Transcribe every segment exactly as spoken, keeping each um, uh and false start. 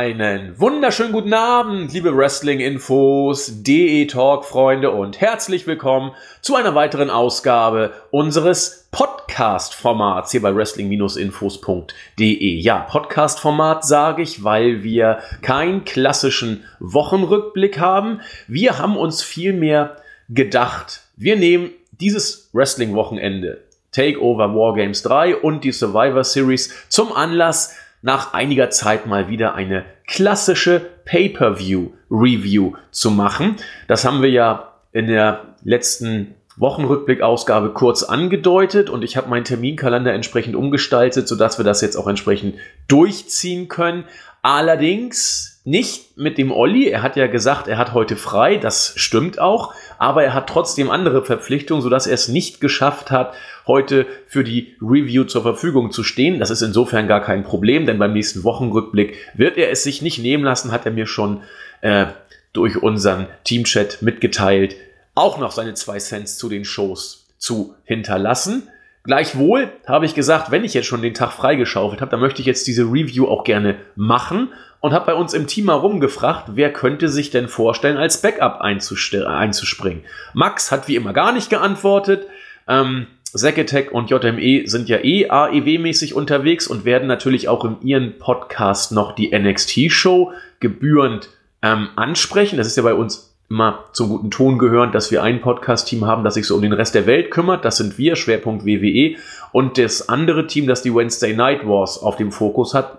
Einen wunderschönen guten Abend, liebe Wrestling-Infos, D E-Talk-Freunde und herzlich willkommen zu einer weiteren Ausgabe unseres Podcast-Formats hier bei wrestling dash infos punkt de. Ja, Podcast-Format sage ich, weil wir keinen klassischen Wochenrückblick haben. Wir haben uns vielmehr gedacht, wir nehmen dieses Wrestling-Wochenende, TakeOver Wargames drei und die Survivor Series zum Anlass, nach einiger Zeit mal wieder eine klassische Pay-Per-View-Review zu machen. Das haben wir ja in der letzten Wochenrückblick-Ausgabe kurz angedeutet und ich habe meinen Terminkalender entsprechend umgestaltet, sodass wir das jetzt auch entsprechend durchziehen können. Allerdings nicht mit dem Olli. Er hat ja gesagt, er hat heute frei, das stimmt auch, aber er hat trotzdem andere Verpflichtungen, sodass er es nicht geschafft hat, heute für die Review zur Verfügung zu stehen. Das ist insofern gar kein Problem, denn beim nächsten Wochenrückblick wird er es sich nicht nehmen lassen, hat er mir schon äh, durch unseren Teamchat mitgeteilt, auch noch seine zwei Cents zu den Shows zu hinterlassen. Gleichwohl habe ich gesagt, wenn ich jetzt schon den Tag freigeschaufelt habe, dann möchte ich jetzt diese Review auch gerne machen und habe bei uns im Team mal rumgefragt, wer könnte sich denn vorstellen, als Backup einzustell- einzuspringen. Max hat wie immer gar nicht geantwortet. Ähm, Seketech und J M E sind ja eh A E W-mäßig unterwegs und werden natürlich auch in ihren Podcast noch die N X T-Show gebührend ähm, ansprechen. Das ist ja bei uns immer zum guten Ton gehören, dass wir ein Podcast-Team haben, das sich so um den Rest der Welt kümmert. Das sind wir, Schwerpunkt W W E. Und das andere Team, das die Wednesday Night Wars auf dem Fokus hat,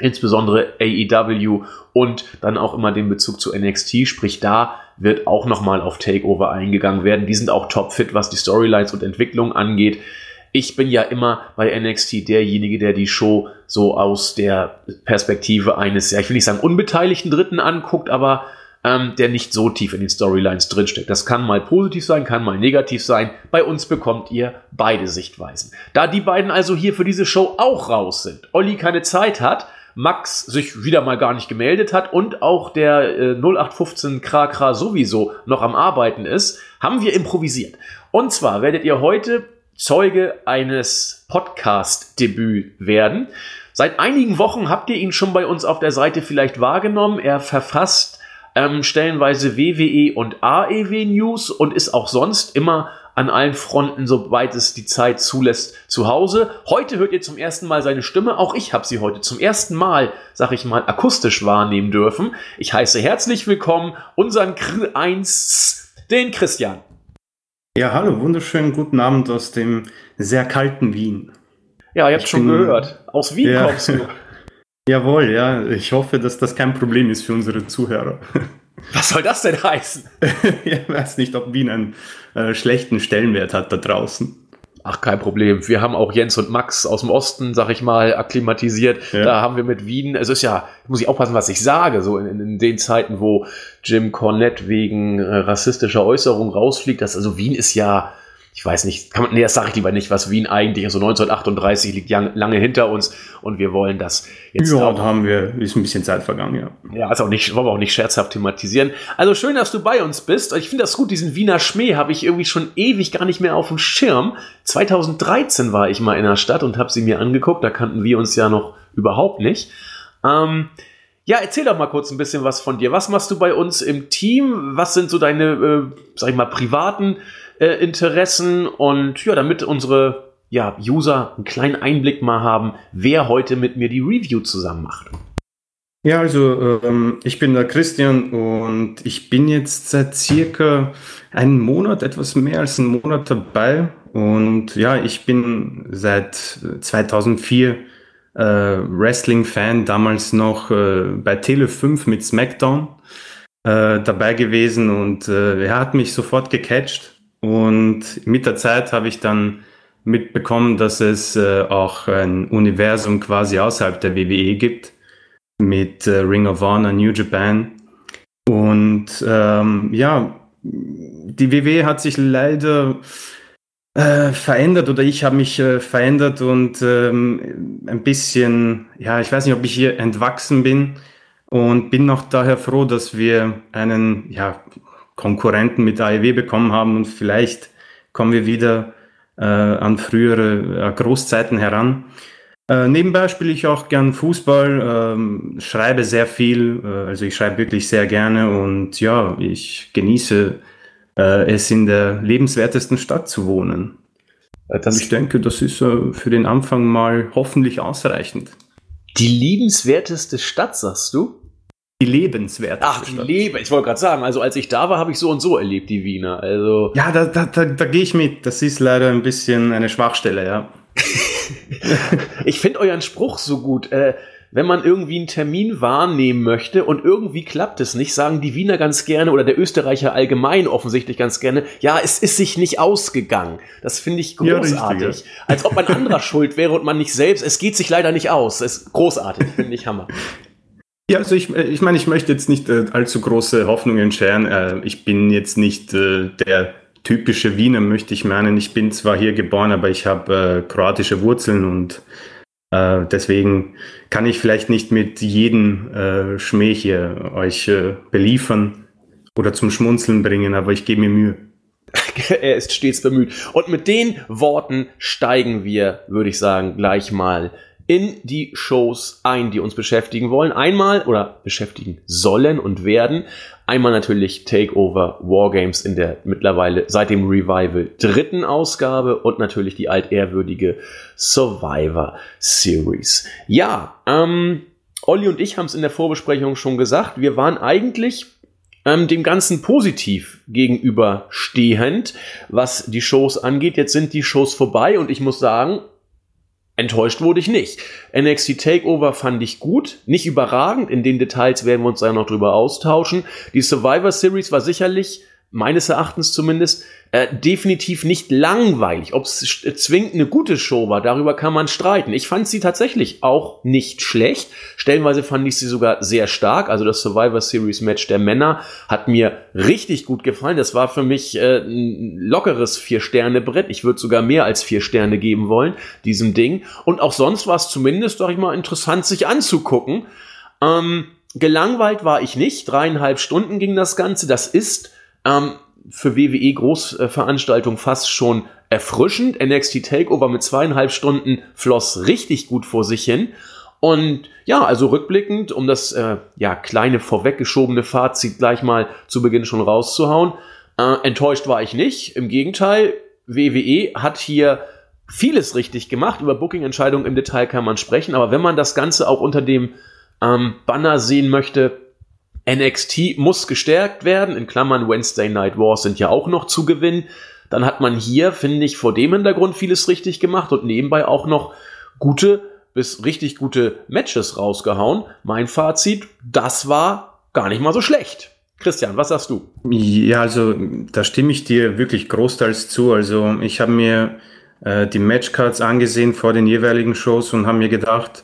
insbesondere A E W und dann auch immer den Bezug zu N X T. Sprich, da wird auch nochmal auf TakeOver eingegangen werden. Die sind auch topfit, was die Storylines und Entwicklung angeht. Ich bin ja immer bei N X T derjenige, der die Show so aus der Perspektive eines, ja, ich will nicht sagen unbeteiligten Dritten anguckt, aber der nicht so tief in den Storylines drinsteckt. Das kann mal positiv sein, kann mal negativ sein. Bei uns bekommt ihr beide Sichtweisen. Da die beiden also hier für diese Show auch raus sind, Olli keine Zeit hat, Max sich wieder mal gar nicht gemeldet hat und auch der äh, null acht fünfzehn Krakra sowieso noch am Arbeiten ist, haben wir improvisiert. Und zwar werdet ihr heute Zeuge eines Podcast-Debüt werden. Seit einigen Wochen habt ihr ihn schon bei uns auf der Seite vielleicht wahrgenommen. Er verfasst Ähm, stellenweise W W E und A E W News und ist auch sonst immer an allen Fronten, soweit es die Zeit zulässt, zu Hause. Heute hört ihr zum ersten Mal seine Stimme. Auch ich habe sie heute zum ersten Mal, sag ich mal, akustisch wahrnehmen dürfen. Ich heiße herzlich willkommen unseren Kr eins, den Christian. Ja, hallo, wunderschönen guten Abend aus dem sehr kalten Wien. Ja, ihr habt schon bin, gehört. Aus Wien ja. Kommst du. Jawohl, ja. Ich hoffe, dass das kein Problem ist für unsere Zuhörer. Was soll das denn heißen? Ich weiß nicht, ob Wien einen äh, schlechten Stellenwert hat da draußen. Ach, kein Problem. Wir haben auch Jens und Max aus dem Osten, sag ich mal, akklimatisiert. Ja. Da haben wir mit Wien, es also ist ja, muss ich aufpassen, was ich sage, so in, in den Zeiten, wo Jim Cornette wegen äh, rassistischer Äußerungen rausfliegt. Das, also Wien ist ja... Ich weiß nicht, kann man, nee, das sage ich lieber nicht, was Wien eigentlich ist. So neunzehnhundertachtunddreißig liegt lange hinter uns und wir wollen das jetzt ja, auch. Ja, da haben wir, ist ein bisschen Zeit vergangen, ja. Ja, also auch nicht, wollen wir auch nicht scherzhaft thematisieren. Also schön, dass du bei uns bist. Ich finde das gut, diesen Wiener Schmäh habe ich irgendwie schon ewig gar nicht mehr auf dem Schirm. zweitausenddreizehn war ich mal in der Stadt und habe sie mir angeguckt. Da kannten wir uns ja noch überhaupt nicht. Ähm... Ja, erzähl doch mal kurz ein bisschen was von dir. Was machst du bei uns im Team? Was sind so deine, äh, sag ich mal, privaten äh, Interessen? Und ja, damit unsere ja, User einen kleinen Einblick mal haben, wer heute mit mir die Review zusammen macht. Ja, also ähm, ich bin der Christian und ich bin jetzt seit circa einem Monat, etwas mehr als einen Monat dabei. Und ja, ich bin seit zweitausendvier Uh, Wrestling-Fan, damals noch uh, bei Tele fünf mit SmackDown uh, dabei gewesen und uh, er hat mich sofort gecatcht und mit der Zeit habe ich dann mitbekommen, dass es uh, auch ein Universum quasi außerhalb der W W E gibt mit uh, Ring of Honor, New Japan und uh, ja, die W W E hat sich leider Äh, verändert oder ich habe mich äh, verändert und ähm, ein bisschen, ja, ich weiß nicht, ob ich hier entwachsen bin und bin noch daher froh, dass wir einen ja, Konkurrenten mit A E W bekommen haben und vielleicht kommen wir wieder äh, an frühere äh, Großzeiten heran. Äh, nebenbei spiele ich auch gern Fußball, ähm, schreibe sehr viel, äh, also ich schreibe wirklich sehr gerne und ja, ich genieße äh, es, in der lebenswertesten Stadt zu wohnen. Das ich denke, das ist äh, für den Anfang mal hoffentlich ausreichend. Die liebenswerteste Stadt, sagst du? Die lebenswerteste Ach, die Stadt. Lebe. Ich wollte gerade sagen, also als ich da war, habe ich so und so erlebt, die Wiener. Also ja, da, da, da, da gehe ich mit. Das ist leider ein bisschen eine Schwachstelle, ja. Ich finde euren Spruch so gut. Äh, wenn man irgendwie einen Termin wahrnehmen möchte und irgendwie klappt es nicht, sagen die Wiener ganz gerne oder der Österreicher allgemein offensichtlich ganz gerne, ja, es ist sich nicht ausgegangen. Das finde ich großartig. Ja, richtig, ja. Als ob ein anderer schuld wäre und man nicht selbst. Es geht sich leider nicht aus. Es ist großartig. Finde ich Hammer. Ja, also ich, ich meine, ich möchte jetzt nicht äh, allzu große Hoffnungen scheren. Äh, ich bin jetzt nicht äh, der typische Wiener, möchte ich meinen. Ich bin zwar hier geboren, aber ich habe äh, kroatische Wurzeln und äh, deswegen kann ich vielleicht nicht mit jedem äh, Schmäh hier euch äh, beliefern oder zum Schmunzeln bringen, aber ich gebe mir Mühe. Er ist stets bemüht. Und mit den Worten steigen wir, würde ich sagen, gleich mal in die Shows ein, die uns beschäftigen wollen. Einmal, oder beschäftigen sollen und werden, einmal natürlich TakeOver Wargames in der mittlerweile seit dem Revival dritten Ausgabe und natürlich die altehrwürdige Survivor Series. Ja, ähm, Olli und ich haben es in der Vorbesprechung schon gesagt, wir waren eigentlich ähm, dem Ganzen positiv gegenüberstehend, was die Shows angeht. Jetzt sind die Shows vorbei und ich muss sagen, enttäuscht wurde ich nicht. N X T Takeover fand ich gut, nicht überragend. In den Details werden wir uns da noch drüber austauschen. Die Survivor Series war sicherlich, meines Erachtens zumindest, äh, definitiv nicht langweilig. Ob es zwingend eine gute Show war, darüber kann man streiten. Ich fand sie tatsächlich auch nicht schlecht. Stellenweise fand ich sie sogar sehr stark. Also das Survivor Series Match der Männer hat mir richtig gut gefallen. Das war für mich äh, ein lockeres Vier-Sterne-Brett. Ich würde sogar mehr als vier Sterne geben wollen, diesem Ding. Und auch sonst war es zumindest, sag ich mal, interessant, sich anzugucken. Ähm, gelangweilt war ich nicht. Dreieinhalb Stunden ging das Ganze. Das ist für W W E Großveranstaltungen fast schon erfrischend. N X T Takeover mit zweieinhalb Stunden floss richtig gut vor sich hin. Und ja, also rückblickend, um das äh, ja, kleine vorweggeschobene Fazit gleich mal zu Beginn schon rauszuhauen, äh, enttäuscht war ich nicht. Im Gegenteil, W W E hat hier vieles richtig gemacht. Über Booking-Entscheidungen im Detail kann man sprechen. Aber wenn man das Ganze auch unter dem ähm, Banner sehen möchte, N X T muss gestärkt werden, in Klammern Wednesday Night Wars sind ja auch noch zu gewinnen, dann hat man hier, finde ich, vor dem Hintergrund vieles richtig gemacht und nebenbei auch noch gute bis richtig gute Matches rausgehauen. Mein Fazit, das war gar nicht mal so schlecht. Christian, was sagst du? Ja, also da stimme ich dir wirklich großteils zu. Also ich habe mir äh, die Matchcards angesehen vor den jeweiligen Shows und habe mir gedacht,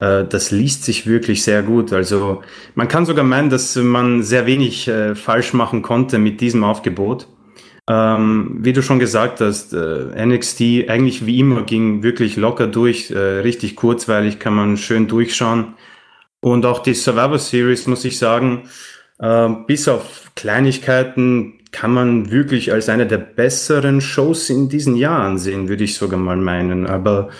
das liest sich wirklich sehr gut. Also man kann sogar meinen, dass man sehr wenig äh, falsch machen konnte mit diesem Aufgebot. Ähm, wie du schon gesagt hast, äh, N X T eigentlich wie immer ging wirklich locker durch, äh, richtig kurzweilig, kann man schön durchschauen. Und auch die Survivor Series, muss ich sagen, äh, bis auf Kleinigkeiten kann man wirklich als eine der besseren Shows in diesen Jahren sehen, würde ich sogar mal meinen. Aber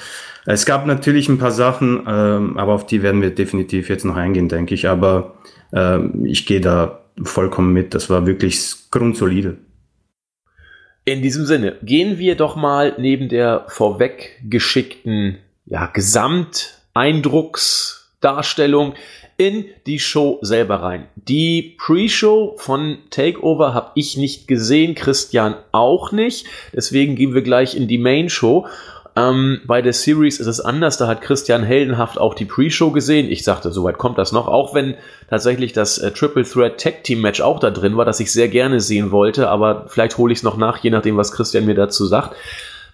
es gab natürlich ein paar Sachen, ähm, aber auf die werden wir definitiv jetzt noch eingehen, denke ich. Aber ähm, ich gehe da vollkommen mit. Das war wirklich grundsolide. In diesem Sinne, gehen wir doch mal neben der vorweggeschickten ja, Gesamteindrucksdarstellung in die Show selber rein. Die Pre-Show von Takeover habe ich nicht gesehen, Christian auch nicht. Deswegen gehen wir gleich in die Main-Show. Ähm, bei der Series ist es anders, da hat Christian heldenhaft auch die Pre-Show gesehen. Ich sagte, soweit kommt das noch, auch wenn tatsächlich das äh, Triple Threat Tag Team Match auch da drin war, das ich sehr gerne sehen wollte, aber vielleicht hole ich es noch nach, je nachdem, was Christian mir dazu sagt.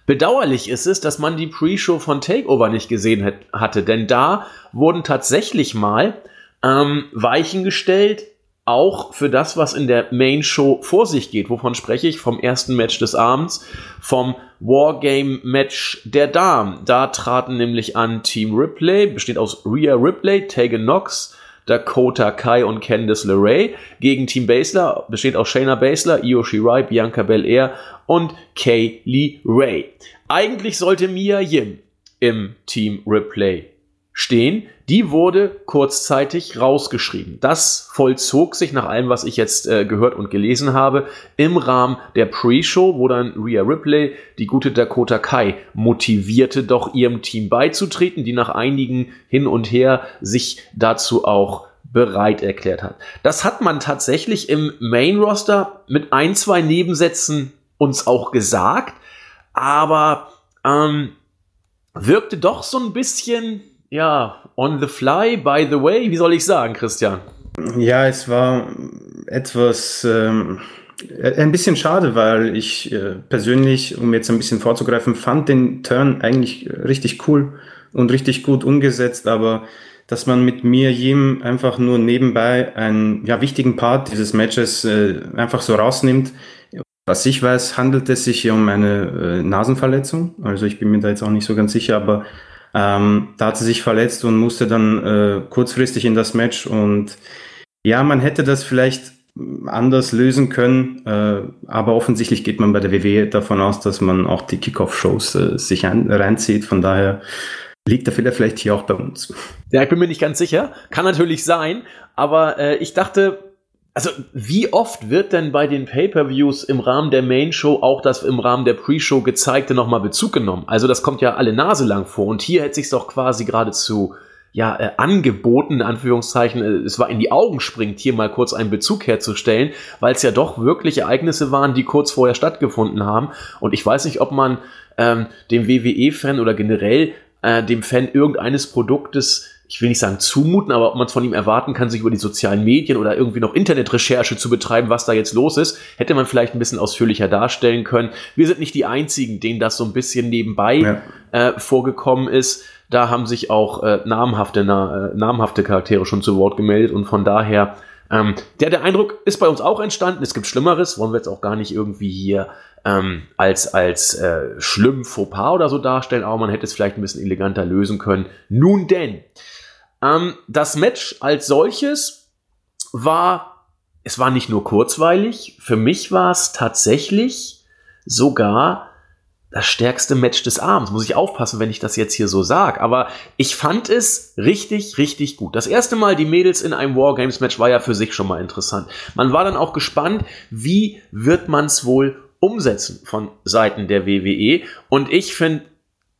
Bedauerlich ist es, dass man die Pre-Show von Takeover nicht gesehen hat, hatte, denn da wurden tatsächlich mal ähm, Weichen gestellt, auch für das, was in der Main-Show vor sich geht. Wovon spreche ich? Vom ersten Match des Abends, vom Wargame-Match der Damen. Da traten nämlich an Team Ripley, besteht aus Rhea Ripley, Tegan Nox, Dakota Kai und Candice LeRae, gegen Team Baszler, besteht aus Shayna Baszler, Io Shirai, Bianca Belair und Kay Lee Ray. Eigentlich sollte Mia Yim im Team Ripley stehen. Die wurde kurzzeitig rausgeschrieben. Das vollzog sich nach allem, was ich jetzt äh, gehört und gelesen habe, im Rahmen der Pre-Show, wo dann Rhea Ripley die gute Dakota Kai motivierte, doch ihrem Team beizutreten, die nach einigen Hin und Her sich dazu auch bereit erklärt hat. Das hat man tatsächlich im Main-Roster mit ein, zwei Nebensätzen uns auch gesagt, aber ähm, wirkte doch so ein bisschen, ja, on the fly, by the way, wie soll ich sagen, Christian? Ja, es war etwas, ähm, ein bisschen schade, weil ich äh, persönlich, um jetzt ein bisschen vorzugreifen, fand den Turn eigentlich richtig cool und richtig gut umgesetzt, aber dass man mit mir jedem einfach nur nebenbei einen ja, wichtigen Part dieses Matches äh, einfach so rausnimmt. Was ich weiß, handelt es sich hier um eine äh, Nasenverletzung. Also ich bin mir da jetzt auch nicht so ganz sicher, aber ähm, da hat sie sich verletzt und musste dann äh, kurzfristig in das Match. Und ja, man hätte das vielleicht anders lösen können, äh, aber offensichtlich geht man bei der W W E davon aus, dass man auch die Kickoff-Shows äh, sich ein- reinzieht. Von daher liegt der Fehler vielleicht hier auch bei uns. Ja, ich bin mir nicht ganz sicher. Kann natürlich sein. Aber äh, ich dachte, also wie oft wird denn bei den Pay-Per-Views im Rahmen der Main-Show auch das im Rahmen der Pre-Show Gezeigte nochmal Bezug genommen? Also das kommt ja alle Nase lang vor. Und hier hätte es sich doch quasi geradezu ja, äh, angeboten, in Anführungszeichen, äh, es war in die Augen springend, hier mal kurz einen Bezug herzustellen, weil es ja doch wirklich Ereignisse waren, die kurz vorher stattgefunden haben. Und ich weiß nicht, ob man ähm, dem W W E-Fan oder generell dem Fan irgendeines Produktes, ich will nicht sagen zumuten, aber ob man es von ihm erwarten kann, sich über die sozialen Medien oder irgendwie noch Internetrecherche zu betreiben, was da jetzt los ist, hätte man vielleicht ein bisschen ausführlicher darstellen können. Wir sind nicht die Einzigen, denen das so ein bisschen nebenbei ja. äh, vorgekommen ist. Da haben sich auch äh, namhafte, na, äh, namhafte Charaktere schon zu Wort gemeldet und von daher ähm, der, der Eindruck ist bei uns auch entstanden. Es gibt Schlimmeres, wollen wir jetzt auch gar nicht irgendwie hier Ähm, als, als äh, schlimm Fauxpas oder so darstellen, aber man hätte es vielleicht ein bisschen eleganter lösen können. Nun denn, ähm, das Match als solches war, es war nicht nur kurzweilig, für mich war es tatsächlich sogar das stärkste Match des Abends. Muss ich aufpassen, wenn ich das jetzt hier so sage, aber ich fand es richtig, richtig gut. Das erste Mal die Mädels in einem Wargames-Match war ja für sich schon mal interessant. Man war dann auch gespannt, wie wird man es wohl umsetzen von Seiten der W W E und ich finde,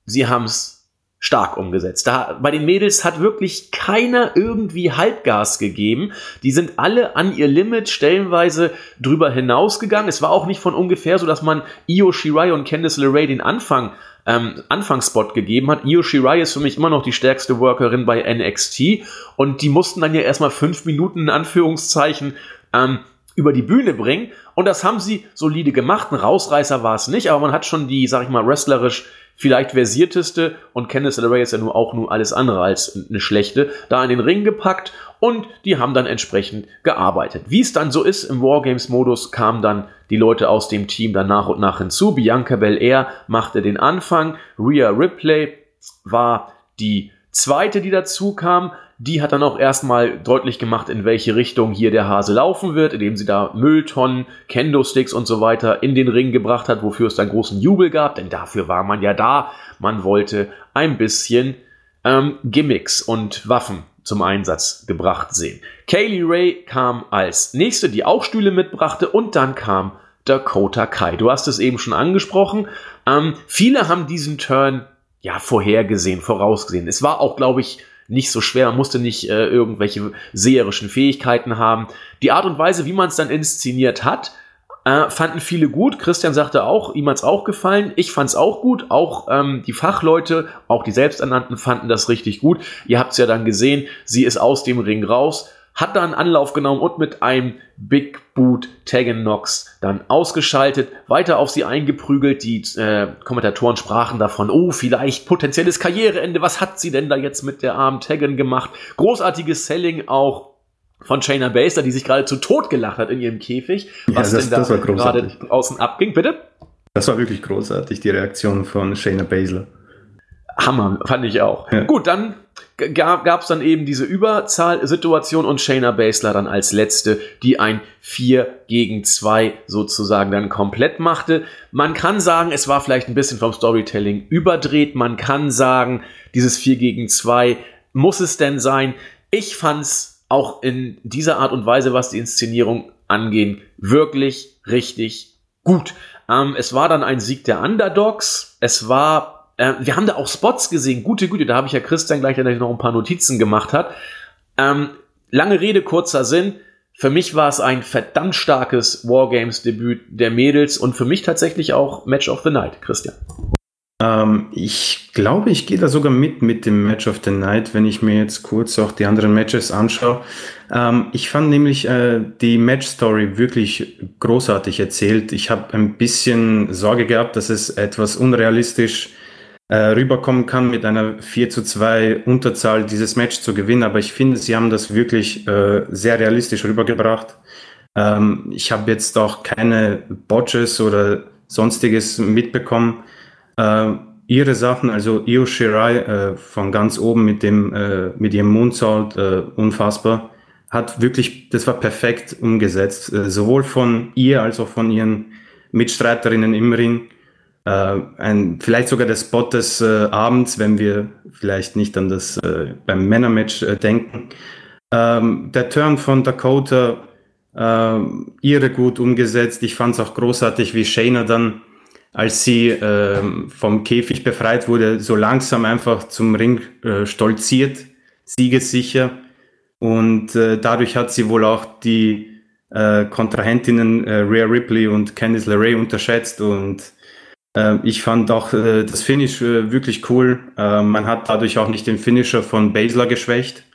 sie haben es stark umgesetzt. Da, bei den Mädels hat wirklich keiner irgendwie Halbgas gegeben. Die sind alle an ihr Limit stellenweise drüber hinausgegangen. Es war auch nicht von ungefähr so, dass man Io Shirai und Candice LeRae den Anfang ähm, Anfangsspot gegeben hat. Io Shirai ist für mich immer noch die stärkste Workerin bei N X T und die mussten dann ja erstmal fünf Minuten in Anführungszeichen ähm, über die Bühne bringen. Und das haben sie solide gemacht. Ein Rausreißer war es nicht, aber man hat schon die, sag ich mal, wrestlerisch vielleicht versierteste und Candice LeRae ist ja nur auch nur alles andere als eine schlechte, da in den Ring gepackt und die haben dann entsprechend gearbeitet. Wie es dann so ist, im Wargames-Modus kamen dann die Leute aus dem Team dann nach und nach hinzu. Bianca Belair machte den Anfang. Rhea Ripley war die zweite, die dazu kam. Die hat dann auch erstmal deutlich gemacht, in welche Richtung hier der Hase laufen wird, indem sie da Mülltonnen, Kendo-Sticks und so weiter in den Ring gebracht hat, wofür es dann großen Jubel gab, denn dafür war man ja da. Man wollte ein bisschen ähm, Gimmicks und Waffen zum Einsatz gebracht sehen. Kaylee Ray kam als Nächste, die auch Stühle mitbrachte und dann kam Dakota Kai. Du hast es eben schon angesprochen. Ähm, viele haben diesen Turn ja vorhergesehen, vorausgesehen. Es war auch, glaube ich, nicht so schwer, man musste nicht äh, irgendwelche seherischen Fähigkeiten haben. Die Art und Weise, wie man es dann inszeniert hat, äh, fanden viele gut. Christian sagte auch, ihm hat es auch gefallen. Ich fand es auch gut. Auch ähm, die Fachleute, auch die Selbsternannten fanden das richtig gut. Ihr habt es ja dann gesehen, sie ist aus dem Ring raus, hat dann Anlauf genommen und mit einem Big Boot Tag-and-Nox dann ausgeschaltet, weiter auf sie eingeprügelt. Die äh, Kommentatoren sprachen davon, oh, vielleicht potenzielles Karriereende, was hat sie denn da jetzt mit der armen Tag-and gemacht? Großartiges Selling auch von Shayna Baszler, die sich gerade zu Tod gelacht hat in ihrem Käfig, ja, was das, denn das da gerade außen abging, bitte? Das war wirklich großartig, die Reaktion von Shayna Baszler. Hammer, fand ich auch. Ja. Gut, dann gab es dann eben diese Überzahlsituation und Shayna Baszler dann als letzte, die ein vier gegen zwei sozusagen dann komplett machte. Man kann sagen, es war vielleicht ein bisschen vom Storytelling überdreht. Man kann sagen, dieses vier gegen zwei, muss es denn sein? Ich fand's auch in dieser Art und Weise, was die Inszenierung angehen, wirklich richtig gut. Ähm, es war dann ein Sieg der Underdogs. Es war... Wir haben da auch Spots gesehen, gute Güte, da habe ich ja Christian gleich, der noch ein paar Notizen gemacht hat. Ähm, lange Rede, kurzer Sinn. Für mich war es ein verdammt starkes Wargames-Debüt der Mädels und für mich tatsächlich auch Match of the Night, Christian. Ähm, ich glaube, ich gehe da sogar mit mit dem Match of the Night, wenn ich mir jetzt kurz auch die anderen Matches anschaue. Ähm, ich fand nämlich äh, die Match-Story wirklich großartig erzählt. Ich habe ein bisschen Sorge gehabt, dass es etwas unrealistisch rüberkommen kann, mit einer vier zu zwei Unterzahl dieses Match zu gewinnen, aber ich finde, sie haben das wirklich äh, sehr realistisch rübergebracht. Ähm, ich habe jetzt auch keine Botches oder sonstiges mitbekommen. Äh, ihre Sachen, also Io Shirai äh, von ganz oben mit dem äh, mit ihrem Moonsault, äh, unfassbar, hat wirklich, das war perfekt umgesetzt, äh, sowohl von ihr als auch von ihren Mitstreiterinnen im Ring. Uh, ein, vielleicht sogar der Spot des uh, Abends, wenn wir vielleicht nicht an das uh, beim Männermatch uh, denken. Uh, der Turn von Dakota, uh, ihre gut umgesetzt. Ich fand es auch großartig, wie Shayna dann, als sie uh, vom Käfig befreit wurde, so langsam einfach zum Ring uh, stolziert, siegessicher. Und uh, dadurch hat sie wohl auch die uh, Kontrahentinnen uh, Rhea Ripley und Candice LeRae unterschätzt und ich fand auch äh, das Finish äh, wirklich cool. Äh, man hat dadurch auch nicht den Finisher von Baszler geschwächt.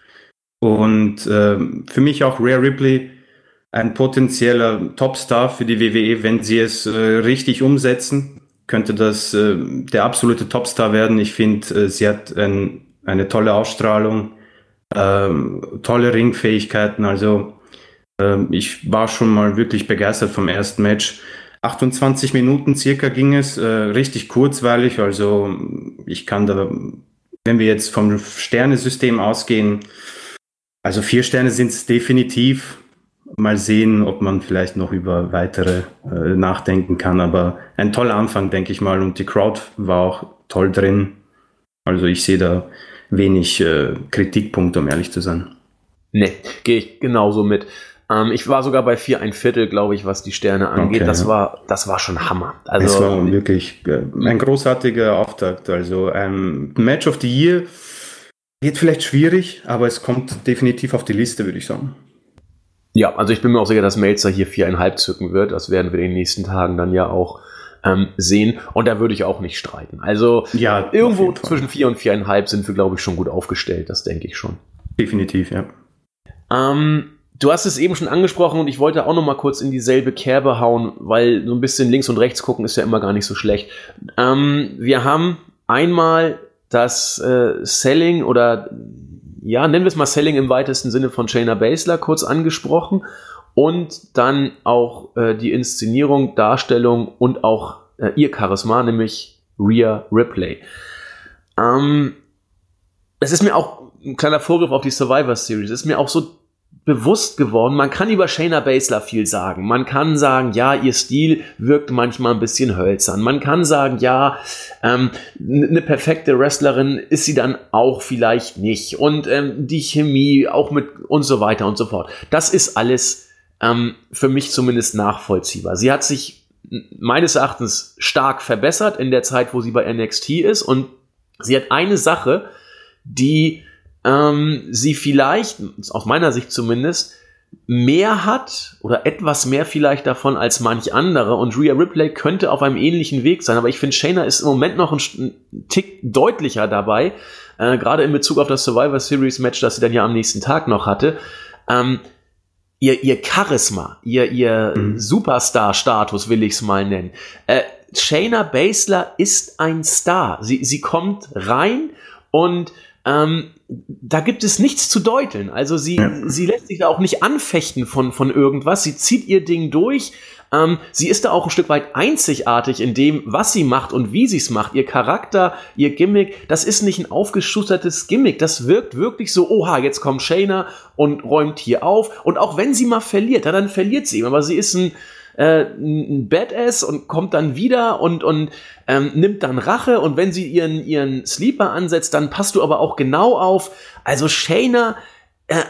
Und äh, für mich auch Rhea Ripley ein potenzieller Topstar für die W W E. Wenn sie es äh, richtig umsetzen, könnte das äh, der absolute Topstar werden. Ich finde, äh, sie hat ein, eine tolle Ausstrahlung, äh, tolle Ringfähigkeiten. Also äh, ich war schon mal wirklich begeistert vom ersten Match. achtundzwanzig Minuten circa ging es, äh, richtig kurzweilig, also ich kann da, wenn wir jetzt vom Sternesystem ausgehen, also vier Sterne sind es definitiv, mal sehen, ob man vielleicht noch über weitere äh, nachdenken kann, aber ein toller Anfang, denke ich mal, und die Crowd war auch toll drin, also ich sehe da wenig äh, Kritikpunkte, um ehrlich zu sein. Ne, gehe ich genauso mit. Ähm, ich war sogar bei vier ein Viertel, glaube ich, was die Sterne angeht. Okay, das ja. war, das war schon Hammer. Also es war wirklich ein großartiger Auftakt. Also ein Match of the Year wird vielleicht schwierig, aber es kommt definitiv auf die Liste, würde ich sagen. Ja, also ich bin mir auch sicher, dass Meltzer hier viereinhalb zücken wird. Das werden wir in den nächsten Tagen dann ja auch ähm, sehen. Und da würde ich auch nicht streiten. Also ja, irgendwo zwischen vier und viereinhalb sind wir, glaube ich, schon gut aufgestellt. Das denke ich schon. Definitiv, ja. Ähm, Du hast es eben schon angesprochen und ich wollte auch noch mal kurz in dieselbe Kerbe hauen, weil so ein bisschen links und rechts gucken ist ja immer gar nicht so schlecht. Ähm, wir haben einmal das äh, Selling oder, ja, nennen wir es mal Selling im weitesten Sinne von Shayna Baszler kurz angesprochen und dann auch äh, die Inszenierung, Darstellung und auch äh, ihr Charisma, nämlich Rhea Ripley. Ähm, es ist mir auch ein kleiner Vorgriff auf die Survivor Series, es ist mir auch so bewusst geworden, man kann über Shayna Baszler viel sagen. Man kann sagen, ja, ihr Stil wirkt manchmal ein bisschen hölzern. Man kann sagen, ja, ähm, eine perfekte Wrestlerin ist sie dann auch vielleicht nicht. Und ähm, die Chemie auch mit und so weiter und so fort. Das ist alles ähm, für mich zumindest nachvollziehbar. Sie hat sich meines Erachtens stark verbessert in der Zeit, wo sie bei N X T ist. Und sie hat eine Sache, die sie vielleicht, aus meiner Sicht zumindest, mehr hat oder etwas mehr vielleicht davon als manch andere und Rhea Ripley könnte auf einem ähnlichen Weg sein, aber ich finde, Shayna ist im Moment noch ein Tick deutlicher dabei, äh, gerade in Bezug auf das Survivor Series Match, das sie dann ja am nächsten Tag noch hatte, ähm, ihr, ihr Charisma, ihr, ihr mhm. Superstar-Status will ich es mal nennen. Äh, Shayna Baszler ist ein Star, sie, sie kommt rein und ähm, da gibt es nichts zu deuteln. Also sie, ja. sie lässt sich da auch nicht anfechten von, von irgendwas. Sie zieht ihr Ding durch. Ähm, sie ist da auch ein Stück weit einzigartig in dem, was sie macht und wie sie es macht. Ihr Charakter, ihr Gimmick, das ist nicht ein aufgeschustertes Gimmick. Das wirkt wirklich so, oha, jetzt kommt Shayna und räumt hier auf. Und auch wenn sie mal verliert, ja, dann verliert sie eben. Aber sie ist ein, äh, ein Badass und kommt dann wieder und, und ähm, nimmt dann Rache. Und wenn sie ihren, ihren Sleeper ansetzt, dann passt du aber auch genau auf. Also Shayna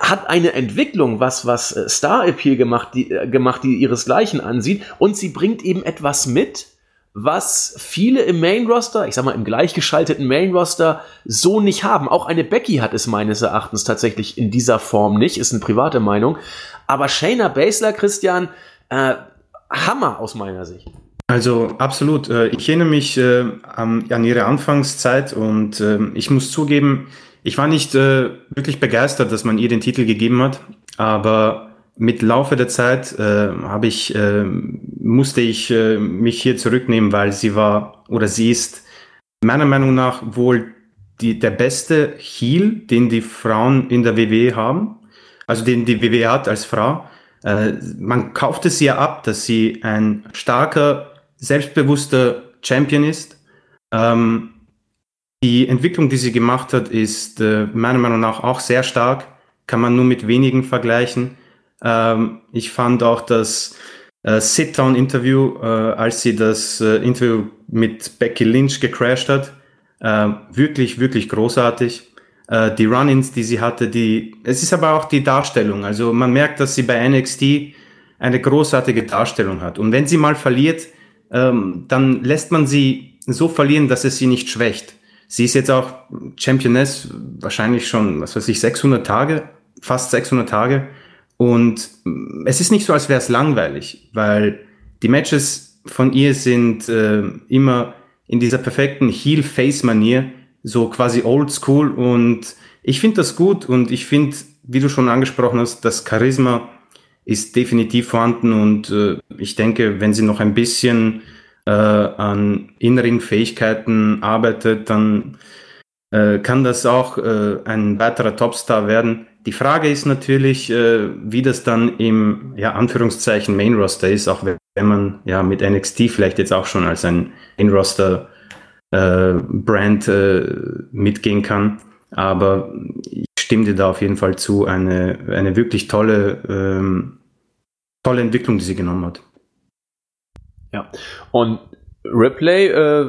hat eine Entwicklung, was, was Star-Appeal gemacht die, gemacht, die ihresgleichen ansieht. Und sie bringt eben etwas mit, was viele im Main-Roster, ich sag mal im gleichgeschalteten Main-Roster, so nicht haben. Auch eine Becky hat es meines Erachtens tatsächlich in dieser Form nicht, ist eine private Meinung. Aber Shayna Baszler, Christian, äh, Hammer aus meiner Sicht. Also absolut. Ich erinnere mich äh, an ihre Anfangszeit und äh, ich muss zugeben, ich war nicht äh, wirklich begeistert, dass man ihr den Titel gegeben hat, aber mit Laufe der Zeit äh, habe ich äh, musste ich äh, mich hier zurücknehmen, weil sie war oder sie ist meiner Meinung nach wohl die, der beste Heel, den die Frauen in der W W E haben, also den die W W E hat als Frau. Äh, man kauft es ihr ab, dass sie ein starker, selbstbewusster Champion ist. Ähm, Die Entwicklung, die sie gemacht hat, ist äh, meiner Meinung nach auch sehr stark. Kann man nur mit wenigen vergleichen. Ähm, ich fand auch das äh, Sit-Down-Interview, äh, als sie das äh, Interview mit Becky Lynch gecrashed hat, äh, wirklich, wirklich großartig. Äh, die Run-Ins, die sie hatte, die, es ist aber auch die Darstellung. Also man merkt, dass sie bei N X T eine großartige Darstellung hat. Und wenn sie mal verliert, ähm, dann lässt man sie so verlieren, dass es sie nicht schwächt. Sie ist jetzt auch Championess, wahrscheinlich schon, was weiß ich, sechshundert Tage, fast sechshundert Tage. Und es ist nicht so, als wäre es langweilig, weil die Matches von ihr sind äh, immer in dieser perfekten Heel-Face-Manier, so quasi oldschool. Und ich finde das gut und ich finde, wie du schon angesprochen hast, das Charisma ist definitiv vorhanden. Und äh, ich denke, wenn sie noch ein bisschen an inneren Fähigkeiten arbeitet, dann äh, kann das auch äh, ein weiterer Topstar werden. Die Frage ist natürlich, äh, wie das dann im, ja, Anführungszeichen Main Roster ist, auch wenn man ja mit N X T vielleicht jetzt auch schon als ein Main Roster äh, Brand äh, mitgehen kann. Aber ich stimme dir da auf jeden Fall zu, eine, eine wirklich tolle, ähm, tolle Entwicklung, die sie genommen hat. Ja, und Ripley äh,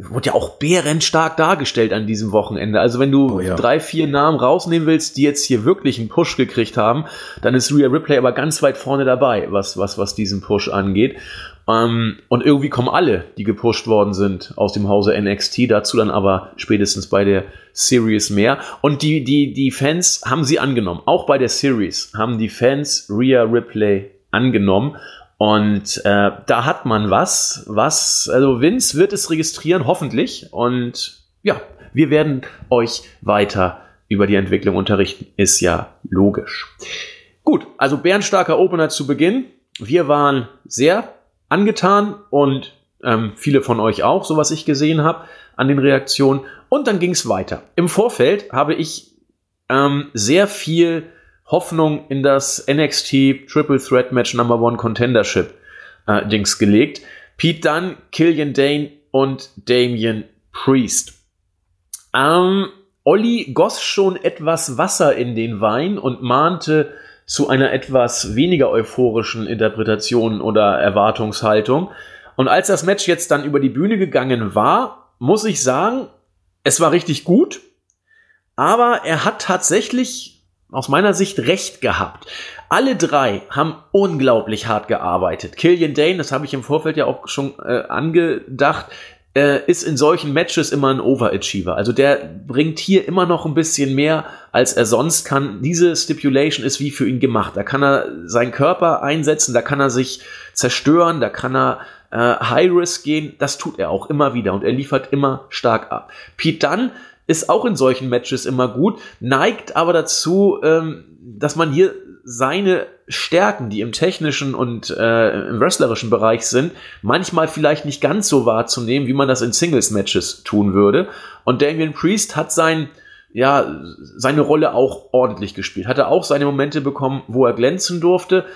wurde ja auch bärenstark dargestellt an diesem Wochenende. Also wenn du oh, ja. drei, vier Namen rausnehmen willst, die jetzt hier wirklich einen Push gekriegt haben, dann ist Rhea Ripley aber ganz weit vorne dabei, was, was, was diesen Push angeht. Ähm, und irgendwie kommen alle, die gepusht worden sind, aus dem Hause N X T, dazu dann aber spätestens bei der Series mehr. Und die, die, die Fans haben sie angenommen. Auch bei der Series haben die Fans Rhea Ripley angenommen. Und äh, da hat man was, was, also Vince wird es registrieren, hoffentlich. Und ja, wir werden euch weiter über die Entwicklung unterrichten, ist ja logisch. Gut, also bärenstarker Opener zu Beginn. Wir waren sehr angetan und ähm, viele von euch auch, so was ich gesehen habe, an den Reaktionen. Und dann ging es weiter. Im Vorfeld habe ich ähm, sehr viel Hoffnung in das N X T Triple Threat Match Number One Contendership äh, Dings gelegt. Pete Dunne, Killian Dane und Damian Priest. Ähm, Olli goss schon etwas Wasser in den Wein und mahnte zu einer etwas weniger euphorischen Interpretation oder Erwartungshaltung. Und als das Match jetzt dann über die Bühne gegangen war, muss ich sagen, es war richtig gut, aber er hat tatsächlich aus meiner Sicht recht gehabt. Alle drei haben unglaublich hart gearbeitet. Killian Dane, das habe ich im Vorfeld ja auch schon äh, angedacht, äh, ist in solchen Matches immer ein Overachiever. Also der bringt hier immer noch ein bisschen mehr, als er sonst kann. Diese Stipulation ist wie für ihn gemacht. Da kann er seinen Körper einsetzen, da kann er sich zerstören, da kann er äh, High Risk gehen. Das tut er auch immer wieder und er liefert immer stark ab. Pete Dunne ist auch in solchen Matches immer gut, neigt aber dazu, ähm, dass man hier seine Stärken, die im technischen und äh, im wrestlerischen Bereich sind, manchmal vielleicht nicht ganz so wahrzunehmen, wie man das in Singles-Matches tun würde. Und Damian Priest hat sein ja, seine Rolle auch ordentlich gespielt. Hat er auch seine Momente bekommen, wo er glänzen durfte.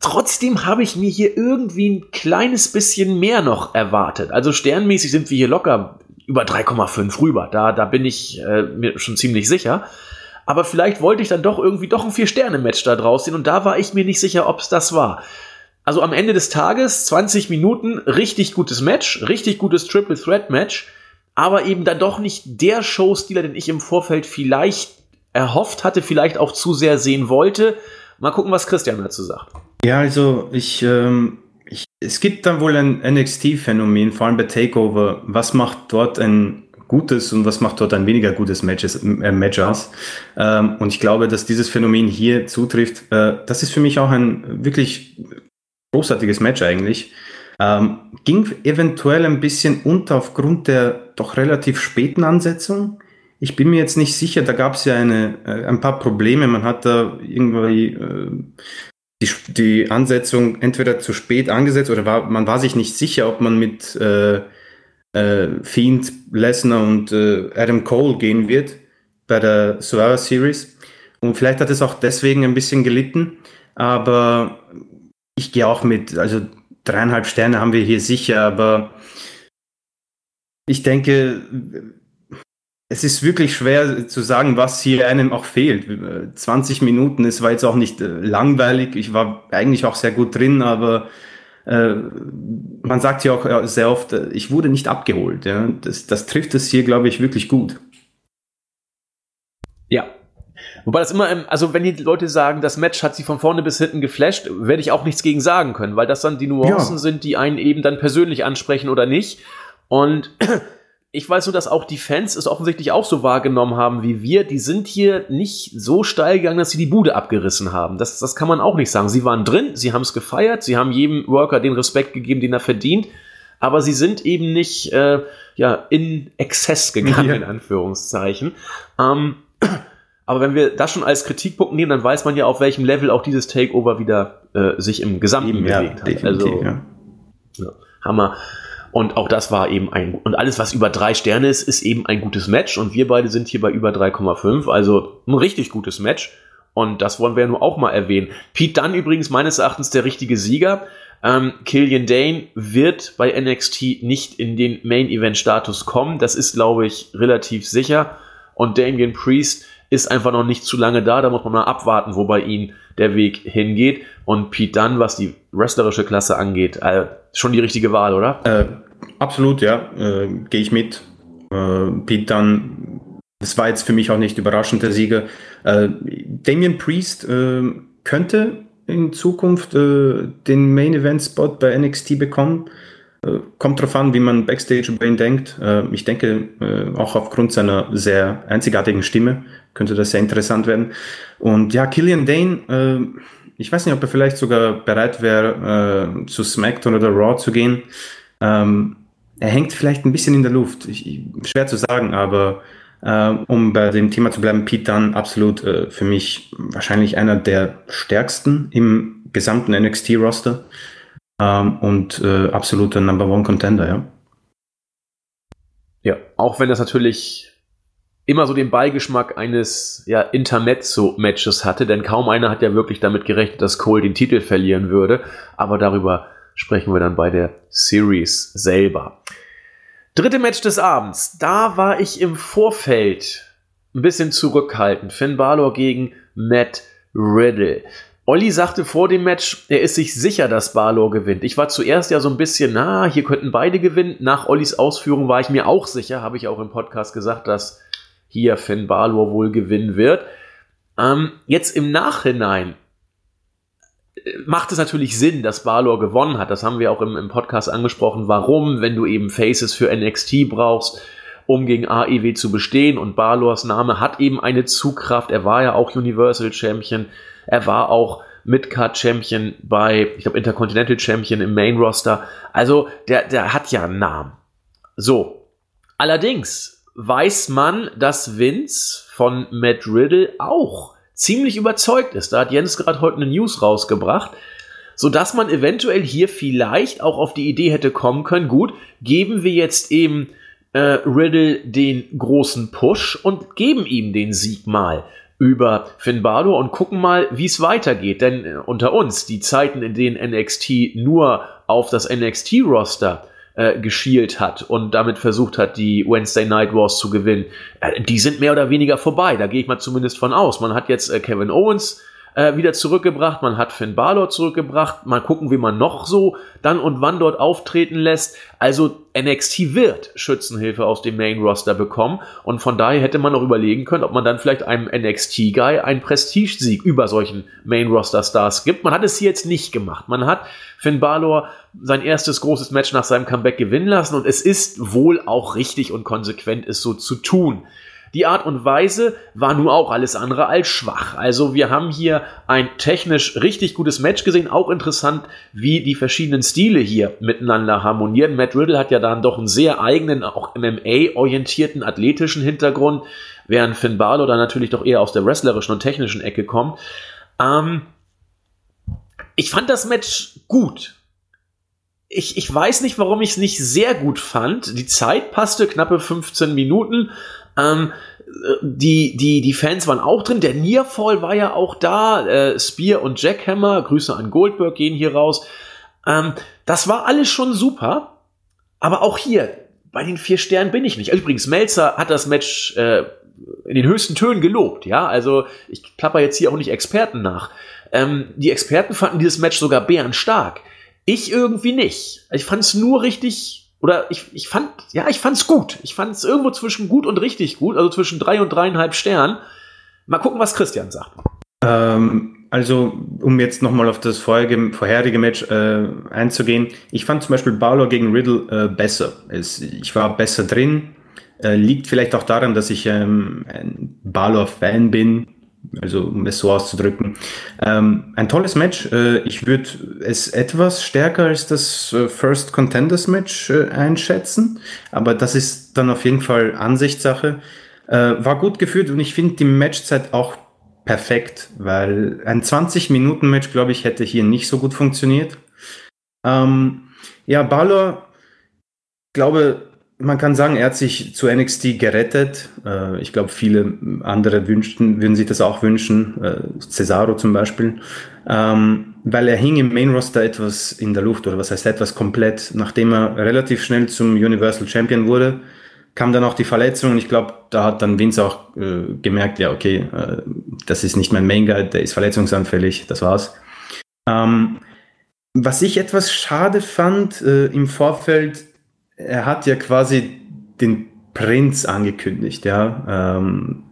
Trotzdem habe ich mir hier irgendwie ein kleines bisschen mehr noch erwartet. Also sternmäßig sind wir hier locker über drei Komma fünf rüber. Da, da bin ich äh, mir schon ziemlich sicher. Aber vielleicht wollte ich dann doch irgendwie doch ein vier Sterne Match da draus sehen. Und da war ich mir nicht sicher, ob es das war. Also am Ende des Tages, zwanzig Minuten, richtig gutes Match, richtig gutes Triple Threat Match, aber eben dann doch nicht der Showstealer, den ich im Vorfeld vielleicht erhofft hatte, vielleicht auch zu sehr sehen wollte. Mal gucken, was Christian dazu sagt. Ja, also ich, ähm, ich es gibt dann wohl ein N X T-Phänomen, vor allem bei Takeover. Was macht dort ein gutes und was macht dort ein weniger gutes Matches, äh, Match aus. Ähm, und ich glaube, dass dieses Phänomen hier zutrifft. Äh, das ist für mich auch ein wirklich großartiges Match eigentlich. Ähm, ging eventuell ein bisschen unter aufgrund der doch relativ späten Ansetzung. Ich bin mir jetzt nicht sicher, da gab es ja eine, äh, ein paar Probleme. Man hat da irgendwie äh, die, die Ansetzung entweder zu spät angesetzt oder war, man war sich nicht sicher, ob man mit äh, Äh, Fiend, Lesnar und äh, Adam Cole gehen wird bei der Survivor Series. Und vielleicht hat es auch deswegen ein bisschen gelitten, aber ich gehe auch mit, also dreieinhalb Sterne haben wir hier sicher, aber ich denke, es ist wirklich schwer zu sagen, was hier einem auch fehlt. zwanzig Minuten, es war jetzt auch nicht langweilig, ich war eigentlich auch sehr gut drin, aber man sagt ja auch sehr oft, ich wurde nicht abgeholt. Ja. Das, das trifft es hier, glaube ich, wirklich gut. Ja. Wobei das immer, im, also wenn die Leute sagen, das Match hat sie von vorne bis hinten geflasht, werde ich auch nichts gegen sagen können, weil das dann die Nuancen ja. sind, die einen eben dann persönlich ansprechen oder nicht. Und ich weiß nur, dass auch die Fans es offensichtlich auch so wahrgenommen haben wie wir. Die sind hier nicht so steil gegangen, dass sie die Bude abgerissen haben. Das, das kann man auch nicht sagen. Sie waren drin, sie haben es gefeiert, sie haben jedem Worker den Respekt gegeben, den er verdient. Aber sie sind eben nicht äh, ja, in Exzess gegangen, ja. in Anführungszeichen. Ähm, aber wenn wir das schon als Kritikpunkt nehmen, dann weiß man ja, auf welchem Level auch dieses Takeover wieder äh, sich im Gesamten eben, bewegt ja, hat. Also, ja. Ja, Hammer. Und auch das war eben ein, und alles, was über drei Sterne ist, ist eben ein gutes Match. Und wir beide sind hier bei über drei Komma fünf, also ein richtig gutes Match. Und das wollen wir ja nur auch mal erwähnen. Pete Dunne übrigens meines Erachtens der richtige Sieger. Ähm, Killian Dane wird bei N X T nicht in den Main-Event-Status kommen. Das ist, glaube ich, relativ sicher. Und Damian Priest ist einfach noch nicht zu lange da. Da muss man mal abwarten, wo bei ihm der Weg hingeht. Und Pete Dunne, was die wrestlerische Klasse angeht, äh, schon die richtige Wahl, oder? Äh, absolut, ja. Äh, Gehe ich mit. Äh, Pete Dunne, das war jetzt für mich auch nicht überraschend, der Sieger. Äh, Damian Priest äh, könnte in Zukunft äh, den Main-Event-Spot bei N X T bekommen. Äh, kommt drauf an, wie man Backstage über ihn denkt. Äh, ich denke, äh, auch aufgrund seiner sehr einzigartigen Stimme könnte das sehr interessant werden. Und ja, Killian Dane, äh, ich weiß nicht, ob er vielleicht sogar bereit wäre, äh, zu SmackDown oder Raw zu gehen. Ähm, er hängt vielleicht ein bisschen in der Luft. Ich, ich, schwer zu sagen, aber äh, um bei dem Thema zu bleiben, Pete Dunne absolut äh, für mich wahrscheinlich einer der stärksten im gesamten N X T-Roster ähm, und äh, absoluter Number-One-Contender, ja. Ja, auch wenn das natürlich immer so den Beigeschmack eines ja, Intermezzo-Matches hatte, denn kaum einer hat ja wirklich damit gerechnet, dass Cole den Titel verlieren würde, aber darüber sprechen wir dann bei der Series selber. Dritte Match des Abends, da war ich im Vorfeld ein bisschen zurückhaltend. Finn Balor gegen Matt Riddle. Olli sagte vor dem Match, er ist sich sicher, dass Balor gewinnt. Ich war zuerst ja so ein bisschen, na, hier könnten beide gewinnen. Nach Ollis Ausführung war ich mir auch sicher, habe ich auch im Podcast gesagt, dass hier Finn Balor wohl gewinnen wird. Ähm, jetzt im Nachhinein macht es natürlich Sinn, dass Balor gewonnen hat. Das haben wir auch im, im Podcast angesprochen. Warum, wenn du eben Faces für N X T brauchst, um gegen A E W zu bestehen. Und Balors Name hat eben eine Zugkraft. Er war ja auch Universal Champion. Er war auch Midcard Champion bei, ich glaube, Intercontinental Champion im Main Roster. Also, der, der hat ja einen Namen. So. Allerdings weiß man, dass Vince von Matt Riddle auch ziemlich überzeugt ist. Da hat Jens gerade heute eine News rausgebracht, sodass man eventuell hier vielleicht auch auf die Idee hätte kommen können, gut, geben wir jetzt eben äh, Riddle den großen Push und geben ihm den Sieg mal über Finn Bálor und gucken mal, wie es weitergeht. Denn äh, unter uns, die Zeiten, in denen N X T nur auf das N X T-Roster äh, geschielt hat und damit versucht hat, die Wednesday Night Wars zu gewinnen, äh, die sind mehr oder weniger vorbei. Da gehe ich mal zumindest von aus. Man hat jetzt äh, Kevin Owens äh, wieder zurückgebracht, man hat Finn Bálor zurückgebracht, mal gucken, wie man noch so dann und wann dort auftreten lässt. Also N X T wird Schützenhilfe aus dem Main-Roster bekommen und von daher hätte man noch überlegen können, ob man dann vielleicht einem N X T-Guy einen Prestigesieg über solchen Main-Roster-Stars gibt. Man hat es hier jetzt nicht gemacht. Man hat Finn Bálor sein erstes großes Match nach seinem Comeback gewinnen lassen und es ist wohl auch richtig und konsequent, es so zu tun. Die Art und Weise war nun auch alles andere als schwach. Also wir haben hier ein technisch richtig gutes Match gesehen. Auch interessant, wie die verschiedenen Stile hier miteinander harmonieren. Matt Riddle hat ja dann doch einen sehr eigenen, auch M M A-orientierten, athletischen Hintergrund, während Finn Bálor dann natürlich doch eher aus der wrestlerischen und technischen Ecke kommt. Ähm, ich fand das Match gut. Ich, ich weiß nicht, warum ich es nicht sehr gut fand. Die Zeit passte, knappe fünfzehn Minuten. Ähm, die, die, die Fans waren auch drin, der Nearfall war ja auch da, äh, Spear und Jackhammer, Grüße an Goldberg gehen hier raus. Ähm, das war alles schon super, aber auch hier, bei den vier Sternen bin ich nicht. Übrigens, Meltzer hat das Match äh, in den höchsten Tönen gelobt, ja, also ich plapper jetzt hier auch nicht Experten nach. Ähm, die Experten fanden dieses Match sogar bärenstark. Ich irgendwie nicht. Ich fand es nur richtig. Oder ich, ich fand, ja, ich fand's gut. Ich fand's irgendwo zwischen gut und richtig gut, also zwischen drei und dreieinhalb Sternen. Mal gucken, was Christian sagt. Ähm, also, um jetzt nochmal auf das vorherige, vorherige Match äh, einzugehen, ich fand zum Beispiel Bálor gegen Riddle äh, besser. Es, ich war besser drin. Äh, liegt vielleicht auch daran, dass ich ähm, ein Bálor-Fan bin. Also, um es so auszudrücken. Ähm, ein tolles Match. Äh, ich würde es etwas stärker als das äh, First Contenders Match äh, einschätzen. Aber das ist dann auf jeden Fall Ansichtssache. Äh, war gut geführt und ich finde die Matchzeit auch perfekt, weil ein zwanzig-Minuten-Match, glaube ich, hätte hier nicht so gut funktioniert. Ähm, ja, Bálor, glaube man kann sagen, er hat sich zu N X T gerettet. Ich glaube, viele andere wünschten, würden sich das auch wünschen. Cesaro zum Beispiel. Weil er hing im Main-Roster etwas in der Luft, oder was heißt etwas komplett. Nachdem er relativ schnell zum Universal Champion wurde, kam dann auch die Verletzung. Und ich glaube, da hat dann Vince auch gemerkt, ja, okay, das ist nicht mein Main-Guy, der ist verletzungsanfällig, das war's. Was ich etwas schade fand im Vorfeld, er hat ja quasi den Prinz angekündigt, ja. Ähm,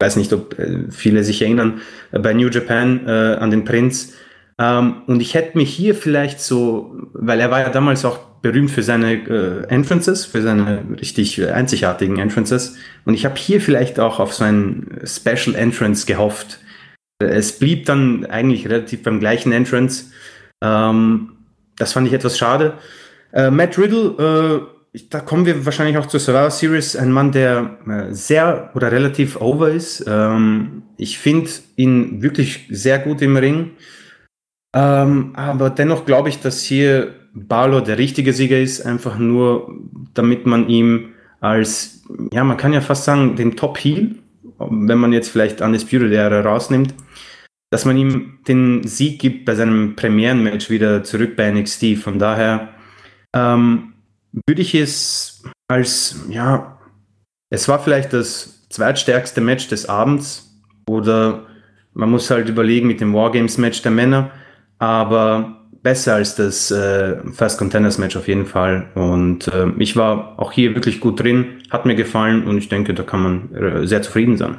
weiß nicht, ob viele sich erinnern, bei New Japan äh, an den Prinz. Ähm, und ich hätte mich hier vielleicht so, weil er war ja damals auch berühmt für seine äh, Entrances, für seine richtig einzigartigen Entrances. Und ich habe hier vielleicht auch auf so einen Special Entrance gehofft. Es blieb dann eigentlich relativ beim gleichen Entrance. Ähm, das fand ich etwas schade. Uh, Matt Riddle, uh, da kommen wir wahrscheinlich auch zur Survivor Series, ein Mann, der uh, sehr oder relativ over ist. Um, ich finde ihn wirklich sehr gut im Ring. Um, aber dennoch glaube ich, dass hier Bálor der richtige Sieger ist, einfach nur, damit man ihm als, ja, man kann ja fast sagen, den Top-Heel, wenn man jetzt vielleicht Undisputed Era rausnimmt, dass man ihm den Sieg gibt bei seinem Premieren-Match wieder zurück bei N X T. Von daher Ähm, würde ich es als, ja, es war vielleicht das zweitstärkste Match des Abends, oder man muss halt überlegen mit dem Wargames-Match der Männer, aber besser als das äh, First Contenders-Match auf jeden Fall. Und äh, ich war auch hier wirklich gut drin, hat mir gefallen und ich denke, da kann man sehr zufrieden sein.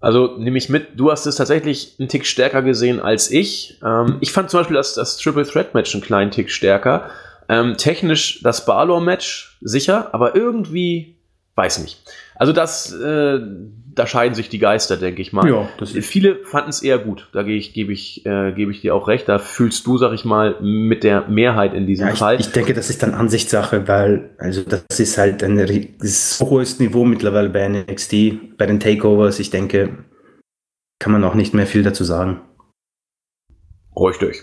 Also nehme ich mit, du hast es tatsächlich einen Tick stärker gesehen als ich. Ähm, ich fand zum Beispiel das, das Triple Threat Match einen kleinen Tick stärker. Ähm, technisch das Bálor Match sicher, aber irgendwie weiß nicht. Also das, äh, da scheiden sich die Geister, denke ich mal. Ja, das Viele fanden es eher gut. Da gebe ich, geb ich, äh, geb ich dir auch recht. Da fühlst du, sag ich mal, mit der Mehrheit in diesem ja, Fall. Ich, ich denke, das ist dann Ansichtssache, weil also das ist halt ein so hohes Niveau mittlerweile bei N X T, bei den Takeovers. Ich denke, kann man auch nicht mehr viel dazu sagen. Ruhig durch.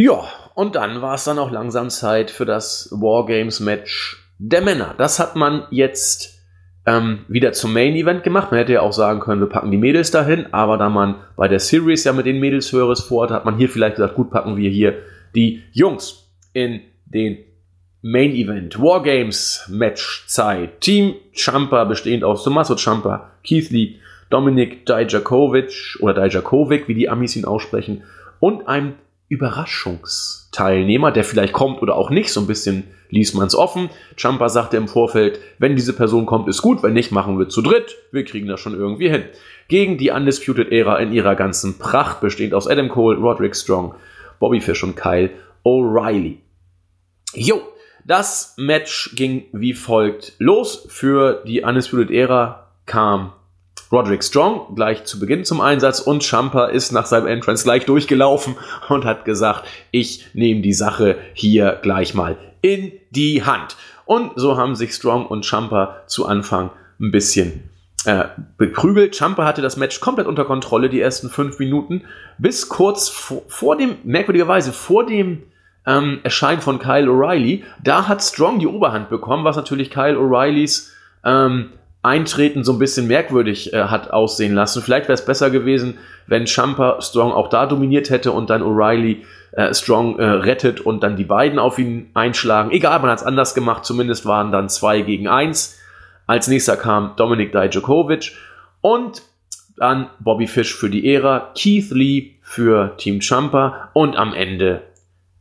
Ja, und dann war es dann auch langsam Zeit für das Wargames-Match der Männer. Das hat man jetzt ähm, wieder zum Main-Event gemacht. Man hätte ja auch sagen können, wir packen die Mädels dahin, aber da man bei der Series ja mit den Mädels Höheres vorhat, hat man hier vielleicht gesagt, gut, packen wir hier die Jungs in den Main-Event. Wargames-Match-Zeit. Team Ciampa, bestehend aus Tommaso Ciampa, Keith Lee, Dominik Dijakovic oder Dijakovic, wie die Amis ihn aussprechen, und einem Überraschungsteilnehmer, der vielleicht kommt oder auch nicht, so ein bisschen ließ man es offen. Ciampa sagte im Vorfeld, wenn diese Person kommt, ist gut, wenn nicht, machen wir zu dritt, wir kriegen das schon irgendwie hin. Gegen die Undisputed Era in ihrer ganzen Pracht, bestehend aus Adam Cole, Roderick Strong, Bobby Fish und Kyle O'Reilly. Jo, das Match ging wie folgt los. Für die Undisputed Era kam Roderick Strong gleich zu Beginn zum Einsatz und Ciampa ist nach seinem Entrance gleich durchgelaufen und hat gesagt, ich nehme die Sache hier gleich mal in die Hand. Und so haben sich Strong und Ciampa zu Anfang ein bisschen äh, beprügelt. Ciampa hatte das Match komplett unter Kontrolle, die ersten fünf Minuten, bis kurz vor, vor dem, merkwürdigerweise vor dem ähm, Erscheinen von Kyle O'Reilly, da hat Strong die Oberhand bekommen, was natürlich Kyle O'Reillys ähm, Eintreten so ein bisschen merkwürdig äh, hat aussehen lassen. Vielleicht wäre es besser gewesen, wenn Ciampa Strong auch da dominiert hätte und dann O'Reilly äh, Strong äh, rettet und dann die beiden auf ihn einschlagen. Egal, man hat es anders gemacht. Zumindest waren dann zwei gegen eins. Als nächster kam Dominik Dijakovic und dann Bobby Fish für die Ära, Keith Lee für Team Ciampa und am Ende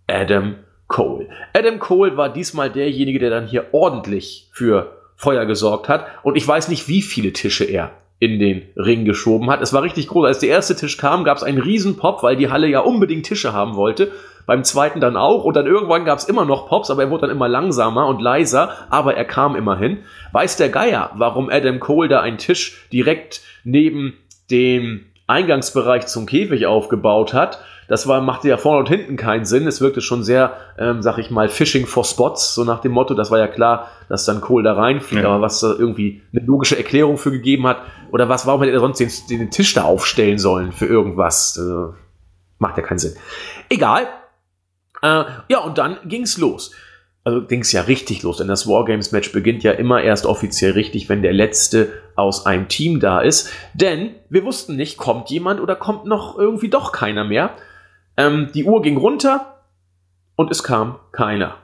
Adam Cole. Adam Cole war diesmal derjenige, der dann hier ordentlich für Feuer gesorgt hat und ich weiß nicht, wie viele Tische er in den Ring geschoben hat. Es war richtig groß. Als der erste Tisch kam, gab es einen riesen Pop, weil die Halle ja unbedingt Tische haben wollte. Beim zweiten dann auch und dann irgendwann gab es immer noch Pops, aber er wurde dann immer langsamer und leiser, aber er kam immerhin. Weiß der Geier, warum Adam Cole da einen Tisch direkt neben dem Eingangsbereich zum Käfig aufgebaut hat. Das war, machte ja vorne und hinten keinen Sinn. Es wirkte schon sehr, ähm, sag ich mal, Fishing for Spots, so nach dem Motto. Das war ja klar, dass dann Cole da reinfliegt, ja. Aber was da irgendwie eine logische Erklärung für gegeben hat. Oder was, warum hätte er sonst den, den Tisch da aufstellen sollen für irgendwas? Äh, macht ja keinen Sinn. Egal. Äh, ja, und dann ging's los. Also ging es ja richtig los, denn das Wargames-Match beginnt ja immer erst offiziell richtig, wenn der Letzte aus einem Team da ist. Denn wir wussten nicht, kommt jemand oder kommt noch irgendwie doch keiner mehr. Ähm, die Uhr ging runter und es kam keiner.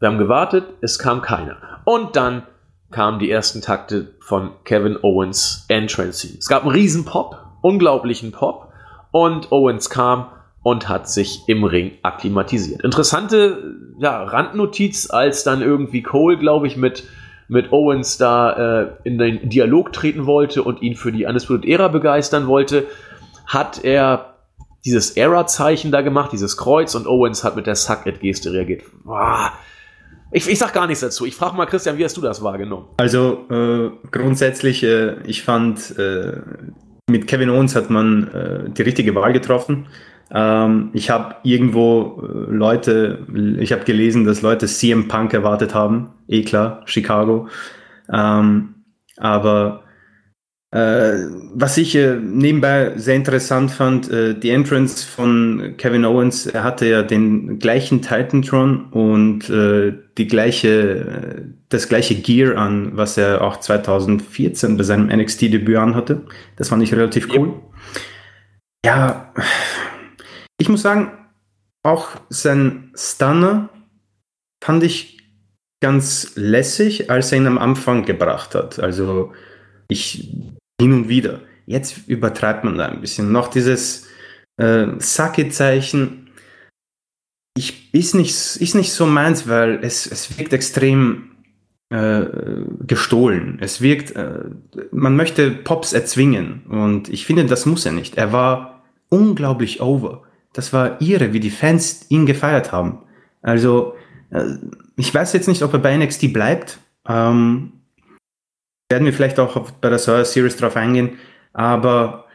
Wir haben gewartet, es kam keiner. Und dann kamen die ersten Takte von Kevin Owens' Entrance. Es gab einen riesen Pop, unglaublichen Pop. Und Owens kam und hat sich im Ring akklimatisiert. Interessante ja, Randnotiz, als dann irgendwie Cole, glaube ich, mit, mit Owens da äh, in den Dialog treten wollte und ihn für die Undisputed Era begeistern wollte, hat er dieses Era-Zeichen da gemacht, dieses Kreuz, und Owens hat mit der Suck-It-Geste reagiert. Boah. Ich, ich sag gar nichts dazu. Ich frage mal, Christian, wie hast du das wahrgenommen? Also äh, grundsätzlich, äh, ich fand, äh, mit Kevin Owens hat man äh, die richtige Wahl getroffen. Ich habe irgendwo Leute, ich habe gelesen, dass Leute C M Punk erwartet haben. Eh klar, Chicago. Ähm, aber äh, was ich äh, nebenbei sehr interessant fand, äh, die Entrance von Kevin Owens, er hatte ja den gleichen Titantron und äh, die gleiche, das gleiche Gear an, was er auch zwanzig vierzehn bei seinem N X T-Debüt anhatte. Das fand ich relativ cool. Ja, ich muss sagen, auch sein Stunner fand ich ganz lässig, als er ihn am Anfang gebracht hat. Also ich hin und wieder. Jetzt übertreibt man da ein bisschen. Noch dieses äh, Sake-Zeichen ich, ist, nicht, ist nicht so meins, weil es, es wirkt extrem äh, gestohlen. Es wirkt, äh, man möchte Pops erzwingen und ich finde, das muss er nicht. Er war unglaublich over. Das war irre, wie die Fans ihn gefeiert haben. Also, ich weiß jetzt nicht, ob er bei N X T bleibt. Ähm, werden wir vielleicht auch bei der Survivor Series drauf eingehen. Aber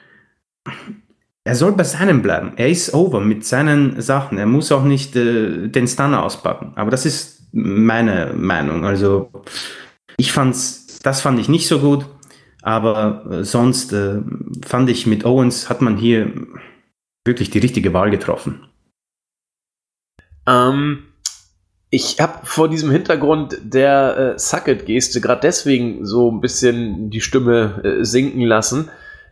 er soll bei seinem bleiben. Er ist over mit seinen Sachen. Er muss auch nicht äh, den Stunner auspacken. Aber das ist meine Meinung. Also, ich fand's, das fand ich nicht so gut. Aber sonst äh, fand ich, mit Owens hat man hier wirklich die richtige Wahl getroffen. Ähm, ich habe vor diesem Hintergrund der äh, Suck-It-Geste gerade deswegen so ein bisschen die Stimme äh, sinken lassen.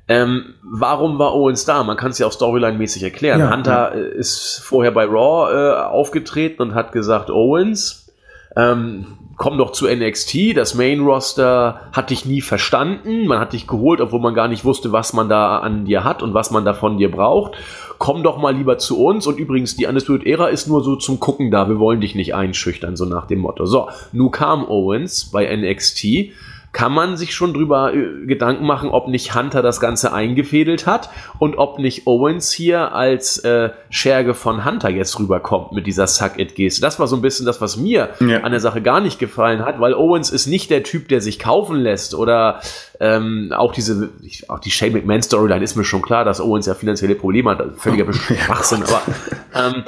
Ähm, warum war Owens da? Man kann es ja auch Storyline-mäßig erklären. Ja, Hunter ja. Äh, ist vorher bei Raw äh, aufgetreten und hat gesagt, Owens, ähm, komm doch zu N X T, das Main-Roster hat dich nie verstanden, man hat dich geholt, obwohl man gar nicht wusste, was man da an dir hat und was man da von dir braucht. Komm doch mal lieber zu uns. Und übrigens, die Undisputed-Ära ist nur so zum Gucken da, wir wollen dich nicht einschüchtern, so nach dem Motto. So, nun kam Owens bei N X T, kann man sich schon drüber äh, Gedanken machen, ob nicht Hunter das Ganze eingefädelt hat und ob nicht Owens hier als äh, Scherge von Hunter jetzt rüberkommt mit dieser Suck-It-Geste. Das war so ein bisschen das, was mir ja. an der Sache gar nicht gefallen hat, weil Owens ist nicht der Typ, der sich kaufen lässt oder ähm, auch diese, ich, auch die Shane McMahon-Storyline ist mir schon klar, dass Owens ja finanzielle Probleme hat, völliger Schwachsinn, aber ähm,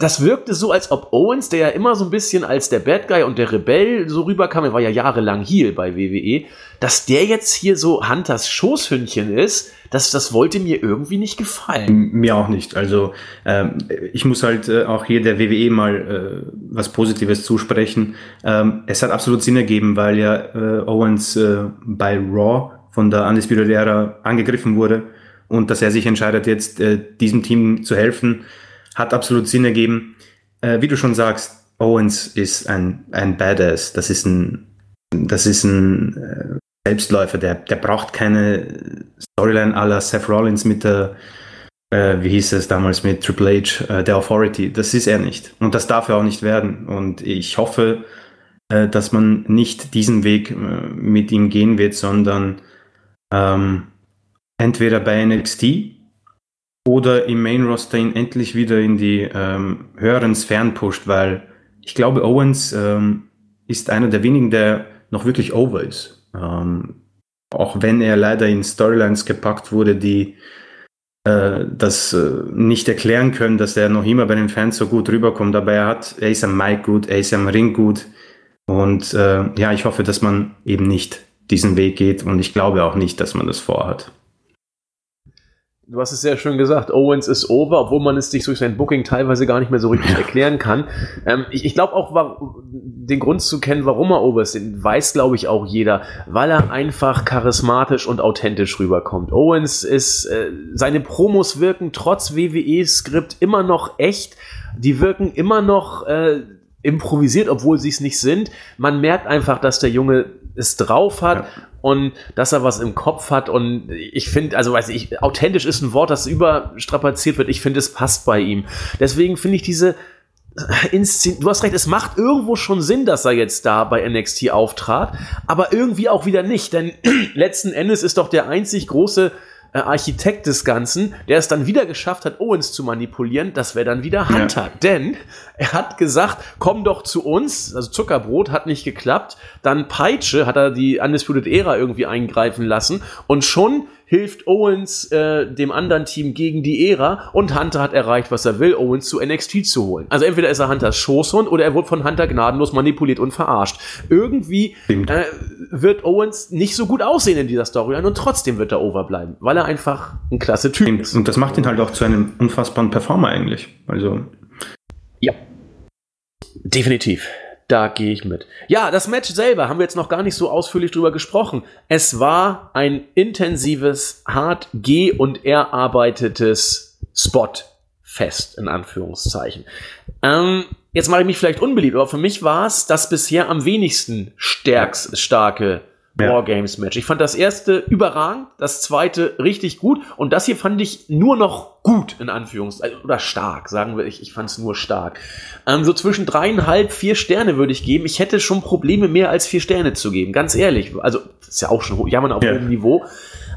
das wirkte so, als ob Owens, der ja immer so ein bisschen als der Bad Guy und der Rebell so rüberkam, er war ja jahrelang Heel bei W W E, dass der jetzt hier so Hunters Schoßhündchen ist, das, das wollte mir irgendwie nicht gefallen. Mir auch nicht. Also ähm, ich muss halt äh, auch hier der W W E mal äh, was Positives zusprechen. Ähm, es hat absolut Sinn ergeben, weil ja äh, Owens äh, bei Raw von der Undisputed Era angegriffen wurde und dass er sich entscheidet, jetzt äh, diesem Team zu helfen. Hat absolut Sinn ergeben. Äh, wie du schon sagst, Owens ist ein, ein Badass. Das ist ein, das ist ein äh, Selbstläufer. Der, der braucht keine Storyline à la Seth Rollins mit der, äh, wie hieß es damals, mit Triple H, äh, der Authority. Das ist er nicht. Und das darf er auch nicht werden. Und ich hoffe, äh, dass man nicht diesen Weg äh, mit ihm gehen wird, sondern ähm, entweder bei N X T oder im Main-Roster ihn endlich wieder in die ähm, höheren Sphären pusht, weil ich glaube, Owens ähm, ist einer der wenigen, der noch wirklich over ist. Ähm, auch wenn er leider in Storylines gepackt wurde, die äh, das äh, nicht erklären können, dass er noch immer bei den Fans so gut rüberkommt. Aber er, hat, er ist am Mic gut, er ist am Ring gut. Und äh, ja, ich hoffe, dass man eben nicht diesen Weg geht. Und ich glaube auch nicht, dass man das vorhat. Du hast es sehr schön gesagt, Owens ist over, obwohl man es sich durch sein Booking teilweise gar nicht mehr so richtig erklären kann. Ähm, ich ich glaube auch, war, den Grund zu kennen, warum er over ist, den weiß, glaube ich, auch jeder, weil er einfach charismatisch und authentisch rüberkommt. Owens ist, äh, seine Promos wirken trotz W W E-Skript immer noch echt, die wirken immer noch äh, improvisiert, obwohl sie es nicht sind. Man merkt einfach, dass der Junge es drauf hat. Ja. Und dass er was im Kopf hat und ich finde, also weiß ich, authentisch ist ein Wort, das überstrapaziert wird. Ich finde, es passt bei ihm. Deswegen finde ich diese Inszen- du hast recht, es macht irgendwo schon Sinn, dass er jetzt da bei N X T auftrat, aber irgendwie auch wieder nicht, denn letzten Endes ist doch der einzig große Architekt des Ganzen, der es dann wieder geschafft hat, Owens zu manipulieren, das wäre dann wieder Hunter. Ja. Denn er hat gesagt, komm doch zu uns, also Zuckerbrot hat nicht geklappt, dann Peitsche hat er die Undisputed Era irgendwie eingreifen lassen und schon hilft Owens äh, dem anderen Team gegen die Ära und Hunter hat erreicht, was er will, Owens zu N X T zu holen. Also entweder ist er Hunters Schoßhund oder er wurde von Hunter gnadenlos manipuliert und verarscht. Irgendwie äh, wird Owens nicht so gut aussehen in dieser Storyline und trotzdem wird er overbleiben, weil er einfach ein klasse Typ ist. Und das macht ihn halt auch zu einem unfassbaren Performer eigentlich. Also ja, definitiv. Da gehe ich mit. Ja, das Match selber haben wir jetzt noch gar nicht so ausführlich drüber gesprochen. Es war ein intensives, hart geh- und erarbeitetes Spotfest, in Anführungszeichen. Ähm, jetzt mache ich mich vielleicht unbeliebt, aber für mich war es das bisher am wenigsten stärkst, starke ja. Wargames-Match. Ich fand das erste überragend, das zweite richtig gut und das hier fand ich nur noch gut, in Anführungszeichen, oder stark, sagen wir, ich, ich fand es nur stark. Ähm, so zwischen dreieinhalb, vier Sterne würde ich geben. Ich hätte schon Probleme, mehr als vier Sterne zu geben, ganz ehrlich. Also, das ist ja auch schon jammern auf ja. hohem Niveau,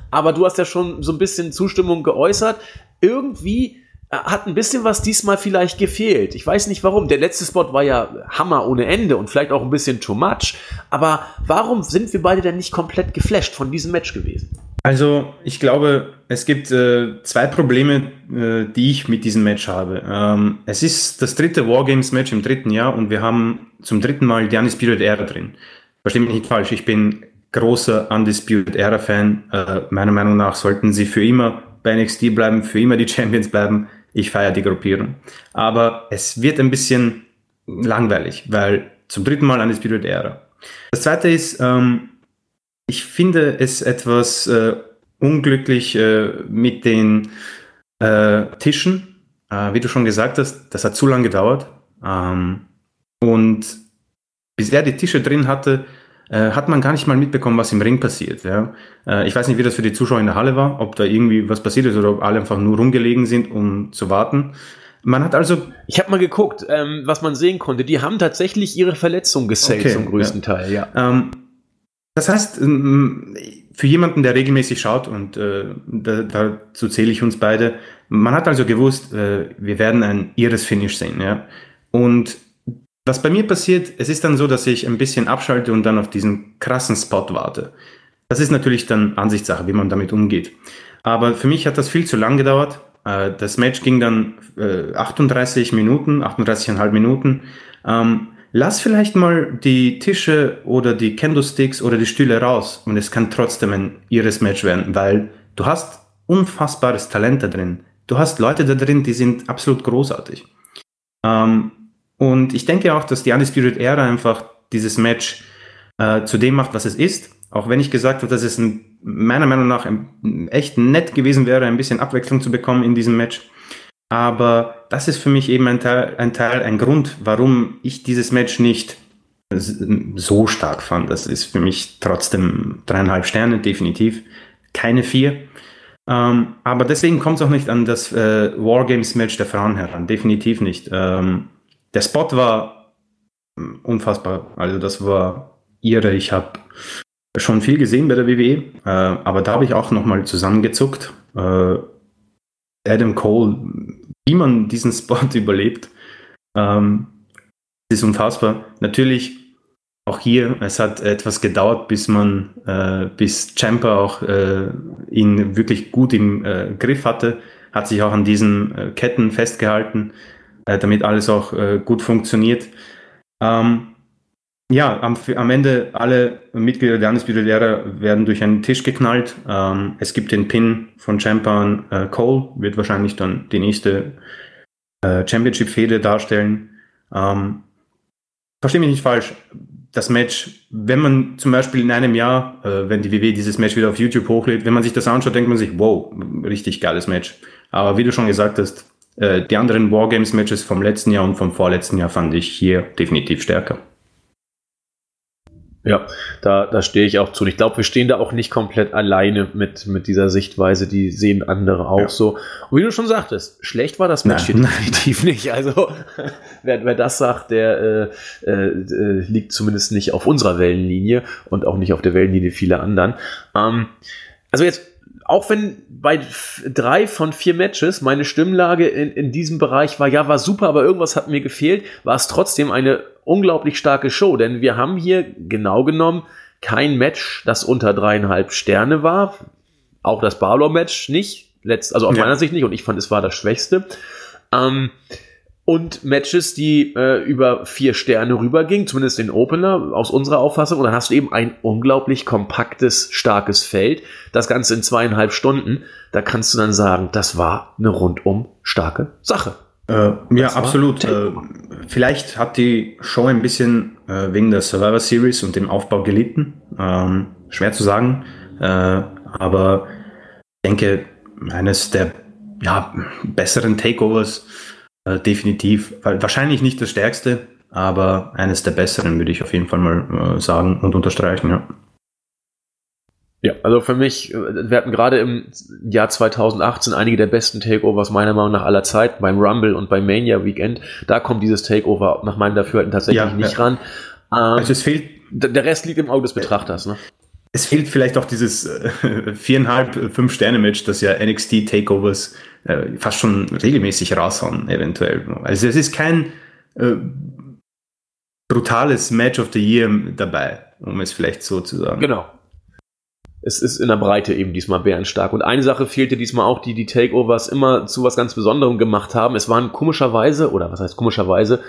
aber du hast ja schon so ein bisschen Zustimmung geäußert. Irgendwie hat ein bisschen was diesmal vielleicht gefehlt. Ich weiß nicht warum. Der letzte Spot war ja Hammer ohne Ende und vielleicht auch ein bisschen too much. Aber warum sind wir beide denn nicht komplett geflasht von diesem Match gewesen? Also ich glaube, es gibt äh, zwei Probleme, äh, die ich mit diesem Match habe. Ähm, es ist das dritte Wargames-Match im dritten Jahr und wir haben zum dritten Mal die Undisputed Era drin. Verstehe mich nicht falsch. Ich bin großer Undisputed Era-Fan. Äh, meiner Meinung nach sollten sie für immer bei N X T bleiben, für immer die Champions bleiben. Ich feiere die Gruppierung. Aber es wird ein bisschen langweilig, weil zum dritten Mal an die Spirit Era. Das zweite ist, ähm, ich finde es etwas äh, unglücklich äh, mit den äh, Tischen. Äh, wie du schon gesagt hast, das hat zu lange gedauert. Ähm, und bis er die Tische drin hatte, äh, hat man gar nicht mal mitbekommen, was im Ring passiert. Ja? Äh, ich weiß nicht, wie das für die Zuschauer in der Halle war, ob da irgendwie was passiert ist oder ob alle einfach nur rumgelegen sind, um zu warten. Man hat also... Ich habe mal geguckt, ähm, was man sehen konnte. Die haben tatsächlich ihre Verletzung gesellt, okay, zum größten ja. Teil. Ja. Ähm, das heißt, für jemanden, der regelmäßig schaut, und äh, da, dazu zähle ich uns beide, man hat also gewusst, äh, wir werden ein irres Finish sehen. Ja? Und was bei mir passiert, es ist dann so, dass ich ein bisschen abschalte und dann auf diesen krassen Spot warte. Das ist natürlich dann Ansichtssache, wie man damit umgeht. Aber für mich hat das viel zu lang gedauert. Das Match ging dann achtunddreißig Minuten, achtunddreißig Komma fünf Minuten. Ähm, lass vielleicht mal die Tische oder die Kendo-Sticks oder die Stühle raus und es kann trotzdem ein irres Match werden, weil du hast unfassbares Talent da drin. Du hast Leute da drin, die sind absolut großartig. Ähm, und ich denke auch, dass die Undisputed Era einfach dieses Match äh, zu dem macht, was es ist. Auch wenn ich gesagt habe, dass es ein, meiner Meinung nach ein, echt nett gewesen wäre, ein bisschen Abwechslung zu bekommen in diesem Match. Aber das ist für mich eben ein Teil, ein Teil, ein Grund, warum ich dieses Match nicht so stark fand. Das ist für mich trotzdem dreieinhalb Sterne, definitiv. Keine vier. Ähm, aber deswegen kommt es auch nicht an das äh, Wargames-Match der Frauen heran. Definitiv nicht. Ähm, der Spot war unfassbar. Also das war irre. Ich habe schon viel gesehen bei der W W E, äh, aber da habe ich auch nochmal zusammengezuckt. Äh, Adam Cole, wie man diesen Spot überlebt, ähm, ist unfassbar. Natürlich auch hier, es hat etwas gedauert, bis man, äh, bis Ciampa auch äh, ihn wirklich gut im äh, Griff hatte, hat sich auch an diesen äh, Ketten festgehalten, äh, damit alles auch äh, gut funktioniert. Ähm, Ja, am, am Ende alle Mitglieder der Undisputed Era werden durch einen Tisch geknallt. Ähm, es gibt den Pin von Ciampa an äh, Cole, wird wahrscheinlich dann die nächste äh, Championship-Fehde darstellen. Ähm, verstehe mich nicht falsch, das Match, wenn man zum Beispiel in einem Jahr, äh, wenn die W W E dieses Match wieder auf YouTube hochlädt, wenn man sich das anschaut, denkt man sich, wow, richtig geiles Match. Aber wie du schon gesagt hast, äh, die anderen Wargames-Matches vom letzten Jahr und vom vorletzten Jahr fand ich hier definitiv stärker. Ja, da, da stehe ich auch zu. Und ich glaube, wir stehen da auch nicht komplett alleine mit, mit dieser Sichtweise. Die sehen andere auch ja. so. Und wie du schon sagtest, schlecht war das Match nein, definitiv nein. nicht. Also wer, wer das sagt, der äh, äh, liegt zumindest nicht auf unserer Wellenlinie und auch nicht auf der Wellenlinie vieler anderen. Ähm, also jetzt, auch wenn bei drei von vier Matches meine Stimmlage in, in diesem Bereich war, ja, war super, aber irgendwas hat mir gefehlt, war es trotzdem eine unglaublich starke Show, denn wir haben hier genau genommen kein Match, das unter dreieinhalb Sterne war, auch das Balor-Match nicht, letzt, also aus ja. meiner Sicht nicht, und ich fand, es war das Schwächste. Ähm, und Matches, die äh, über vier Sterne rübergingen, zumindest den Opener, aus unserer Auffassung, und dann hast du eben ein unglaublich kompaktes, starkes Feld, das Ganze in zweieinhalb Stunden, da kannst du dann sagen, das war eine rundum starke Sache. Äh, ja, absolut. Äh, vielleicht hat die Show ein bisschen äh, wegen der Survivor Series und dem Aufbau gelitten. Ähm, schwer zu sagen. Äh, aber ich denke, eines der ja, besseren Takeovers äh, definitiv. Wahrscheinlich nicht das stärkste, aber eines der besseren, würde ich auf jeden Fall mal äh, sagen und unterstreichen, ja. Ja, also für mich, wir hatten gerade im Jahr zweitausendachtzehn einige der besten Takeovers meiner Meinung nach aller Zeit, beim Rumble und beim Mania Weekend. Da kommt dieses Takeover nach meinem Dafürhalten tatsächlich ja, nicht ja. ran. Ähm, also es fehlt, der Rest liegt im Auge des Betrachters. Ne? Es fehlt vielleicht auch dieses viereinhalb, äh, fünf Sterne Match, das ja N X T Takeovers äh, fast schon regelmäßig raushauen, eventuell. Also es ist kein äh, brutales Match of the Year dabei, um es vielleicht so zu sagen. Genau. Es ist in der Breite eben diesmal bärenstark. Und eine Sache fehlte diesmal auch, die die Takeovers immer zu was ganz Besonderem gemacht haben. Es waren komischerweise, oder was heißt komischerweise,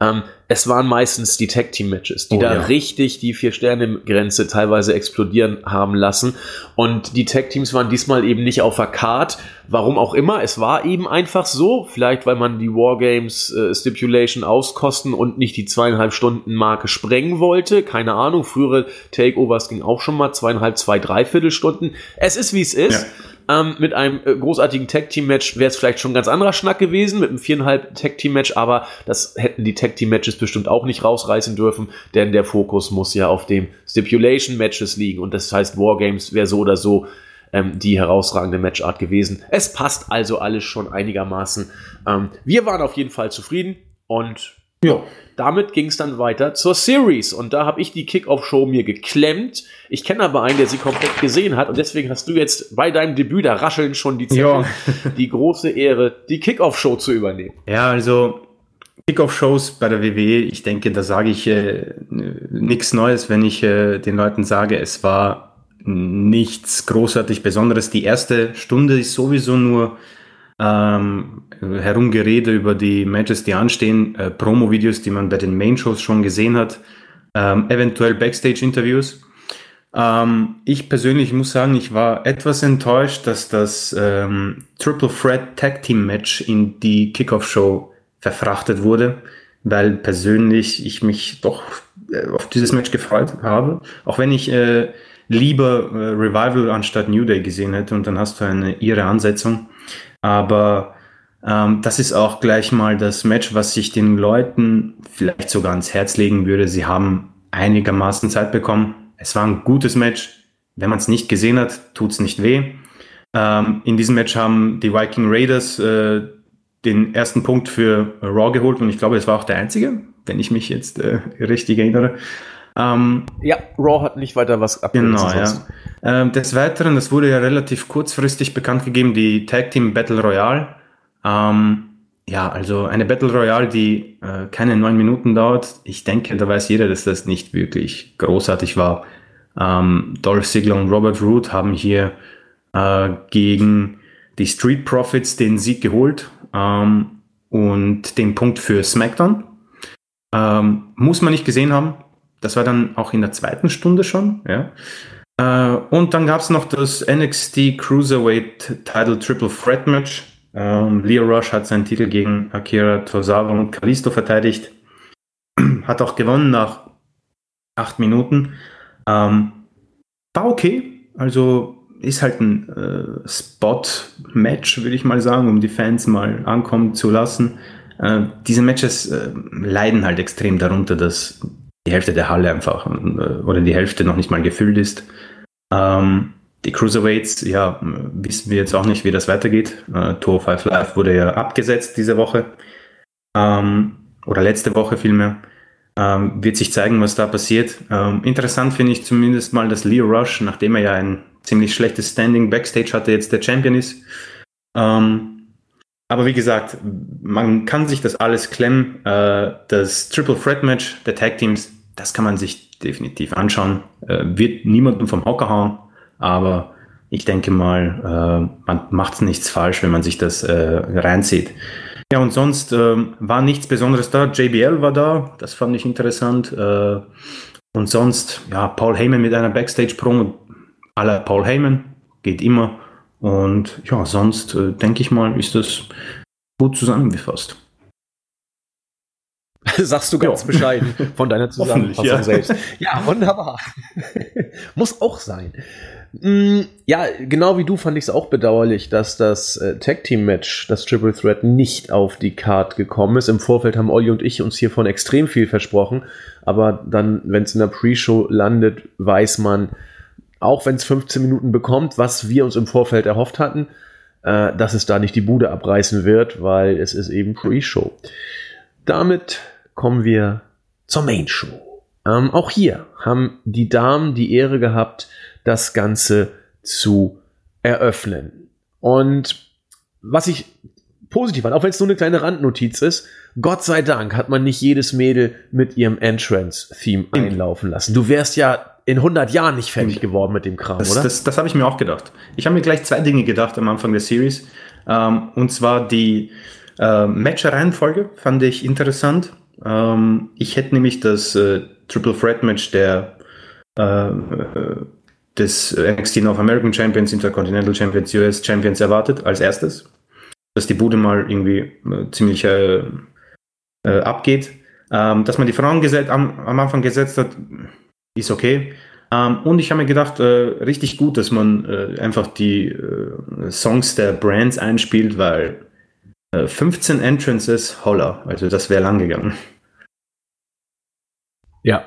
Ähm, es waren meistens die Tag-Team-Matches, die oh, da ja. richtig die Vier-Sterne-Grenze teilweise explodieren haben lassen. Und die Tag-Teams waren diesmal eben nicht auf der Card. Warum auch immer, es war eben einfach so. Vielleicht, weil man die Wargames-Stipulation äh, auskosten und nicht die zweieinhalb Stunden-Marke sprengen wollte. Keine Ahnung, frühere Takeovers ging auch schon mal zweieinhalb, zwei, dreiviertel Stunden. Es ist, wie es ist. Ja. Ähm, mit einem äh, großartigen Tag-Team-Match wäre es vielleicht schon ein ganz anderer Schnack gewesen, mit einem viereinhalb Tag-Team-Match, aber das hätten die Tag-Team-Matches bestimmt auch nicht rausreißen dürfen, denn der Fokus muss ja auf dem Stipulation-Matches liegen und das heißt, Wargames wäre so oder so ähm, die herausragende Matchart gewesen. Es passt also alles schon einigermaßen. Ähm, wir waren auf jeden Fall zufrieden und ja, damit ging es dann weiter zur Series. Und da habe ich die Kick-Off-Show mir geklemmt. Ich kenne aber einen, der sie komplett gesehen hat. Und deswegen hast du jetzt bei deinem Debüt, da rascheln schon die Zettel, die große Ehre, die Kick-Off-Show zu übernehmen. Ja, also Kick-Off-Shows bei der W W E, ich denke, da sage ich äh, nichts Neues, wenn ich äh, den Leuten sage, es war nichts großartig Besonderes. Die erste Stunde ist sowieso nur Ähm, herumgerede über die Matches, die anstehen, äh, Promo-Videos, die man bei den Main-Shows schon gesehen hat, ähm, eventuell Backstage-Interviews. Ähm, ich persönlich muss sagen, ich war etwas enttäuscht, dass das ähm, Triple Threat Tag Team Match in die Kickoff-Show verfrachtet wurde, weil persönlich ich mich doch äh, auf dieses Match gefreut habe, auch wenn ich äh, lieber äh, Revival anstatt New Day gesehen hätte und dann hast du eine ihre Ansetzung. Aber ähm, das ist auch gleich mal das Match, was ich den Leuten vielleicht sogar ans Herz legen würde. Sie haben einigermaßen Zeit bekommen. Es war ein gutes Match. Wenn man es nicht gesehen hat, tut es nicht weh. Ähm, in diesem Match haben die Viking Raiders äh, den ersten Punkt für Raw geholt. Und ich glaube, es war auch der einzige, wenn ich mich jetzt äh, richtig erinnere. Ähm, ja, Raw hat nicht weiter was abgegeben. Genau, ja. Ähm, des Weiteren, das wurde ja relativ kurzfristig bekannt gegeben, die Tag Team Battle Royale. Ähm, ja, also eine Battle Royale, die äh, keine neun Minuten dauert. Ich denke, da weiß jeder, dass das nicht wirklich großartig war. Ähm, Dolph Ziggler und Robert Roode haben hier äh, gegen die Street Profits den Sieg geholt ähm, und den Punkt für SmackDown. Ähm, muss man nicht gesehen haben. Das war dann auch in der zweiten Stunde schon. Ja. Äh, und dann gab es noch das N X T Cruiserweight Title Triple Threat Match. Ähm, Lio Rush hat seinen Titel gegen Akira Tozawa und Kalisto verteidigt. Hat auch gewonnen nach acht Minuten. Ähm, war okay. Also ist halt ein äh, Spot-Match, würde ich mal sagen, um die Fans mal ankommen zu lassen. Äh, diese Matches äh, leiden halt extrem darunter, dass die Hälfte der Halle einfach oder die Hälfte noch nicht mal gefüllt ist. Ähm, die Cruiserweights, ja, wissen wir jetzt auch nicht, wie das weitergeht. Äh, two oh five Live wurde ja abgesetzt diese Woche ähm, oder letzte Woche vielmehr. Ähm, wird sich zeigen, was da passiert. Ähm, interessant finde ich zumindest mal, dass Lio Rush, nachdem er ja ein ziemlich schlechtes Standing Backstage hatte, jetzt der Champion ist. Ähm, Aber wie gesagt, man kann sich das alles klemmen. Das Triple Threat Match der Tag Teams, das kann man sich definitiv anschauen. Wird niemanden vom Hocker hauen, aber ich denke mal, man macht nichts falsch, wenn man sich das reinzieht. Ja, und sonst war nichts Besonderes da. J B L war da, das fand ich interessant. Und sonst, ja, Paul Heyman mit einer Backstage-Promo à la Paul Heyman, geht immer. Und ja, sonst äh, denke ich mal, ist das gut zusammengefasst. Sagst du ganz ja. bescheiden von deiner Zusammenfassung ja. selbst. Ja, wunderbar. Muss auch sein. Mm, ja, genau wie du fand ich es auch bedauerlich, dass das äh, Tag-Team-Match, das Triple Threat, nicht auf die Card gekommen ist. Im Vorfeld haben Olli und ich uns hiervon extrem viel versprochen. Aber dann, wenn es in der Pre-Show landet, weiß man, auch wenn es fünfzehn Minuten bekommt, was wir uns im Vorfeld erhofft hatten, äh, dass es da nicht die Bude abreißen wird, weil es ist eben Pre-Show. Damit kommen wir zur Main-Show. Ähm, auch hier haben die Damen die Ehre gehabt, das Ganze zu eröffnen. Und was ich positiv fand, auch wenn es nur eine kleine Randnotiz ist, Gott sei Dank hat man nicht jedes Mädel mit ihrem Entrance-Theme einlaufen lassen. Du wärst ja in hundert Jahren nicht fertig geworden mit dem Kram, das, oder? Das, das habe ich mir auch gedacht. Ich habe mir gleich zwei Dinge gedacht am Anfang der Series. Ähm, und zwar die äh, Match-Reihenfolge fand ich interessant. Ähm, ich hätte nämlich das äh, Triple Threat Match der äh, des N X T North American Champions, Intercontinental Champions, U S Champions erwartet als erstes, dass die Bude mal irgendwie äh, ziemlich äh, äh, abgeht. Ähm, dass man die Frauen geset- am, am Anfang gesetzt hat, ist okay. Ähm, und ich habe mir gedacht, äh, richtig gut, dass man äh, einfach die äh, Songs der Brands einspielt, weil äh, fünfzehn Entrances, holla, also das wäre lang gegangen. Ja,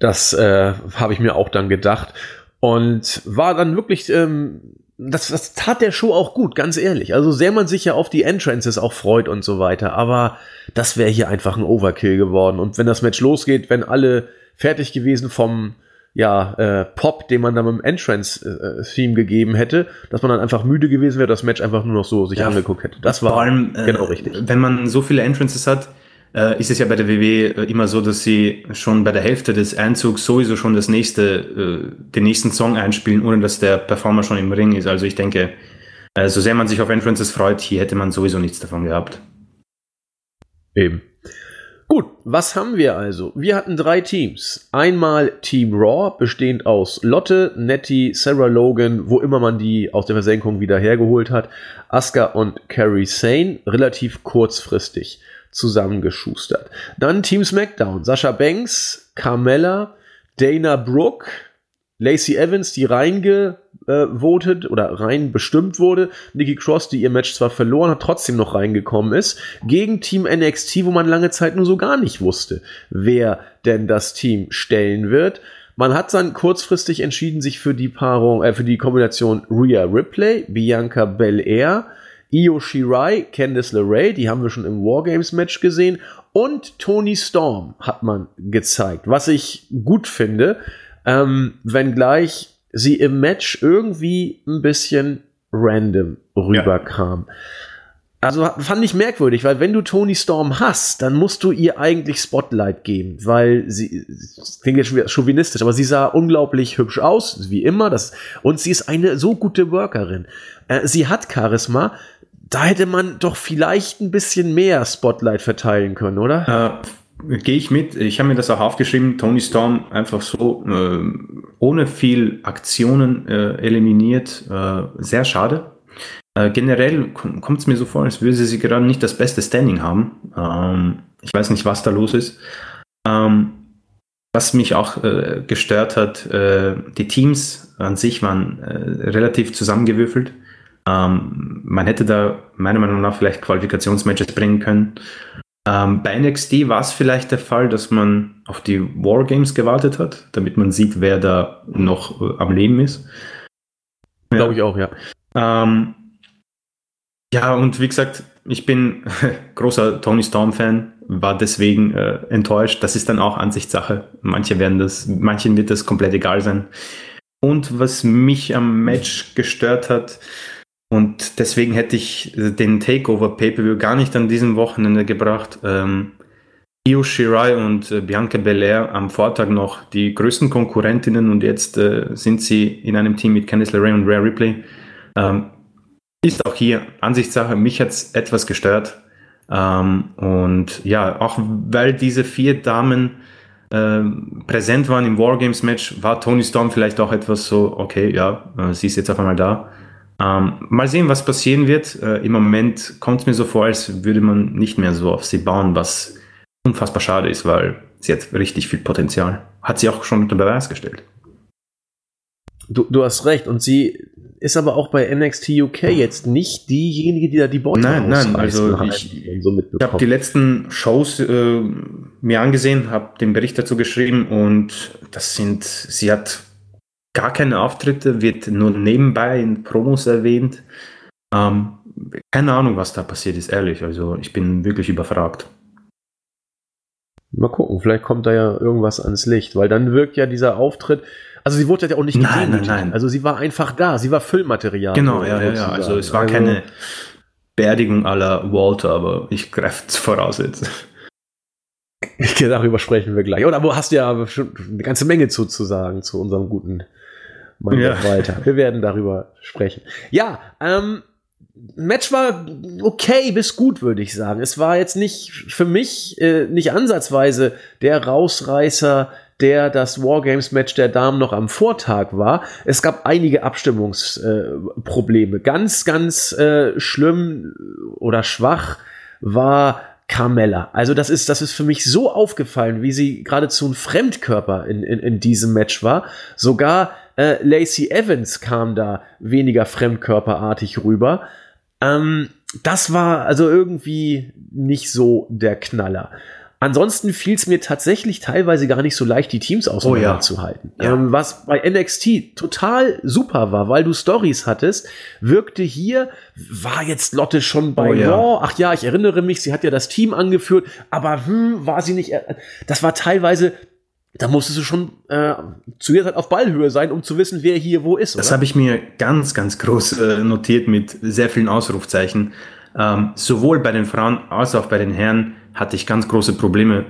das äh, habe ich mir auch dann gedacht. Und war dann wirklich, ähm, das, das tat der Show auch gut, ganz ehrlich. Also sehr man sich ja auf die Entrances auch freut und so weiter. Aber das wäre hier einfach ein Overkill geworden. Und wenn das Match losgeht, wenn alle fertig gewesen vom ja, äh, Pop, den man dann mit dem Entrance-Theme äh, gegeben hätte, dass man dann einfach müde gewesen wäre, das Match einfach nur noch so sich ja, angeguckt hätte. Das war vor allem, genau äh, richtig. Wenn man so viele Entrances hat, ist es ja bei der W W E immer so, dass sie schon bei der Hälfte des Einzugs sowieso schon das nächste, den nächsten Song einspielen, ohne dass der Performer schon im Ring ist. Also ich denke, so sehr man sich auf Entrances freut, hier hätte man sowieso nichts davon gehabt. Eben. Gut, was haben wir also? Wir hatten drei Teams. Einmal Team Raw, bestehend aus Lotte, Nettie, Sarah Logan, wo immer man die aus der Versenkung wieder hergeholt hat, Asuka und Kairi Sane, relativ kurzfristig zusammengeschustert. Dann Team SmackDown. Sasha Banks, Carmella, Dana Brooke, Lacey Evans, die reingevotet äh, oder rein bestimmt wurde. Nikki Cross, die ihr Match zwar verloren hat, trotzdem noch reingekommen ist. Gegen Team N X T, wo man lange Zeit nur so gar nicht wusste, wer denn das Team stellen wird. Man hat dann kurzfristig entschieden, sich für die Paarung, äh, für die Kombination Rhea Ripley, Bianca Belair, Io Shirai, Candice LeRae, die haben wir schon im Wargames-Match gesehen, und Toni Storm hat man gezeigt, was ich gut finde, ähm, wenngleich sie im Match irgendwie ein bisschen random rüberkam. Ja. Also fand ich merkwürdig, weil wenn du Toni Storm hast, dann musst du ihr eigentlich Spotlight geben, weil sie, das klingt jetzt schon chauvinistisch, aber sie sah unglaublich hübsch aus, wie immer, das, und sie ist eine so gute Workerin. Äh, sie hat Charisma, da hätte man doch vielleicht ein bisschen mehr Spotlight verteilen können, oder? Äh, Gehe ich mit. Ich habe mir das auch aufgeschrieben. Toni Storm einfach so äh, ohne viel Aktionen äh, eliminiert. Äh, sehr schade. Äh, generell k- kommt es mir so vor, als würde sie gerade nicht das beste Standing haben. Ähm, ich weiß nicht, was da los ist. Ähm, was mich auch äh, gestört hat, äh, die Teams an sich waren äh, relativ zusammengewürfelt. Ähm, man hätte da meiner Meinung nach vielleicht Qualifikationsmatches bringen können. Ähm, bei N X T war es vielleicht der Fall, dass man auf die Wargames gewartet hat, damit man sieht, wer da noch äh, am Leben ist. Ja. Glaube ich auch, ja. Ähm, ja, und wie gesagt, ich bin großer Toni Storm-Fan, war deswegen äh, enttäuscht. Das ist dann auch Ansichtssache. Manche werden das, manchen wird das komplett egal sein. Und was mich am Match gestört hat, und deswegen hätte ich den Takeover Pay-Per-View gar nicht an diesem Wochenende gebracht. Ähm, Io Shirai und äh, Bianca Belair am Vortag noch die größten Konkurrentinnen und jetzt äh, sind sie in einem Team mit Candice LeRae und Rhea Ripley. Ähm, ist auch hier Ansichtssache. Mich hat es etwas gestört. Ähm, und ja, auch weil diese vier Damen ähm, präsent waren im Wargames-Match, war Toni Storm vielleicht auch etwas so, okay, ja, äh, sie ist jetzt auf einmal da. Ähm, mal sehen, was passieren wird. Äh, im Moment kommt es mir so vor, als würde man nicht mehr so auf sie bauen, was unfassbar schade ist, weil sie hat richtig viel Potenzial. Hat sie auch schon unter Beweis gestellt. Du, du hast recht. Und sie ist aber auch bei N X T U K jetzt nicht diejenige, die da die Beute nein, nein, also ich, ich habe die letzten Shows äh, mir angesehen, habe den Bericht dazu geschrieben und das sind, sie hat gar keine Auftritte, wird nur nebenbei in Promos erwähnt. Ähm, keine Ahnung, was da passiert ist, ehrlich. Also ich bin wirklich überfragt. Mal gucken, vielleicht kommt da ja irgendwas ans Licht, weil dann wirkt ja dieser Auftritt. Also sie wurde ja auch nicht nein, gesehen. Nein, nein. Also sie war einfach da, sie war Füllmaterial. Genau, ja, ja, ja. Also es war also keine Beerdigung à la Walter, aber ich greife es voraus jetzt. Darüber sprechen wir gleich. Oder du hast ja schon eine ganze Menge zu, zu sagen zu unserem guten Mann ja. Walter. Wir werden darüber sprechen. Ja, ähm, Match war okay bis gut, würde ich sagen. Es war jetzt nicht für mich äh, nicht ansatzweise der Rausreißer, der das Wargames-Match der Damen noch am Vortag war. Es gab einige Abstimmungsprobleme. Äh, ganz, ganz äh, schlimm oder schwach war Carmella. Also das ist, das ist für mich so aufgefallen, wie sie geradezu ein Fremdkörper in, in, in diesem Match war. Sogar äh, Lacey Evans kam da weniger fremdkörperartig rüber. Ähm, das war also irgendwie nicht so der Knaller. Ansonsten fiel es mir tatsächlich teilweise gar nicht so leicht, die Teams auseinanderzuhalten. Oh ja. Ja. Ähm, was bei N X T total super war, weil du Storys hattest, wirkte hier, war jetzt Lotte schon bei oh ja. Raw? Ach ja, ich erinnere mich, sie hat ja das Team angeführt, aber hm, war sie nicht, das war teilweise, da musstest du schon äh, zu jeder Zeit auf Ballhöhe sein, um zu wissen, wer hier wo ist. Oder? Das habe ich mir ganz, ganz groß äh, notiert mit sehr vielen Ausrufzeichen. Ähm, sowohl bei den Frauen als auch bei den Herren hatte ich ganz große Probleme,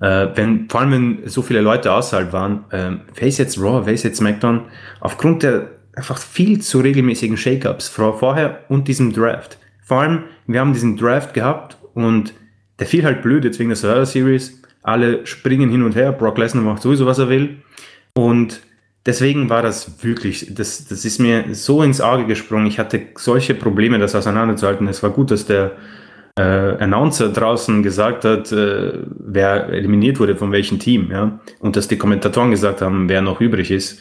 äh, wenn, vor allem wenn so viele Leute außerhalb waren, äh, wer ist jetzt Raw, wer ist jetzt SmackDown, aufgrund der einfach viel zu regelmäßigen Shake-Ups vor, vorher und diesem Draft. Vor allem, wir haben diesen Draft gehabt und der fiel halt blöd, jetzt wegen der Survivor Series, alle springen hin und her, Brock Lesnar macht sowieso, was er will, und deswegen war das wirklich, das, das ist mir so ins Auge gesprungen, ich hatte solche Probleme, das auseinanderzuhalten. Es war gut, dass der Äh, Announcer draußen gesagt hat, äh, wer eliminiert wurde, von welchem Team, ja, und dass die Kommentatoren gesagt haben, wer noch übrig ist.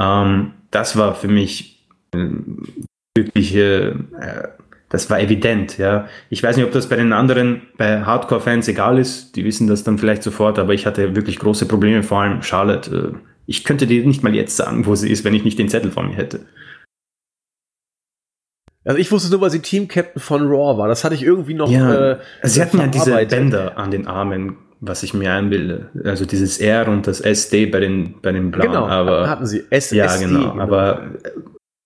Ähm, das war für mich äh, wirklich, äh, das war evident, ja. Ich weiß nicht, ob das bei den anderen, bei Hardcore-Fans egal ist, die wissen das dann vielleicht sofort, aber ich hatte wirklich große Probleme, vor allem Charlotte. Äh, ich könnte dir nicht mal jetzt sagen, wo sie ist, wenn ich nicht den Zettel vor mir hätte. Also ich wusste nur, weil sie Team-Captain von Raw war. Das hatte ich irgendwie noch ja, äh, sie hatten ja diese Bänder an den Armen, was ich mir einbilde. Also dieses R und das S D bei den, bei den Blauen. Genau, aber, hatten sie. S S D. Ja, genau. genau. Aber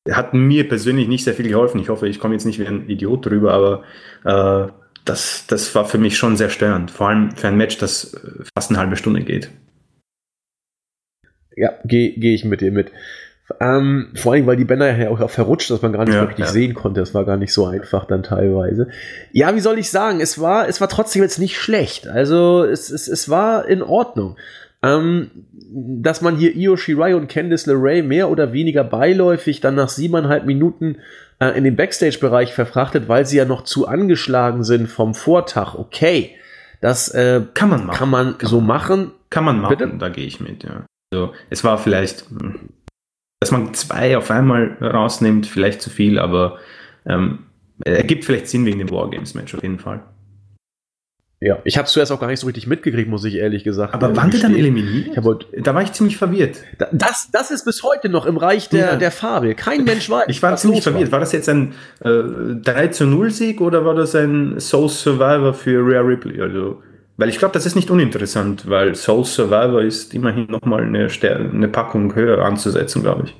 äh, hat mir persönlich nicht sehr viel geholfen. Ich hoffe, ich komme jetzt nicht wie ein Idiot drüber, aber äh, das, das war für mich schon sehr störend. Vor allem für ein Match, das fast eine halbe Stunde geht. Ja, gehe geh ich mit dir mit. Ähm, vor allem, weil die Bänder ja auch verrutscht, dass man gar nicht ja, wirklich ja. sehen konnte. Das war gar nicht so einfach dann teilweise. Ja, wie soll ich sagen? Es war, es war trotzdem jetzt nicht schlecht. Also es, es, es war in Ordnung. Ähm, dass man hier Io Shirai und Candice LeRae mehr oder weniger beiläufig dann nach siebeneinhalb Minuten äh, in den Backstage-Bereich verfrachtet, weil sie ja noch zu angeschlagen sind vom Vortag. Okay, das äh, kann man machen. Kann man kann so man machen. Kann man machen, Bitte? Da gehe ich mit, ja. Also, es war vielleicht... Dass man zwei auf einmal rausnimmt, vielleicht zu viel, aber ähm, ergibt vielleicht Sinn wegen dem Wargames-Match auf jeden Fall. Ja, ich habe es zuerst auch gar nicht so richtig mitgekriegt, muss ich ehrlich gesagt. Aber wann die dann eliminiert? Ich hab, da war ich ziemlich verwirrt. Das, das ist bis heute noch im Reich der, ja. der Fabel. Kein Mensch weiß. Ich war ziemlich verwirrt. War das jetzt ein äh, drei zu null Sieg oder war das ein Soul Survivor für Rhea Ripley? Also, weil ich glaube, das ist nicht uninteressant, weil Soul Survivor ist immerhin nochmal eine, Ster- eine Packung höher anzusetzen, glaube ich.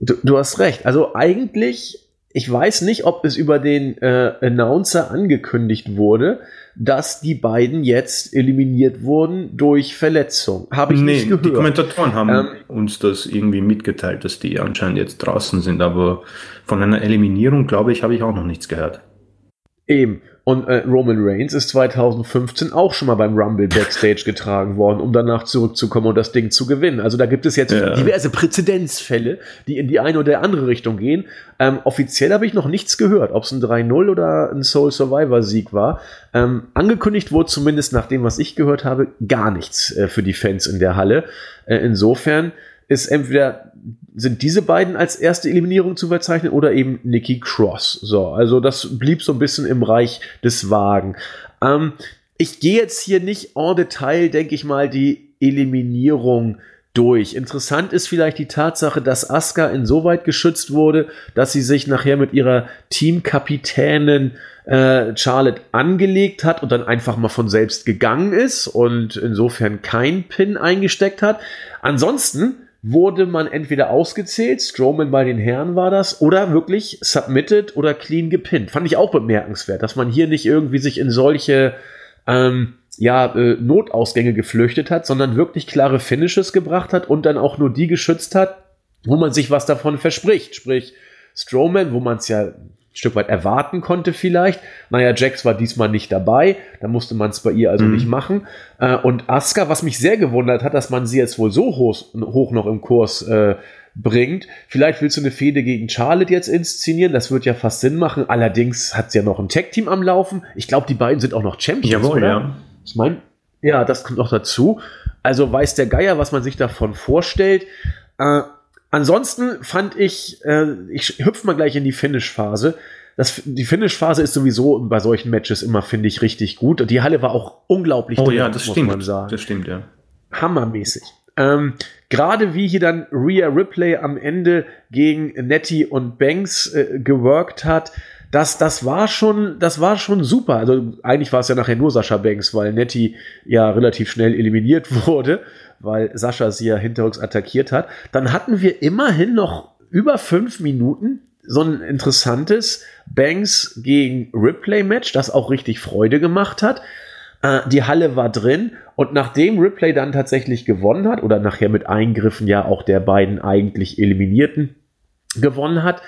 Du, du hast recht. Also eigentlich, ich weiß nicht, ob es über den äh, Announcer angekündigt wurde, dass die beiden jetzt eliminiert wurden durch Verletzung. Habe ich nee, nicht gehört. Die Kommentatoren haben ähm, uns das irgendwie mitgeteilt, dass die anscheinend jetzt draußen sind, aber von einer Eliminierung, glaube ich, habe ich auch noch nichts gehört. Eben. Und äh, Roman Reigns ist zweitausendfünfzehn auch schon mal beim Rumble Backstage getragen worden, um danach zurückzukommen und das Ding zu gewinnen. Also da gibt es jetzt ja. diverse Präzedenzfälle, die in die eine oder andere Richtung gehen. Ähm, offiziell habe ich noch nichts gehört, ob es ein drei null oder ein Soul-Survivor-Sieg war. Ähm, angekündigt wurde zumindest nach dem, was ich gehört habe, gar nichts äh, für die Fans in der Halle. Äh, insofern ist entweder sind diese beiden als erste Eliminierung zu verzeichnen oder eben Nikki Cross. So, also das blieb so ein bisschen im Reich des Vagen. Ähm, ich gehe jetzt hier nicht en Detail, denke ich mal, die Eliminierung durch. Interessant ist vielleicht die Tatsache, dass Asuka insoweit geschützt wurde, dass sie sich nachher mit ihrer Teamkapitänin äh, Charlotte angelegt hat und dann einfach mal von selbst gegangen ist und insofern keinen Pin eingesteckt hat. Ansonsten wurde man entweder ausgezählt, Strowman bei den Herren war das, oder wirklich submitted oder clean gepinnt. Fand ich auch bemerkenswert, dass man hier nicht irgendwie sich in solche ähm, ja, äh, Notausgänge geflüchtet hat, sondern wirklich klare Finishes gebracht hat und dann auch nur die geschützt hat, wo man sich was davon verspricht. Sprich, Strowman, wo man es ja ein Stück weit erwarten konnte vielleicht. Naja, Jax war diesmal nicht dabei, da musste man es bei ihr also mhm. nicht machen. Äh, und Asuka, was mich sehr gewundert hat, dass man sie jetzt wohl so hoch, hoch noch im Kurs äh, bringt. Vielleicht willst du eine Fehde gegen Charlotte jetzt inszenieren, das wird ja fast Sinn machen. Allerdings hat sie ja noch ein Tag-Team am Laufen. Ich glaube, die beiden sind auch noch Champions, Jawohl, oder? Ja. Ich meine, ja, das kommt noch dazu. Also weiß der Geier, was man sich davon vorstellt. Äh, Ansonsten fand ich, äh, ich hüpfe mal gleich in die Finish-Phase. Das, die Finish-Phase ist sowieso bei solchen Matches immer, finde ich, richtig gut. Und die Halle war auch unglaublich oh, drin, ja, das muss stimmt. man sagen. Das stimmt, ja. Hammermäßig. Ähm, Gerade wie hier dann Rhea Ripley am Ende gegen Nettie und Banks äh, geworkt hat, das, das, war schon, das war schon super. Also eigentlich war es ja nachher nur Sascha Banks, weil Nettie ja relativ schnell eliminiert wurde, weil Sascha sie ja hinterrücks attackiert hat. Dann hatten wir immerhin noch über fünf Minuten so ein interessantes Banks gegen Ripley-Match, das auch richtig Freude gemacht hat. Äh, die Halle war drin und nachdem Ripley dann tatsächlich gewonnen hat oder nachher mit Eingriffen ja auch der beiden eigentlich Eliminierten gewonnen hat,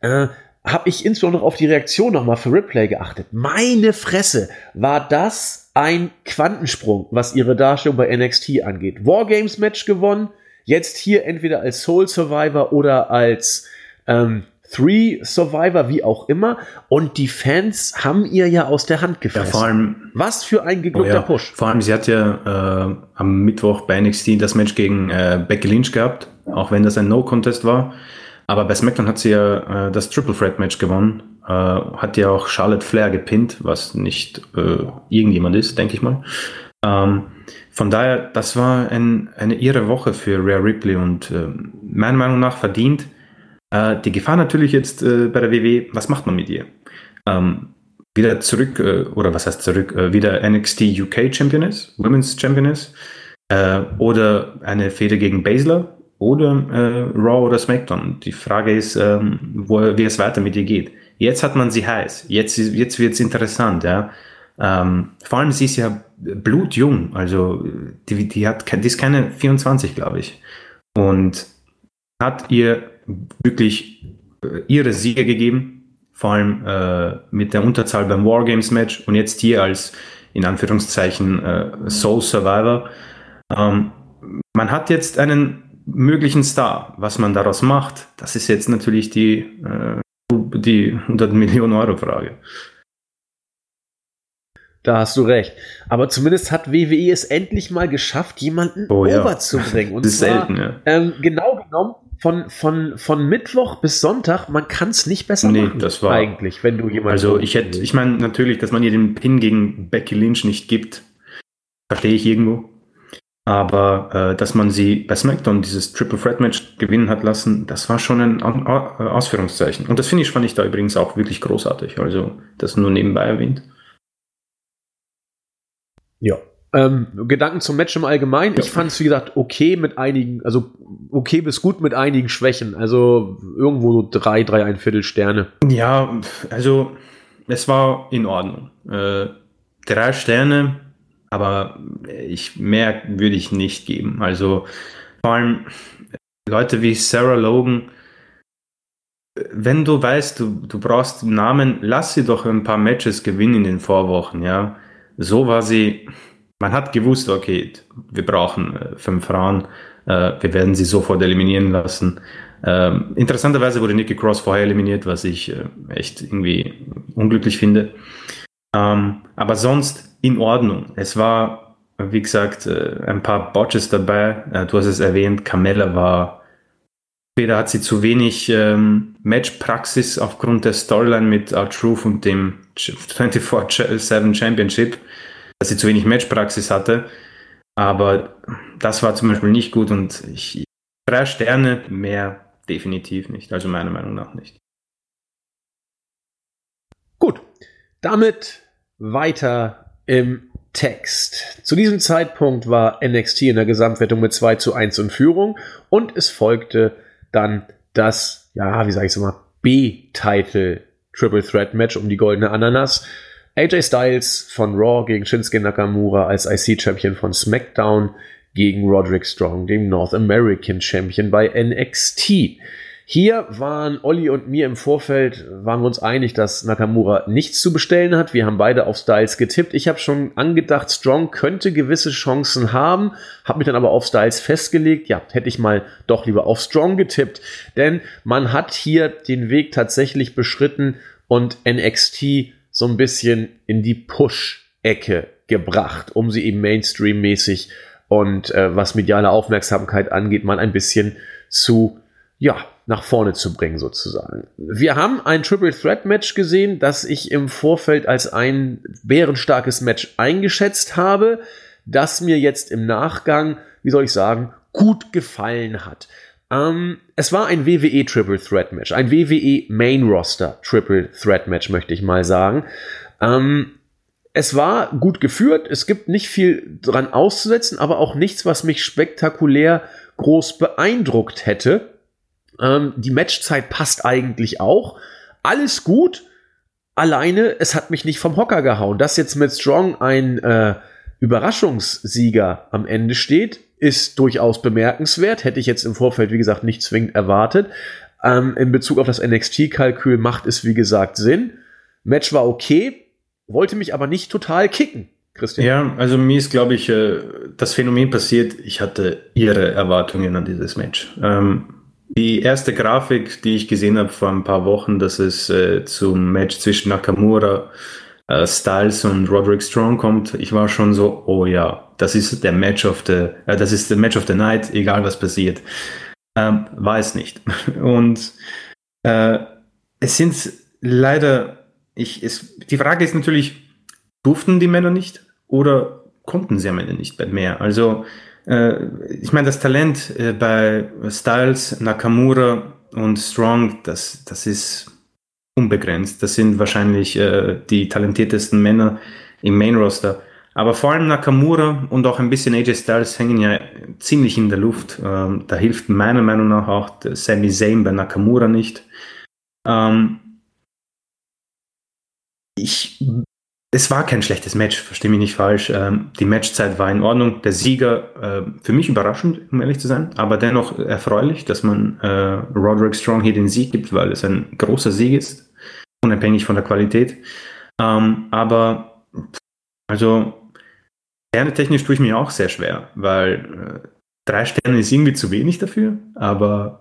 äh, habe ich insbesondere auf die Reaktion nochmal für Ripley geachtet. Meine Fresse, war das ein Quantensprung, was ihre Darstellung bei N X T angeht. Wargames-Match gewonnen, jetzt hier entweder als Soul Survivor oder als ähm, Three Survivor, wie auch immer. Und die Fans haben ihr ja aus der Hand gefressen. Ja, vor allem, was für ein geglückter oh ja, Push. Vor allem, sie hat ja äh, am Mittwoch bei N X T das Match gegen äh, Becky Lynch gehabt, auch wenn das ein No-Contest war. Aber bei SmackDown hat sie ja äh, das Triple Threat Match gewonnen, äh, hat ja auch Charlotte Flair gepinnt, was nicht äh, irgendjemand ist, denke ich mal. Ähm, von daher, das war ein, eine irre Woche für Rhea Ripley und äh, meiner Meinung nach verdient. Äh, die Gefahr natürlich jetzt äh, bei der W W E, was macht man mit ihr? Ähm, wieder zurück, äh, oder was heißt zurück, äh, wieder N X T U K Championess, Women's Championess äh, oder eine Fehde gegen Baszler. Oder äh, Raw oder SmackDown. Die Frage ist, ähm, wo, wie es weiter mit ihr geht. Jetzt hat man sie heiß. Jetzt, jetzt wird es interessant. Ja? Ähm, vor allem, sie ist ja blutjung. Also die, die, hat, die ist keine vierundzwanzig, glaube ich. Und hat ihr wirklich ihre Siege gegeben. Vor allem äh, mit der Unterzahl beim Wargames-Match. Und jetzt hier als, in Anführungszeichen, äh, Soul Survivor. Ähm, man hat jetzt einen möglichen Star, was man daraus macht, das ist jetzt natürlich die, äh, die hundert Millionen Euro Frage. Da hast du recht. Aber zumindest hat W W E es endlich mal geschafft, jemanden oh, ja. overzubringen. Und das ist zwar, selten, ja. ähm, genau genommen von, von, von Mittwoch bis Sonntag, man kann es nicht besser nee, machen. Das war eigentlich, wenn du jemanden. Also ich hätte, ich meine natürlich, dass man ihr den Pin gegen Becky Lynch nicht gibt, verstehe ich irgendwo. Aber äh, dass man sie bei SmackDown dieses Triple Threat Match gewinnen hat lassen, das war schon ein Ausführungszeichen. Und das Finish fand ich da übrigens auch wirklich großartig. Also das nur nebenbei erwähnt. Ja. Ähm, Gedanken zum Match im Allgemeinen. Ja. Ich fand es, wie gesagt, okay mit einigen, also okay bis gut mit einigen Schwächen. Also irgendwo so drei, drei, ein Viertel Sterne. Ja, also es war in Ordnung. Äh, drei Sterne. Aber ich, mehr würde ich nicht geben. Also vor allem Leute wie Sarah Logan, wenn du weißt, du, du brauchst Namen, lass sie doch ein paar Matches gewinnen in den Vorwochen. Ja? So war sie, man hat gewusst, okay, wir brauchen äh, fünf Frauen, äh, wir werden sie sofort eliminieren lassen. Ähm, interessanterweise wurde Nikki Cross vorher eliminiert, was ich äh, echt irgendwie unglücklich finde. Ähm, aber sonst in Ordnung. Es war, wie gesagt, ein paar Botches dabei. Du hast es erwähnt, Carmella war, entweder hat sie zu wenig ähm, Matchpraxis aufgrund der Storyline mit R-Truth und dem vierundzwanzig sieben Championship, dass sie zu wenig Matchpraxis hatte. Aber das war zum Beispiel nicht gut und ich, drei Sterne mehr definitiv nicht. Also meiner Meinung nach nicht. Gut, damit weiter im Text. Zu diesem Zeitpunkt war N X T in der Gesamtwertung mit zwei zu eins in Führung und es folgte dann das, ja, wie sage ich es immer, B-Title Triple Threat Match um die goldene Ananas. A J Styles von Raw gegen Shinsuke Nakamura als I C-Champion von SmackDown gegen Roderick Strong, dem North American Champion bei N X T. Hier waren Olli und mir im Vorfeld, waren wir uns einig, dass Nakamura nichts zu bestellen hat. Wir haben beide auf Styles getippt. Ich habe schon angedacht, Strong könnte gewisse Chancen haben, habe mich dann aber auf Styles festgelegt. Ja, hätte ich mal doch lieber auf Strong getippt, denn man hat hier den Weg tatsächlich beschritten und N X T so ein bisschen in die Push-Ecke gebracht, um sie eben Mainstream-mäßig und äh, was mediale Aufmerksamkeit angeht, mal ein bisschen zu, ja, nach vorne zu bringen sozusagen. Wir haben ein Triple Threat Match gesehen, das ich im Vorfeld als ein bärenstarkes Match eingeschätzt habe, das mir jetzt im Nachgang, wie soll ich sagen, gut gefallen hat. Ähm, es war ein W W E Triple Threat Match, ein W W E Main Roster Triple Threat Match, möchte ich mal sagen. Ähm, Es war gut geführt, es gibt nicht viel dran auszusetzen, aber auch nichts, was mich spektakulär groß beeindruckt hätte. Ähm, die Matchzeit passt eigentlich auch. Alles gut, alleine es hat mich nicht vom Hocker gehauen. Dass jetzt mit Strong ein äh, Überraschungssieger am Ende steht, ist durchaus bemerkenswert. Hätte ich jetzt im Vorfeld, wie gesagt, nicht zwingend erwartet. Ähm, in Bezug auf das N X T-Kalkül macht es, wie gesagt, Sinn. Match war okay. Wollte mich aber nicht total kicken, Christian. Ja, also mir ist, glaube ich, das Phänomen passiert, ich hatte irre Erwartungen an dieses Match. Die erste Grafik, die ich gesehen habe vor ein paar Wochen, dass es zum Match zwischen Nakamura, Styles und Roderick Strong kommt, ich war schon so, oh ja, das ist der Match of the, äh, das ist der Match of the Night, egal was passiert. Ähm, war es nicht. Und äh, es sind leider Ich, es, die Frage ist natürlich, durften die Männer nicht oder konnten sie am Ende nicht mehr? Also, äh, ich meine, das Talent äh, bei Styles, Nakamura und Strong, das, das ist unbegrenzt. Das sind wahrscheinlich äh, die talentiertesten Männer im Main-Roster. Aber vor allem Nakamura und auch ein bisschen A J Styles hängen ja ziemlich in der Luft. Ähm, da hilft meiner Meinung nach auch Sami Zayn bei Nakamura nicht. Ähm, Ich, es war kein schlechtes Match, verstehe mich nicht falsch. Ähm, die Matchzeit war in Ordnung. Der Sieger, äh, für mich überraschend, um ehrlich zu sein, aber dennoch erfreulich, dass man äh, Roderick Strong hier den Sieg gibt, weil es ein großer Sieg ist, unabhängig von der Qualität. Ähm, aber, also, sternetechnisch tue ich mir auch sehr schwer, weil äh, drei Sterne ist irgendwie zu wenig dafür, aber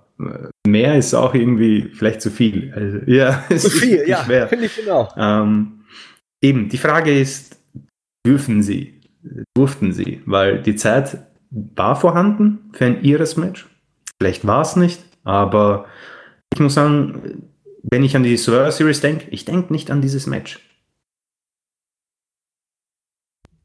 mehr ist auch irgendwie vielleicht zu viel. Also, ja, es zu viel, ist ja, schwer. Finde ich genau. Ähm, eben, die Frage ist, dürfen sie? Durften sie? Weil die Zeit war vorhanden für ein ihres Match. Vielleicht war es nicht, aber ich muss sagen, wenn ich an die Survivor Series denke, ich denke nicht an dieses Match.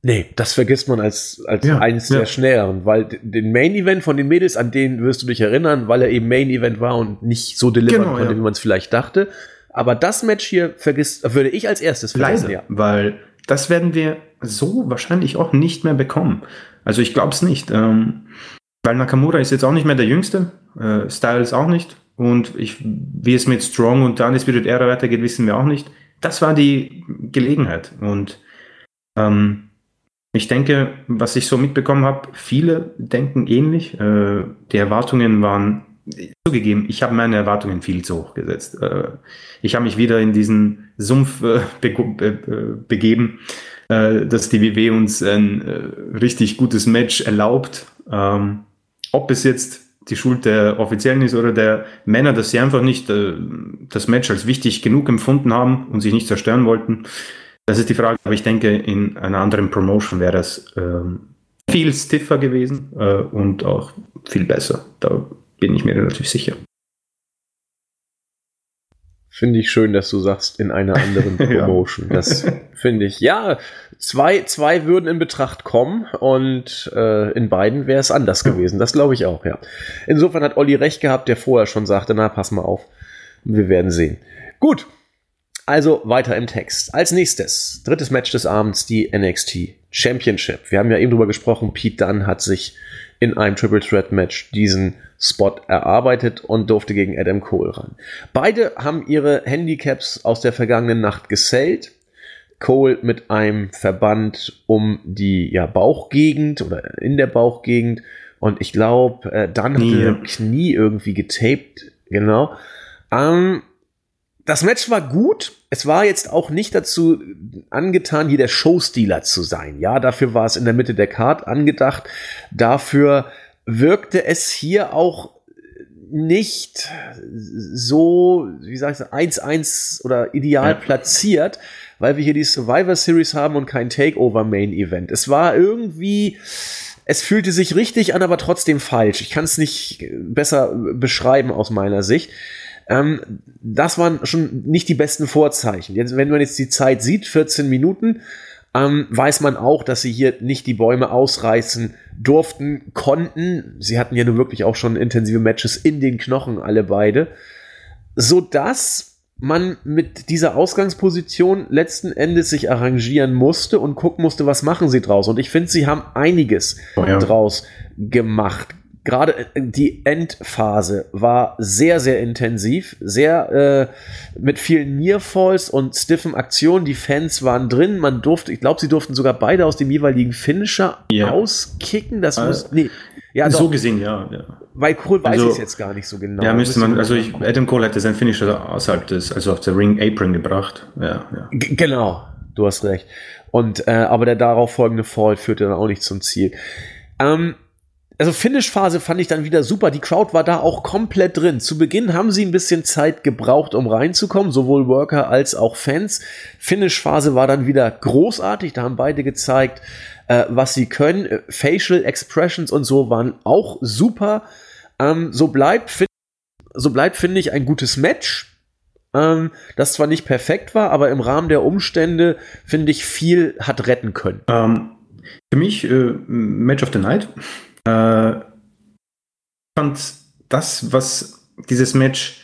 Nee, das vergisst man als, als ja, eines ja. der schnelleren, weil den Main-Event von den Mädels, an den wirst du dich erinnern, weil er eben Main-Event war und nicht so delivern genau, konnte, ja. wie man es vielleicht dachte. Aber das Match hier vergisst, würde ich als erstes vergessen. Leider, ja. Weil das werden wir so wahrscheinlich auch nicht mehr bekommen. Also ich glaube es nicht. Ähm, weil Nakamura ist jetzt auch nicht mehr der Jüngste, äh, Styles auch nicht. Und ich, wie es mit Strong und der Undisputed Era weitergeht, wissen wir auch nicht. Das war die Gelegenheit. Und ähm, ich denke, was ich so mitbekommen habe, viele denken ähnlich. Äh, die Erwartungen waren zugegeben. Ich habe meine Erwartungen viel zu hoch gesetzt. Äh, ich habe mich wieder in diesen Sumpf äh, be- äh, begeben, äh, dass die W W uns ein äh, richtig gutes Match erlaubt. Ähm, ob es jetzt die Schuld der Offiziellen ist oder der Männer, dass sie einfach nicht äh, das Match als wichtig genug empfunden haben und sich nicht zerstören wollten. Das ist die Frage, aber ich denke, in einer anderen Promotion wäre das ähm, viel stiffer gewesen äh, und auch viel besser. Da bin ich mir relativ sicher. Finde ich schön, dass du sagst, in einer anderen Promotion. ja. Das finde ich, ja, zwei, zwei würden in Betracht kommen und äh, in beiden wäre es anders gewesen. Das glaube ich auch, ja. Insofern hat Olli recht gehabt, der vorher schon sagte, na, pass mal auf, wir werden sehen. Gut. Also weiter im Text. Als nächstes, drittes Match des Abends, die N X T Championship. Wir haben ja eben drüber gesprochen, Pete Dunne hat sich in einem Triple Threat Match diesen Spot erarbeitet und durfte gegen Adam Cole ran. Beide haben ihre Handicaps aus der vergangenen Nacht gesellt. Cole mit einem Verband um die ja, Bauchgegend oder in der Bauchgegend und ich glaube, äh, Dunne hat ihr Knie irgendwie getaped. Genau. Ähm, das Match war gut. Es war jetzt auch nicht dazu angetan, hier der Showstealer zu sein. Ja, dafür war es in der Mitte der Card angedacht. Dafür wirkte es hier auch nicht so, wie sag ich das, eins eins oder ideal ja. platziert, weil wir hier die Survivor Series haben und kein Takeover Main Event. Es war irgendwie, es fühlte sich richtig an, aber trotzdem falsch. Ich kann es nicht besser beschreiben aus meiner Sicht. Ähm, das waren schon nicht die besten Vorzeichen. Jetzt, wenn man jetzt die Zeit sieht, vierzehn Minuten, ähm, weiß man auch, dass sie hier nicht die Bäume ausreißen durften, konnten. Sie hatten ja nun wirklich auch schon intensive Matches in den Knochen, alle beide. Sodass man mit dieser Ausgangsposition letzten Endes sich arrangieren musste und gucken musste, was machen sie draus. Und ich finde, sie haben einiges oh, ja. draus gemacht. Gerade die Endphase war sehr, sehr intensiv, sehr äh, mit vielen Nearfalls und stiffen Aktionen. Die Fans waren drin. Man durfte, ich glaube, sie durften sogar beide aus dem jeweiligen Finisher yeah. auskicken. Das also, muss, nee. Ja, so doch. gesehen, ja. ja. Weil Cole weiß also, ich es jetzt gar nicht so genau. Ja, müsste man, also ich, Adam Cole hätte seinen Finisher außerhalb des, also auf der Ring Apron gebracht. Ja, ja. G- genau, du hast recht. Und, äh, aber der darauf folgende Fall führte dann auch nicht zum Ziel. Ähm, Also Finish-Phase fand ich dann wieder super. Die Crowd war da auch komplett drin. Zu Beginn haben sie ein bisschen Zeit gebraucht, um reinzukommen, sowohl Worker als auch Fans. Finish-Phase war dann wieder großartig. Da haben beide gezeigt, äh, was sie können. Äh, Facial Expressions und so waren auch super. Ähm, so bleibt, find, so bleibt, finde ich, ein gutes Match. Ähm, das zwar nicht perfekt war, aber im Rahmen der Umstände, finde ich, viel hat retten können. Ähm, für mich äh, Match of the Night. Ich uh, fand das, was dieses Match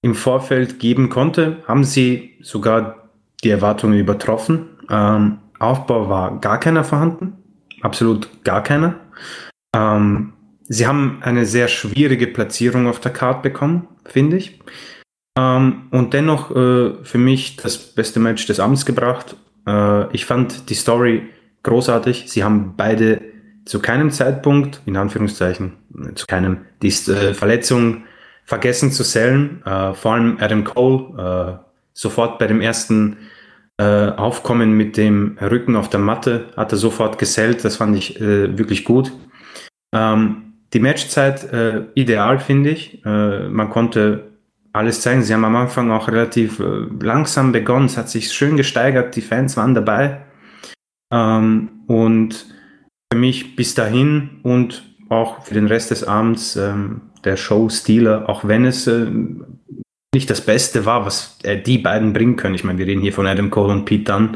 im Vorfeld geben konnte, haben sie sogar die Erwartungen übertroffen. Um, Aufbau war gar keiner vorhanden, absolut gar keiner. Um, sie haben eine sehr schwierige Platzierung auf der Card bekommen, finde ich. Um, und dennoch uh, für mich das beste Match des Abends gebracht. Uh, ich fand die Story großartig. Sie haben beide zu keinem Zeitpunkt, in Anführungszeichen, zu keinem, die äh, Verletzung vergessen zu sellen. Äh, vor allem Adam Cole, äh, sofort bei dem ersten äh, Aufkommen mit dem Rücken auf der Matte, hat er sofort gesellt. Das fand ich äh, wirklich gut. Ähm, die Matchzeit äh, ideal, finde ich. Äh, man konnte alles zeigen. Sie haben am Anfang auch relativ äh, langsam begonnen. Es hat sich schön gesteigert. Die Fans waren dabei. Ähm, und für mich bis dahin und auch für den Rest des Abends ähm, der Showstealer, auch wenn es äh, nicht das Beste war, was äh, die beiden bringen können. Ich meine, wir reden hier von Adam Cole und Pete Dunne,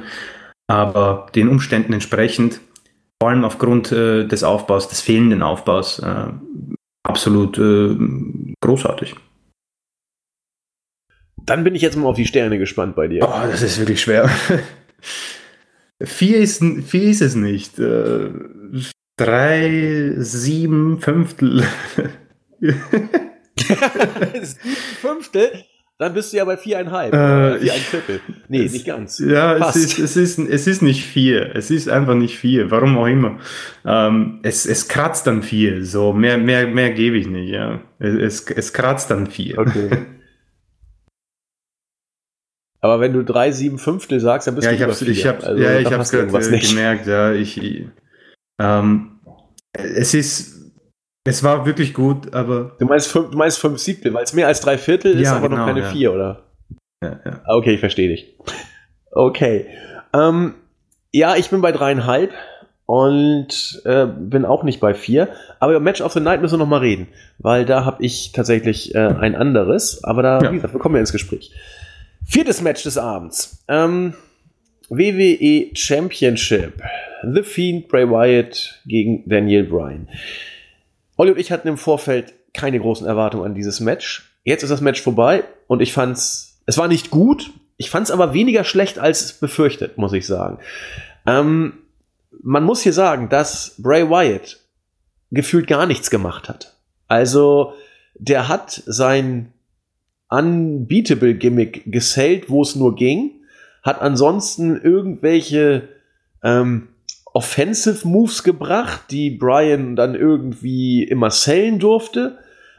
aber den Umständen entsprechend, vor allem aufgrund äh, des Aufbaus, des fehlenden Aufbaus, äh, absolut äh, großartig. Dann bin ich jetzt mal auf die Sterne gespannt bei dir. Oh, das ist wirklich schwer. Vier ist, vier ist es nicht. Äh, drei, sieben, Fünftel. Sieben Fünftel? Dann bist du ja bei viereinhalb. Äh, vier, ein Viertel. Nee, es, nicht ganz. Ja, es ist, es, ist, es ist nicht vier. Es ist einfach nicht vier. Warum auch immer. Ähm, es, es kratzt dann vier. So, mehr, mehr, mehr gebe ich nicht. Ja. Es, es, es kratzt dann vier. Okay. Aber wenn du drei, sieben Fünftel sagst, dann bist ja, du über vier. Ich hab's, also, ja, ich habe es gemerkt. Ja, ich, ähm, es ist, es war wirklich gut, aber... Du meinst fünf, du meinst fünf Siebtel, weil es mehr als drei Viertel ist, ja, aber genau, noch keine ja. vier, oder? Ja, ja. Okay, ich verstehe dich. Okay. Ähm, ja, ich bin bei dreieinhalb und äh, bin auch nicht bei vier. Aber über Match of the Night müssen wir noch mal reden, weil da habe ich tatsächlich äh, ein anderes. Aber da, ja. wie gesagt, wir kommen ja ins Gespräch. Viertes Match des Abends. Ähm, W W E Championship. The Fiend, Bray Wyatt gegen Daniel Bryan. Olli und ich hatten im Vorfeld keine großen Erwartungen an dieses Match. Jetzt ist das Match vorbei und ich fand's, es war nicht gut, ich fand's aber weniger schlecht als befürchtet, muss ich sagen. Ähm, man muss hier sagen, dass Bray Wyatt gefühlt gar nichts gemacht hat. Also, der hat sein Unbeatable Gimmick gesellt, wo es nur ging, hat ansonsten irgendwelche ähm, Offensive Moves gebracht, die Bryan dann irgendwie immer sellen durfte,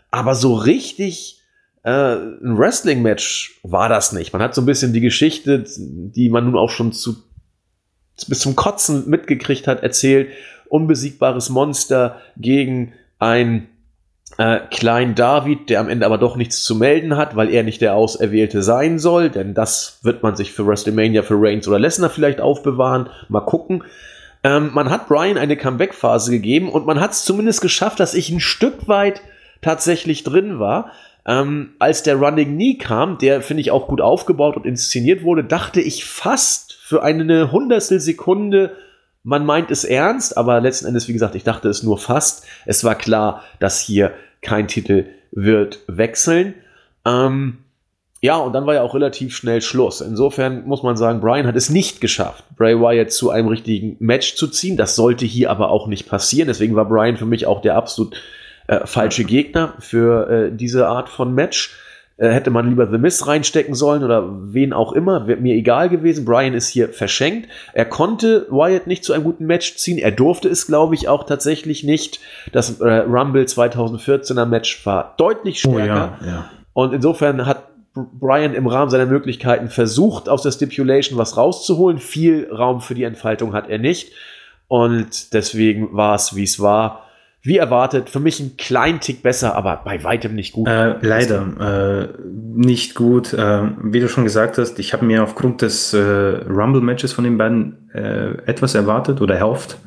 aber so richtig Äh, ein Wrestling-Match war das nicht. Man hat so ein bisschen die Geschichte, die man nun auch schon zu, bis zum Kotzen mitgekriegt hat, erzählt. Unbesiegbares Monster gegen ein äh, Klein David, der am Ende aber doch nichts zu melden hat, weil er nicht der Auserwählte sein soll, denn das wird man sich für WrestleMania, für Reigns oder Lesnar vielleicht aufbewahren. Mal gucken. Ähm, man hat Bryan eine Comeback-Phase gegeben und man hat es zumindest geschafft, dass ich ein Stück weit tatsächlich drin war. Ähm, als der Running Knee kam, der, finde ich, auch gut aufgebaut und inszeniert wurde, dachte ich fast für eine hundertstel Sekunde, man meint es ernst, aber letzten Endes, wie gesagt, ich dachte es nur fast. Es war klar, dass hier kein Titel wird wechseln. Ähm, ja, und dann war ja auch relativ schnell Schluss. Insofern muss man sagen, Bryan hat es nicht geschafft, Bray Wyatt zu einem richtigen Match zu ziehen. Das sollte hier aber auch nicht passieren. Deswegen war Bryan für mich auch der absolut Äh, falsche Gegner für äh, diese Art von Match. Äh, hätte man lieber The Miz reinstecken sollen oder wen auch immer, wäre mir egal gewesen. Bryan ist hier verschenkt. Er konnte Wyatt nicht zu einem guten Match ziehen. Er durfte es, glaube ich, auch tatsächlich nicht. Das äh, Rumble zweitausendvierzehner Match war deutlich stärker. Oh, ja, ja. Und insofern hat Bryan im Rahmen seiner Möglichkeiten versucht, aus der Stipulation was rauszuholen. Viel Raum für die Entfaltung hat er nicht. Und deswegen war es, wie es war. Wie erwartet, für mich ein kleinen Tick besser, aber bei weitem nicht gut. Äh, leider äh, nicht gut. Äh, wie du schon gesagt hast, ich habe mir aufgrund des äh, Rumble-Matches von den beiden äh, etwas erwartet oder erhofft.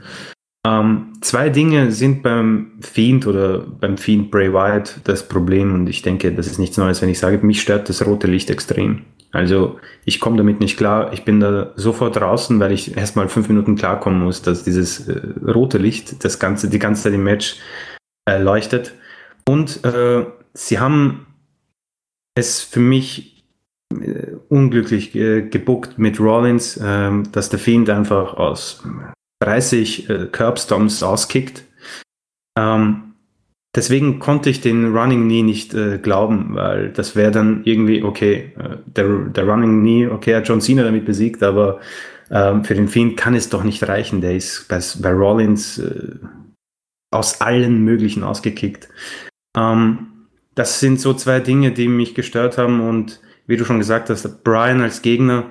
Ähm, zwei Dinge sind beim Fiend oder beim Fiend Bray Wyatt das Problem und ich denke, das ist nichts Neues, wenn ich sage, mich stört das rote Licht extrem. Also ich komme damit nicht klar, ich bin da sofort draußen, weil ich erstmal fünf Minuten klarkommen muss, dass dieses äh, rote Licht das ganze, die ganze Zeit im Match äh, leuchtet. Und äh, sie haben es für mich äh, unglücklich äh, gebuckt mit Rollins, äh, dass der Fiend einfach aus dreißig äh, Curb-Stomps auskickt. Ähm, Deswegen konnte ich den Running Knee nicht äh, glauben, weil das wäre dann irgendwie, okay, äh, der, der Running Knee, okay, hat John Cena damit besiegt, aber ähm, für den Fiend kann es doch nicht reichen. Der ist bei, bei Rollins äh, aus allen möglichen ausgekickt. Ähm, das sind so zwei Dinge, die mich gestört haben und wie du schon gesagt hast, Bryan als Gegner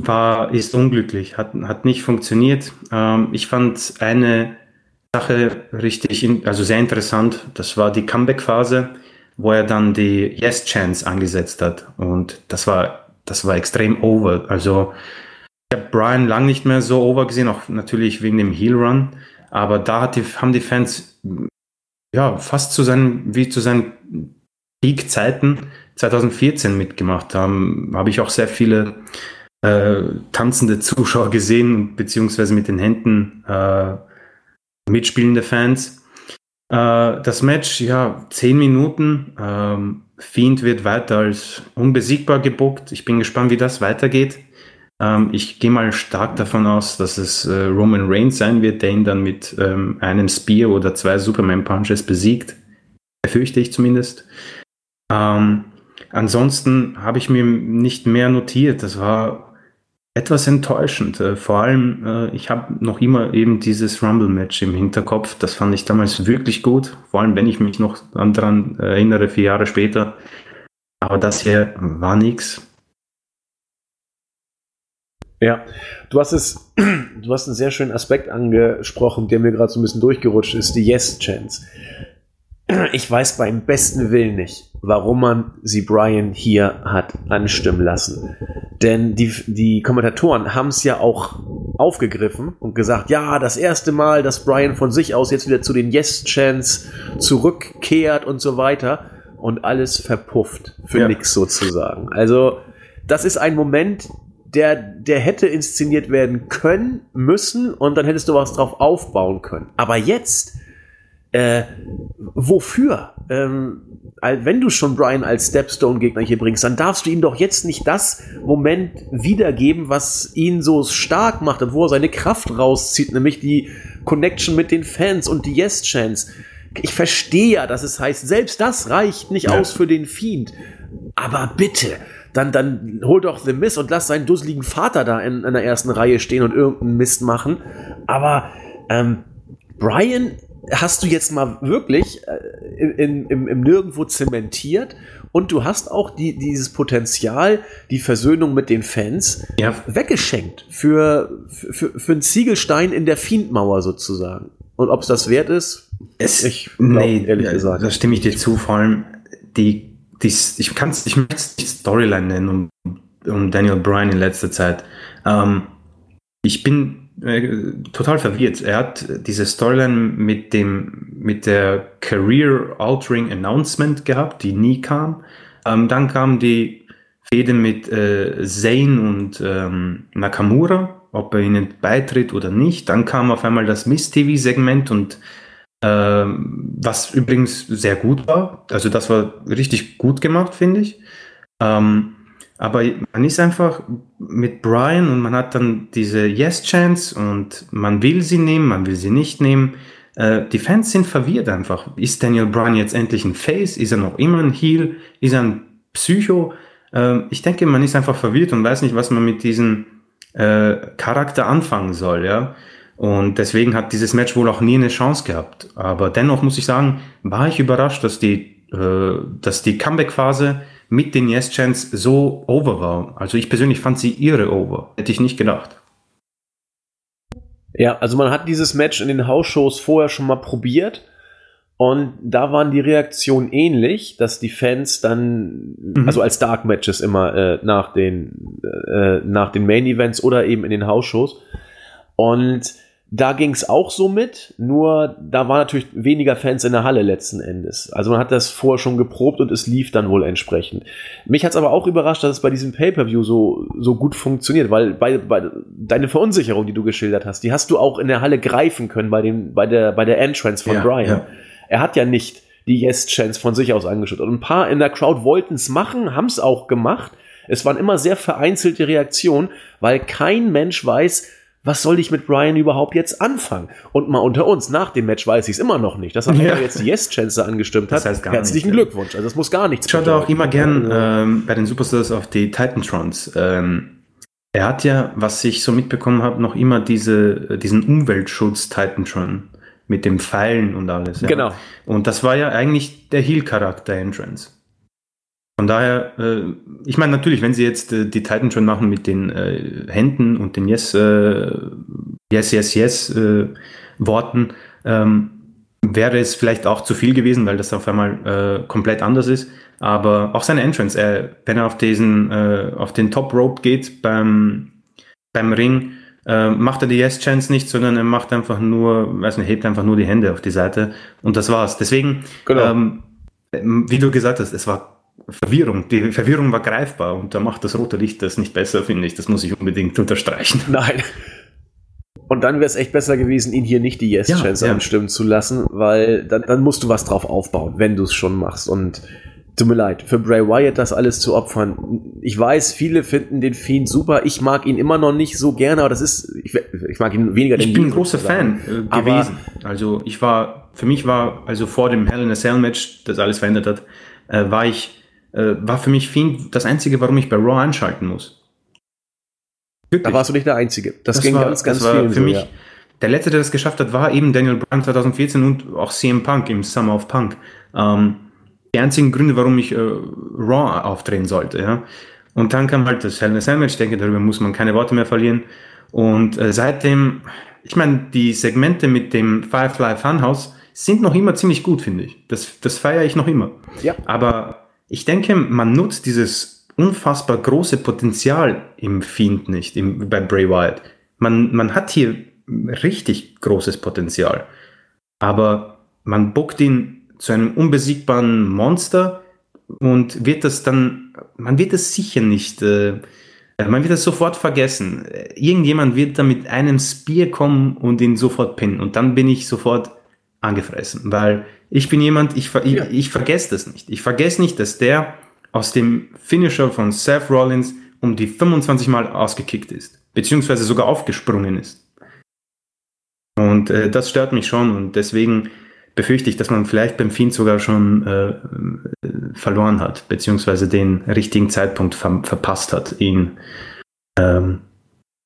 war, ist unglücklich, hat, hat nicht funktioniert. Ähm, ich fand eine Sache richtig, also sehr interessant, das war die Comeback-Phase, wo er dann die Yes-Chance angesetzt hat und das war, das war extrem over, also ich habe Bryan lang nicht mehr so over gesehen, auch natürlich wegen dem Heel-Run, aber da hat die, haben die Fans ja fast zu seinen, wie zu seinen Peak-Zeiten zweitausendvierzehn mitgemacht, da habe ich auch sehr viele äh, tanzende Zuschauer gesehen, beziehungsweise mit den Händen äh, mitspielende Fans. Äh, das Match, ja, zehn Minuten. Ähm, Fiend wird weiter als unbesiegbar gebuckt. Ich bin gespannt, wie das weitergeht. Ähm, ich gehe mal stark davon aus, dass es äh, Roman Reigns sein wird, der ihn dann mit ähm, einem Spear oder zwei Superman-Punches besiegt. Befürchte ich zumindest. Ähm, ansonsten habe ich mir nicht mehr notiert. Das war etwas enttäuschend. Vor allem, ich habe noch immer eben dieses Rumble-Match im Hinterkopf. Das fand ich damals wirklich gut. Vor allem, wenn ich mich noch daran erinnere, vier Jahre später. Aber das hier war nix. Ja, du hast es, du hast einen sehr schönen Aspekt angesprochen, der mir gerade so ein bisschen durchgerutscht ist, die Yes-Chance. Ich weiß beim besten Willen nicht, warum man sie Bryan hier hat anstimmen lassen. Denn die, die Kommentatoren haben es ja auch aufgegriffen und gesagt, ja, das erste Mal, dass Bryan von sich aus jetzt wieder zu den Yes-Chants zurückkehrt und so weiter und alles verpufft für ja. nix sozusagen. Also das ist ein Moment, der, der hätte inszeniert werden können, müssen und dann hättest du was drauf aufbauen können. Aber jetzt... Äh, wofür? Ähm, wenn du schon Bryan als Stepstone-Gegner hier bringst, dann darfst du ihm doch jetzt nicht das Moment wiedergeben, was ihn so stark macht und wo er seine Kraft rauszieht, nämlich die Connection mit den Fans und die Yes-Chance. Ich verstehe ja, dass es heißt, selbst das reicht nicht ja. aus für den Fiend. Aber bitte, dann, dann hol doch The Miz und lass seinen dusseligen Vater da in, in der ersten Reihe stehen und irgendeinen Mist machen. Aber ähm, Bryan... Hast du jetzt mal wirklich in, im, im Nirgendwo zementiert. Und du hast auch die, dieses Potenzial, die Versöhnung mit den Fans, ja, weggeschenkt für, für, für einen Ziegelstein in der Fiendmauer sozusagen. Und ob es das wert ist, es, ich glaub, nee, ehrlich gesagt. Da stimme ich dir zu, vor allem die, die ich kann es, ich möchte es die Storyline nennen um, um Daniel Bryan in letzter Zeit. Ähm, ich bin äh, total verwirrt. Er hat diese Storyline mit dem mit der Career-Altering-Announcement gehabt, die nie kam. Ähm, dann kam die Fehde mit äh, Zayn und ähm, Nakamura, ob er ihnen beitritt oder nicht. Dann kam auf einmal das Miss-T V-Segment und ähm, was übrigens sehr gut war. Also das war richtig gut gemacht, finde ich. Ähm, aber man ist einfach mit Brian und man hat dann diese Yes-Chance und man will sie nehmen, man will sie nicht nehmen. Äh, die Fans sind verwirrt einfach. Ist Daniel Bryan jetzt endlich ein Face? Ist er noch immer ein Heel? Ist er ein Psycho? Äh, ich denke, man ist einfach verwirrt und weiß nicht, was man mit diesen Äh, Charakter anfangen soll, ja. Und deswegen hat dieses Match wohl auch nie eine Chance gehabt. Aber dennoch muss ich sagen, war ich überrascht, dass die, äh, dass die Comeback-Phase mit den Yes-Chants so over war. Also ich persönlich fand sie irre over. Hätte ich nicht gedacht. Ja, also man hat dieses Match in den House-Shows vorher schon mal probiert. Und da waren die Reaktionen ähnlich, dass die Fans dann, mhm. also als Dark Matches immer äh, nach den äh, nach den Main Events oder eben in den House-Shows. Und da ging es auch so mit, nur da waren natürlich weniger Fans in der Halle letzten Endes. Also man hat das vorher schon geprobt und es lief dann wohl entsprechend. Mich hat es aber auch überrascht, dass es bei diesem Pay-Per-View so, so gut funktioniert, weil bei, bei deine Verunsicherung, die du geschildert hast, die hast du auch in der Halle greifen können bei dem bei der bei der Entrance von ja, Brian. Ja. Er hat ja nicht die Yes-Chance von sich aus angeschüttet. Und ein paar in der Crowd wollten es machen, haben es auch gemacht. Es waren immer sehr vereinzelte Reaktionen, weil kein Mensch weiß, was soll ich mit Brian überhaupt jetzt anfangen? Und mal unter uns, nach dem Match weiß ich es immer noch nicht. Dass er ja. jetzt die Yes-Chance angestimmt hat, das heißt gar herzlichen nicht, Glückwunsch. Also das muss gar nichts sein. Ich schaue da auch immer gern ähm, bei den Superstars auf die Titantrons. Ähm, er hat ja, was ich so mitbekommen habe, noch immer diese, diesen Umweltschutz-Titantron. Mit dem Pfeilen und alles. Ja. Genau. Und das war ja eigentlich der Heel-Charakter-Entrance. Von daher, äh, ich meine natürlich, wenn sie jetzt äh, die Titan schon machen mit den äh, Händen und den Yes, äh, Yes, Yes, Yes äh, Worten, ähm, wäre es vielleicht auch zu viel gewesen, weil das auf einmal äh, komplett anders ist. Aber auch seine Entrance, äh, wenn er auf diesen, äh, auf den Top Rope geht beim, beim Ring, macht er die Yes-Chance nicht, sondern er macht einfach nur, weiß nicht, hebt einfach nur die Hände auf die Seite und das war's. Deswegen, genau. ähm, wie du gesagt hast, es war Verwirrung. Die Verwirrung war greifbar und da macht das rote Licht das nicht besser, finde ich. Das muss ich unbedingt unterstreichen. Nein. Und dann wäre es echt besser gewesen, ihn hier nicht die Yes-Chance ja, ja. anstimmen zu lassen, weil dann, dann musst du was drauf aufbauen, wenn du es schon machst. Und tut mir leid, für Bray Wyatt das alles zu opfern. Ich weiß, viele finden den Fiend super. Ich mag ihn immer noch nicht so gerne, aber das ist, ich, ich mag ihn weniger. Ich bin ein großer Fan äh, gewesen. Also ich war, für mich war, also vor dem Hell in a Cell Match, das alles verändert hat, äh, war ich, äh, war für mich Fiend das Einzige, warum ich bei Raw einschalten muss. Wirklich. Da warst du nicht der Einzige. Das, das ging war, ganz, ganz das war viel. Für so, mich, ja. Der Letzte, der das geschafft hat, war eben Daniel Bryan zwanzig vierzehn und auch C M Punk im Summer of Punk. Ähm, Die einzigen Gründe, warum ich äh, Raw aufdrehen sollte. Ja? Und dann kam halt das Hell in a Cell Match. Ich denke, darüber muss man keine Worte mehr verlieren. Und äh, seitdem, ich meine, die Segmente mit dem Firefly Funhouse sind noch immer ziemlich gut, finde ich. Das, das feiere ich noch immer. Ja. Aber ich denke, man nutzt dieses unfassbar große Potenzial im Fiend nicht, im, bei Bray Wyatt. Man, man hat hier richtig großes Potenzial. Aber man bookt ihn zu einem unbesiegbaren Monster und wird das dann, man wird das sicher nicht, äh, man wird das sofort vergessen. Irgendjemand wird da mit einem Spear kommen und ihn sofort pinnen und dann bin ich sofort angefressen, weil ich bin jemand, ich, ich, ja. ich vergesse das nicht. Ich vergesse nicht, dass der aus dem Finisher von Seth Rollins um die fünfundzwanzig Mal ausgekickt ist, beziehungsweise sogar aufgesprungen ist. Und äh, das stört mich schon und deswegen befürchte ich, dass man vielleicht beim Fiend sogar schon äh, verloren hat, beziehungsweise den richtigen Zeitpunkt ver- verpasst hat, ihn ähm,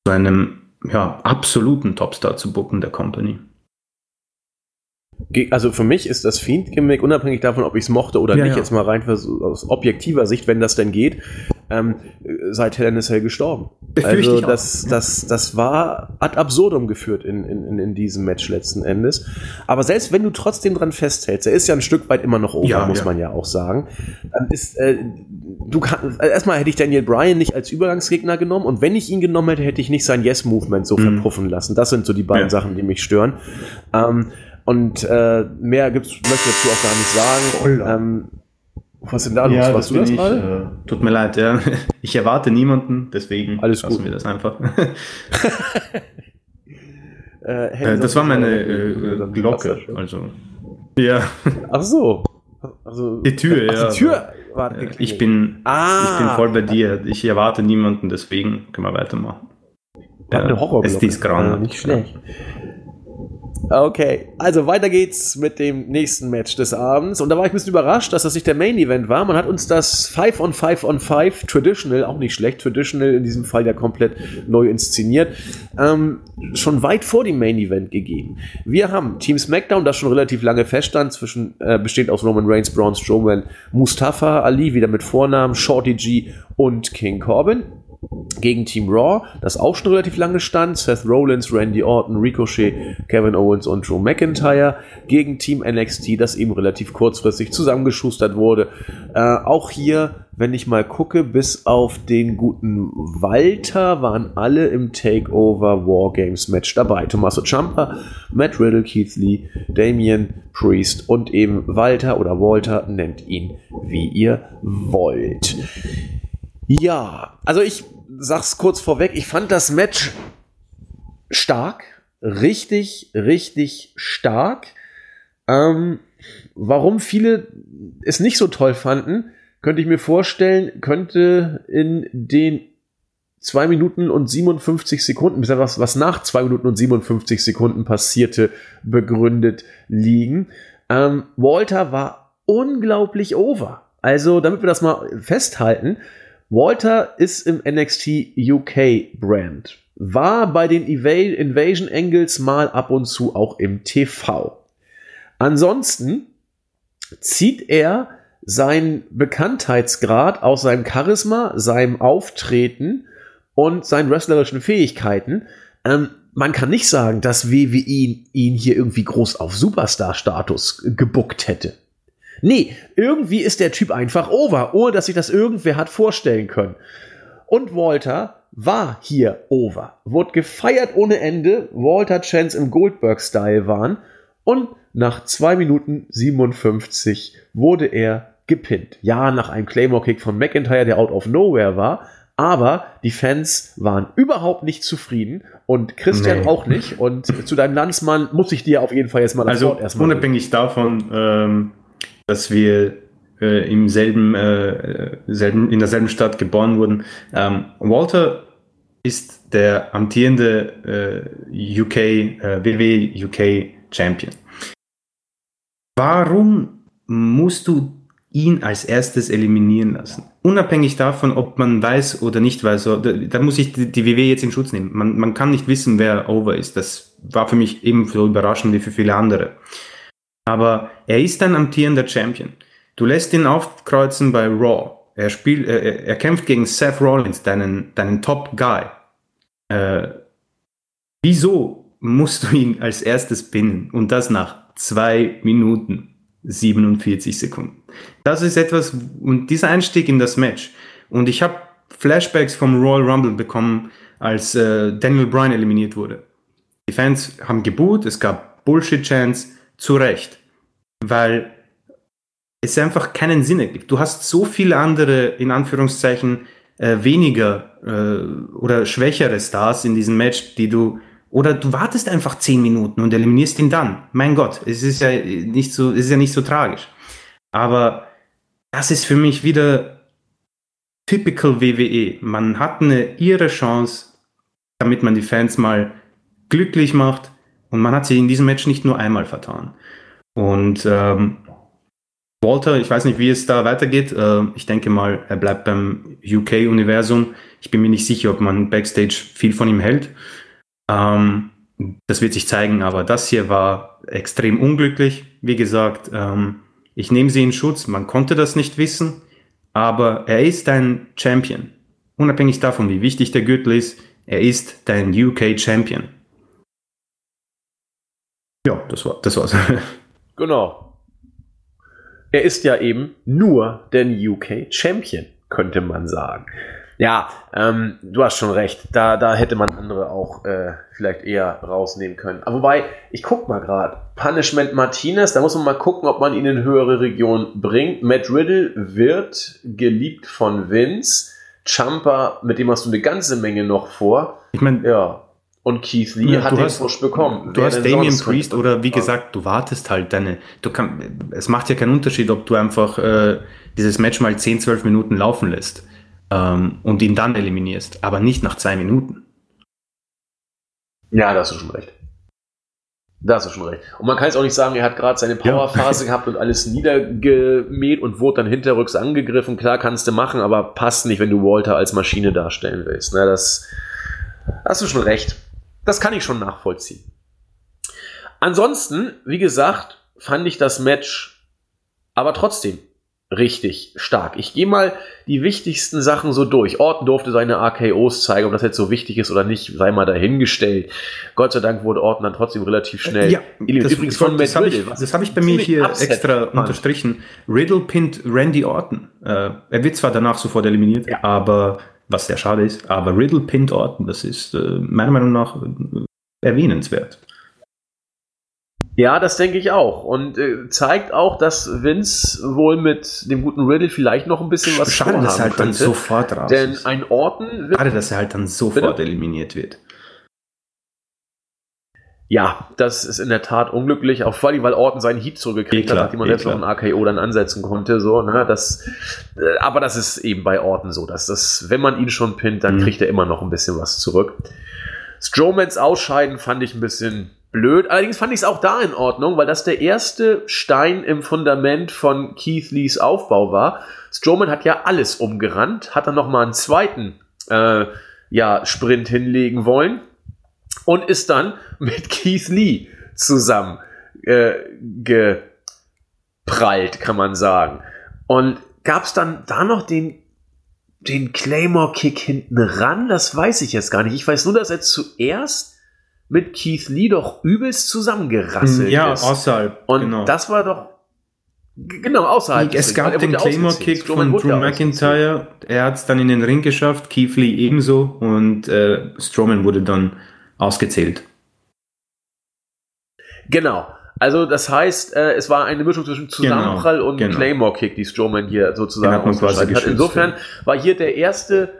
zu einem ja, absoluten Topstar zu booken der Company. Also für mich ist das Fiend-Gimmick, unabhängig davon, ob ich es mochte oder ja, nicht, ja. jetzt mal rein für, aus objektiver Sicht, wenn das denn geht, ähm, seit Hell in a Cell gestorben. Befürchte also das, das, das war ad absurdum geführt in, in, in diesem Match letzten Endes. Aber selbst wenn du trotzdem dran festhältst, er ist ja ein Stück weit immer noch over, ja, muss ja. man ja auch sagen. Dann ist, äh, du kann, also erstmal hätte ich Daniel Bryan nicht als Übergangsgegner genommen und wenn ich ihn genommen hätte, hätte ich nicht sein Yes-Movement so mhm. verpuffen lassen. Das sind so die beiden ja. Sachen, die mich stören. Ähm, Und äh, mehr gibt's, möchte ich dazu auch gar nicht sagen. Ähm, was ist denn da los? Ja, Warst du das ich, mal? Äh, tut mir leid, ja. Ich erwarte niemanden, deswegen Alles lassen gut. wir das einfach. äh, äh, das war meine äh, Glocke. Also. Ja. Ach so. Also, die Tür, ach, ja. Die Tür war äh, ich, bin, ah. ich bin voll bei dir. Ich erwarte niemanden, deswegen können wir weitermachen. Ja, eine Horrorglocke. Ist ja, nicht schlecht. Ja. Okay, also weiter geht's mit dem nächsten Match des Abends. Und da war ich ein bisschen überrascht, dass das nicht der Main Event war. Man hat uns das five on five on five Traditional, auch nicht schlecht, Traditional in diesem Fall ja komplett neu inszeniert, ähm, schon weit vor dem Main Event gegeben. Wir haben Team SmackDown, das schon relativ lange feststand, zwischen, äh, bestehend aus Roman Reigns, Braun Strowman, Mustafa Ali, wieder mit Vornamen, Shorty G und King Corbin. Gegen Team Raw, das auch schon relativ lange stand, Seth Rollins, Randy Orton, Ricochet, Kevin Owens und Drew McIntyre. Gegen Team N X T, das eben relativ kurzfristig zusammengeschustert wurde. Äh, auch hier, wenn ich mal gucke, bis auf den guten Walter waren alle im TakeOver Wargames Match dabei. Tommaso Ciampa, Matt Riddle, Keith Lee, Damian Priest und eben Walter oder Walter, nennt ihn wie ihr wollt. Ja, also ich sag's kurz vorweg, ich fand das Match stark, richtig, richtig stark. Ähm, warum viele es nicht so toll fanden, könnte ich mir vorstellen, könnte in den zwei Minuten und siebenundfünfzig Sekunden, bis was, was nach zwei Minuten und siebenundfünfzig Sekunden passierte, begründet liegen. Ähm, Walter war unglaublich over. Also, damit wir das mal festhalten, Walter ist im N X T U K Brand, war bei den Eva- Invasion Angles mal ab und zu auch im T V. Ansonsten zieht er seinen Bekanntheitsgrad aus seinem Charisma, seinem Auftreten und seinen wrestlerischen Fähigkeiten. Ähm, man kann nicht sagen, dass W W E ihn, ihn hier irgendwie groß auf Superstar-Status gebuckt hätte. Nee, irgendwie ist der Typ einfach over, ohne dass sich das irgendwer hat vorstellen können. Und Walter war hier over. Wurde gefeiert ohne Ende. Walter Chance im Goldberg-Style waren. Und nach zwei Minuten siebenundfünfzig wurde er gepinnt. Ja, nach einem Claymore-Kick von McIntyre, der out of nowhere war. Aber die Fans waren überhaupt nicht zufrieden und Christian nee. auch nicht. Und zu deinem Landsmann muss ich dir auf jeden Fall jetzt mal das also, Wort erstmal Also unabhängig davon... Ähm dass wir äh, im selben, äh, selben, in derselben Stadt geboren wurden. Ähm, Walter ist der amtierende äh, U K, äh, W W E U K Champion. Warum musst du ihn als erstes eliminieren lassen? Unabhängig davon, ob man weiß oder nicht weiß, da, da muss ich die, die W W E jetzt in Schutz nehmen. Man, man kann nicht wissen, wer over ist. Das war für mich ebenso überraschend wie für viele andere. Aber er ist ein amtierender Champion. Du lässt ihn aufkreuzen bei Raw. Er spielt, äh, er kämpft gegen Seth Rollins, deinen, deinen Top-Guy. Äh, wieso musst du ihn als erstes pinnen? Und das nach zwei Minuten siebenundvierzig Sekunden. Das ist etwas, und dieser Einstieg in das Match. Und ich habe Flashbacks vom Royal Rumble bekommen, als äh, Daniel Bryan eliminiert wurde. Die Fans haben geboot, es gab Bullshit-Chants. Zu Recht, weil es einfach keinen Sinn ergibt. Du hast so viele andere, in Anführungszeichen, äh, weniger äh, oder schwächere Stars in diesem Match, die du, oder du wartest einfach zehn Minuten und eliminierst ihn dann. Mein Gott, es ist ja nicht so, es ist ja nicht so tragisch. Aber das ist für mich wieder typical W W E. Man hat eine irre Chance, damit man die Fans mal glücklich macht. Und man hat sie in diesem Match nicht nur einmal vertan. Und ähm, Walter, ich weiß nicht, wie es da weitergeht. Äh, ich denke mal, er bleibt beim U K-Universum. Ich bin mir nicht sicher, ob man Backstage viel von ihm hält. Ähm, das wird sich zeigen, aber das hier war extrem unglücklich. Wie gesagt, ähm, ich nehme sie in Schutz, man konnte das nicht wissen, aber er ist ein Champion. Unabhängig davon, wie wichtig der Gürtel ist, er ist dein U K-Champion. Ja, das, war, das war's. Genau. Er ist ja eben nur der U K-Champion, könnte man sagen. Ja, ähm, du hast schon recht. Da, da hätte man andere auch äh, vielleicht eher rausnehmen können. Aber wobei, ich guck mal gerade. Punishment Martinez, da muss man mal gucken, ob man ihn in höhere Regionen bringt. Matt Riddle wird geliebt von Vince. Ciampa, mit dem hast du eine ganze Menge noch vor. Ich meine, ja. Und Keith Lee ja, hat den Push bekommen. Du Wer hast Damian Priest oder wie gesagt, du wartest halt deine. Du kann, es macht ja keinen Unterschied, ob du einfach äh, dieses Match mal zehn, zwölf Minuten laufen lässt ähm, und ihn dann eliminierst, aber nicht nach zwei Minuten. Ja, da hast du schon recht. Da hast du schon recht. Und man kann jetzt auch nicht sagen, er hat gerade seine Powerphase ja. gehabt und alles niedergemäht und wurde dann hinterrücks angegriffen. Klar, kannst du machen, aber passt nicht, wenn du Walter als Maschine darstellen willst. Na, das hast du schon recht. Das kann ich schon nachvollziehen. Ansonsten, wie gesagt, fand ich das Match aber trotzdem richtig stark. Ich gehe mal die wichtigsten Sachen so durch. Orton durfte seine R K Os zeigen, ob das jetzt so wichtig ist oder nicht, sei mal dahingestellt. Gott sei Dank wurde Orton dann trotzdem relativ schnell. Ja, das, übrigens von das habe ich, das hab ich bei mir hier upset, extra Mann. unterstrichen. Riddle pinnt Randy Orton. Äh, er wird zwar danach sofort eliminiert, ja. aber was sehr schade ist, aber Riddle pinnt Orton, das ist äh, meiner Meinung nach äh, erwähnenswert. Ja, das denke ich auch. Und äh, zeigt auch, dass Vince wohl mit dem guten Riddle vielleicht noch ein bisschen was vorhaben könnte. Schade, dass er halt dann sofort raus Denn ist. ein Orton wird Schade, dass er halt dann sofort bitte? eliminiert wird. Ja, das ist in der Tat unglücklich, auch vor allem, weil Orton seinen Heat zurückgekriegt hat, nachdem man jetzt noch einen R K O dann ansetzen konnte. So, ne, das, aber das ist eben bei Orton so, dass das, wenn man ihn schon pinnt, dann mhm. kriegt er immer noch ein bisschen was zurück. Strowmans Ausscheiden fand ich ein bisschen blöd, allerdings fand ich es auch da in Ordnung, weil das der erste Stein im Fundament von Keith Lees Aufbau war. Strowman hat ja alles umgerannt, hat dann nochmal einen zweiten äh, ja, Sprint hinlegen wollen. Und ist dann mit Keith Lee zusammen äh, geprallt, kann man sagen. Und gab es dann da noch den, den Claymore-Kick hinten ran? Das weiß ich jetzt gar nicht. Ich weiß nur, dass er zuerst mit Keith Lee doch übelst zusammengerasselt ja, ist. Ja, außerhalb. Und genau. das war doch... Genau, außerhalb. Es gab den Claymore-Kick von Drew McIntyre. Er hat es dann in den Ring geschafft, Keith Lee ebenso. Und äh, Strowman wurde dann ausgezählt. Genau. Also das heißt, äh, es war eine Mischung zwischen Zusammenprall genau, und genau. Claymore-Kick, die Strowman hier sozusagen ausgeschaltet hat. Insofern ja. war hier der erste,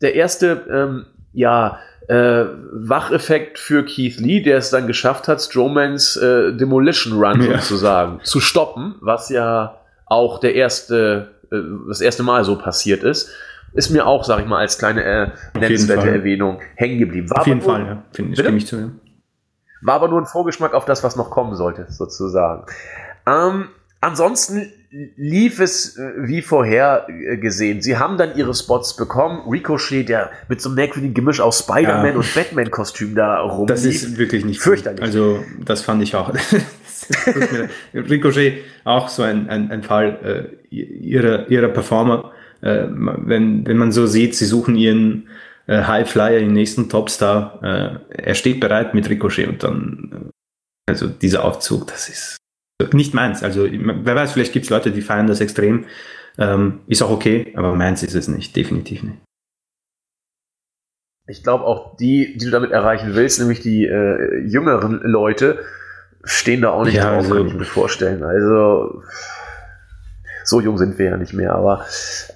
der erste ähm, ja, äh, Wacheffekt für Keith Lee, der es dann geschafft hat, Strowmans äh, Demolition Run ja. sozusagen zu stoppen, was ja auch der erste, äh, das erste Mal so passiert ist. Ist mir auch, sag ich mal, als kleine äh, nennenswerte Erwähnung hängen geblieben. War auf jeden nur, Fall, ja. Finde ich, stimme ich zu. Ja. War aber nur ein Vorgeschmack auf das, was noch kommen sollte, sozusagen. Ähm, ansonsten lief es äh, wie vorher äh, gesehen. Sie haben dann ihre Spots bekommen. Ricochet, der mit so einem merkwürdigen Gemisch aus Spider-Man ja. und Batman-Kostüm da rumlief. Das ist wirklich nicht fürchterlich. Gut. Also, das fand ich auch. Ricochet, auch so ein, ein, ein Fall äh, ihrer, ihrer Performer. Äh, wenn, wenn man so sieht, sie suchen ihren äh, Highflyer, den nächsten Topstar, äh, er steht bereit mit Ricochet und dann, äh, also dieser Aufzug, das ist nicht meins. Also, wer weiß, vielleicht gibt es Leute, die feiern das extrem, ähm, ist auch okay, aber meins ist es nicht, definitiv nicht. Ich glaube auch die, die du damit erreichen willst, nämlich die äh, jüngeren Leute, stehen da auch nicht ja, drauf, also, kann ich mir vorstellen. Also... So jung sind wir ja nicht mehr, aber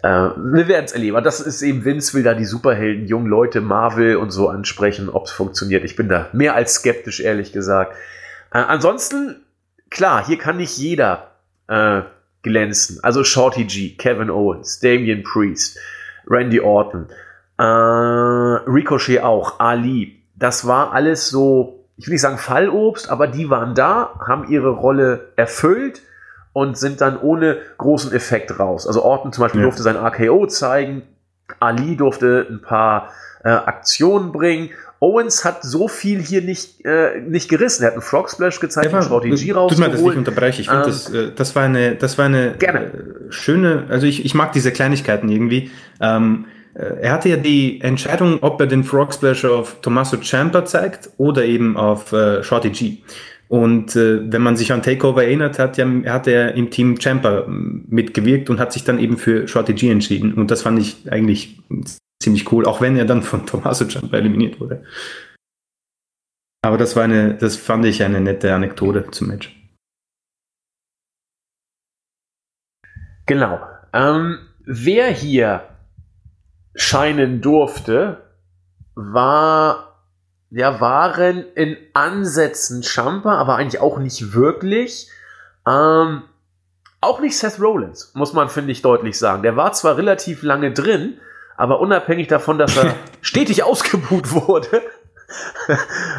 äh, wir werden es erleben. Das ist eben, Vince will da die Superhelden, jungen Leute, Marvel und so ansprechen, ob es funktioniert. Ich bin da mehr als skeptisch, ehrlich gesagt. Äh, ansonsten, klar, hier kann nicht jeder äh, glänzen. Also Shorty G, Kevin Owens, Damian Priest, Randy Orton, äh, Ricochet auch, Ali. Das war alles so, ich will nicht sagen Fallobst, aber die waren da, haben ihre Rolle erfüllt und sind dann ohne großen Effekt raus. Also Orton zum Beispiel ja. durfte sein R K O zeigen, Ali durfte ein paar äh, Aktionen bringen Owens hat so viel hier nicht, äh, nicht gerissen. Er hat einen Frog Splash gezeigt, einen Shorty G rausgeholt. Tut mir das nicht unterbrechen. Ich finde, ähm, das, äh, das war eine, das war eine äh, schöne, also ich, ich mag diese Kleinigkeiten irgendwie. Ähm, Er hatte ja die Entscheidung, ob er den Frog Splash auf Tommaso Ciampa zeigt oder eben auf äh, Shorty G. Und äh, wenn man sich an TakeOver erinnert, hat ja, hat er im Team Ciampa mitgewirkt und hat sich dann eben für Shorty G entschieden. Und das fand ich eigentlich ziemlich cool, auch wenn er dann von Tommaso Ciampa eliminiert wurde. Aber das war eine, das fand ich eine nette Anekdote zum Match. Genau. Ähm, wer hier scheinen durfte, war, ja, waren in Ansätzen Ciampa, aber eigentlich auch nicht wirklich. Ähm, auch nicht Seth Rollins, muss man, finde ich, deutlich sagen. Der war zwar relativ lange drin, aber unabhängig davon, dass er stetig ausgebuht wurde,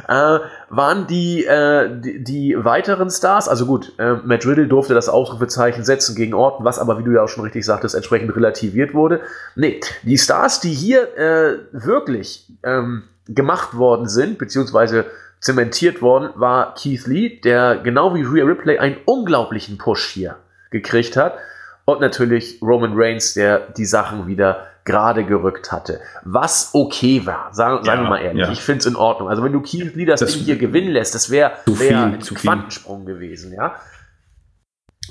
äh, waren die, äh, die, die weiteren Stars, also gut, äh, Matt Riddle durfte das Ausrufezeichen setzen gegen Orton, was aber, wie du ja auch schon richtig sagtest, entsprechend relativiert wurde. Nee, die Stars, die hier äh, wirklich ähm, gemacht worden sind, beziehungsweise zementiert worden, war Keith Lee, der genau wie Rhea Ripley einen unglaublichen Push hier gekriegt hat, und natürlich Roman Reigns, der die Sachen wieder gerade gerückt hatte. Was okay war, sagen, sagen ja, wir mal ehrlich. Ja. Ich finde es in Ordnung. Also wenn du Keith Lee das, das Ding hier gewinnen lässt, das wäre wär ein Quantensprung gewesen, ja.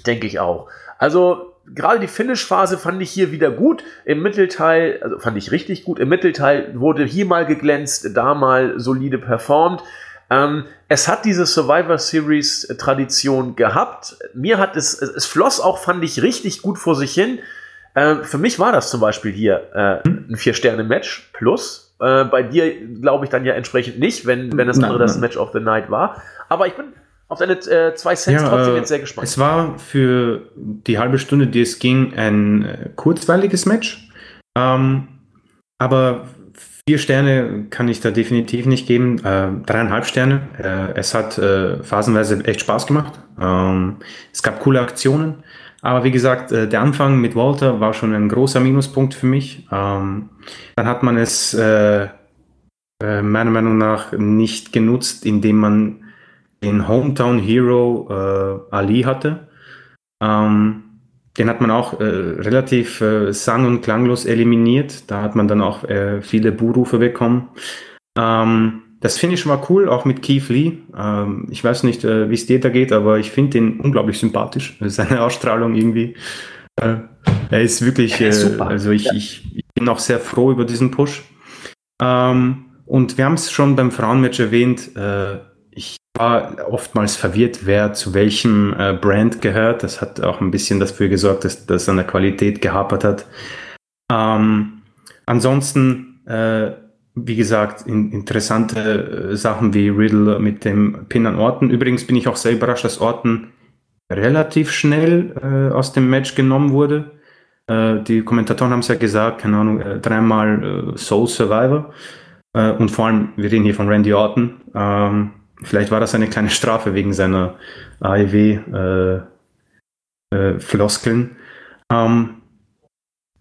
Denke ich auch. Also gerade die Finish-Phase fand ich hier wieder gut. Im Mittelteil, also fand ich richtig gut. Im Mittelteil wurde hier mal geglänzt, da mal solide performt. Ähm, es hat diese Survivor Series Tradition gehabt. Mir hat es, es floss auch, fand ich, richtig gut vor sich hin. Ähm, für mich war das zum Beispiel hier äh, ein Vier-Sterne-Match plus. Äh, bei dir glaube ich dann ja entsprechend nicht, wenn, wenn das andere nein, nein. das Match of the Night war. Aber ich bin auf deine äh, zwei Cents ja, trotzdem jetzt sehr gespannt. Es war für die halbe Stunde, die es ging, ein kurzweiliges Match. Ähm, aber Vier Sterne kann ich da definitiv nicht geben, äh, dreieinhalb Sterne. Äh, es hat äh, phasenweise echt Spaß gemacht. Ähm, es gab coole Aktionen, aber wie gesagt, äh, der Anfang mit Walter war schon ein großer Minuspunkt für mich. Ähm, dann hat man es äh, äh, meiner Meinung nach nicht genutzt, indem man den Hometown Hero äh, Ali hatte. Ähm, Den hat man auch äh, relativ äh, sang- und klanglos eliminiert. Da hat man dann auch äh, viele Buhrufe bekommen. Ähm, das Finish war cool, auch mit Keith Lee. Ähm, ich weiß nicht, äh, wie es dir da geht, aber ich finde ihn unglaublich sympathisch. Seine Ausstrahlung irgendwie. Äh, er ist wirklich, äh, also ich, ich, ich bin auch sehr froh über diesen Push. Ähm, und wir haben es schon beim Frauenmatch erwähnt, äh, ich war oftmals verwirrt, wer zu welchem äh, Brand gehört. Das hat auch ein bisschen dafür gesorgt, dass das an der Qualität gehapert hat. Ähm, ansonsten, äh, wie gesagt, in, interessante äh, Sachen wie Riddle mit dem Pin an Orton. Übrigens bin ich auch sehr überrascht, dass Orton relativ schnell äh, aus dem Match genommen wurde. Äh, die Kommentatoren haben es ja gesagt, keine Ahnung, äh, dreimal äh, Soul Survivor. Äh, und vor allem, wir reden hier von Randy Orton. Ähm, Vielleicht war das eine kleine Strafe wegen seiner A E W-Floskeln. Äh, äh, ähm,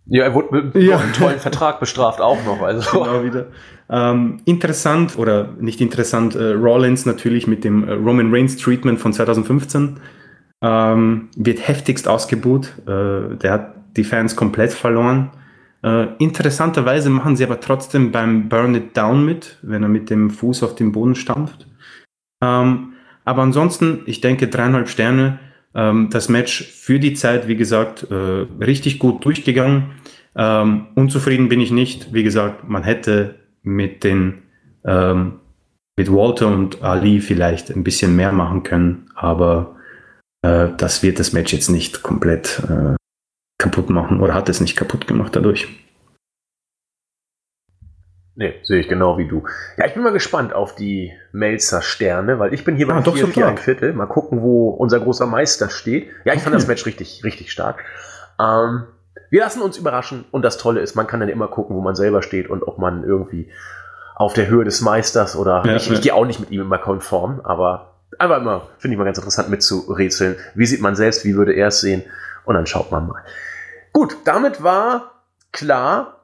ja, er wurde mit ja. einem tollen Vertrag bestraft auch noch. Also. Genau wieder. Ähm, interessant, oder nicht interessant, äh, Rollins natürlich mit dem äh, Roman Reigns-Treatment von zweitausendfünfzehn ähm, wird heftigst ausgebuht. Äh, der hat die Fans komplett verloren. Äh, interessanterweise machen sie aber trotzdem beim Burn It Down mit, wenn er mit dem Fuß auf den Boden stampft. Ähm, aber ansonsten, ich denke, dreieinhalb Sterne. Ähm, das Match für die Zeit, wie gesagt, äh, richtig gut durchgegangen. Ähm, unzufrieden bin ich nicht. Wie gesagt, man hätte mit den ähm, mit Walter und Ali vielleicht ein bisschen mehr machen können, aber äh, das wird das Match jetzt nicht komplett äh, kaputt machen oder hat es nicht kaputt gemacht dadurch. Nee, sehe ich genau wie du. Ja, ich bin mal gespannt auf die Melzer-Sterne, weil ich bin hier ah, bei vier, vier, ein Viertel. Mal gucken, wo unser großer Meister steht. Ja, ich fand das Match richtig, richtig stark. Ähm, wir lassen uns überraschen und das Tolle ist, man kann dann immer gucken, wo man selber steht und ob man irgendwie auf der Höhe des Meisters oder ja, ich, ja. ich gehe auch nicht mit ihm immer konform, aber einfach immer, finde ich mal ganz interessant mitzurätseln. Wie sieht man selbst, wie würde er es sehen? Und dann schaut man mal. Gut, damit war klar,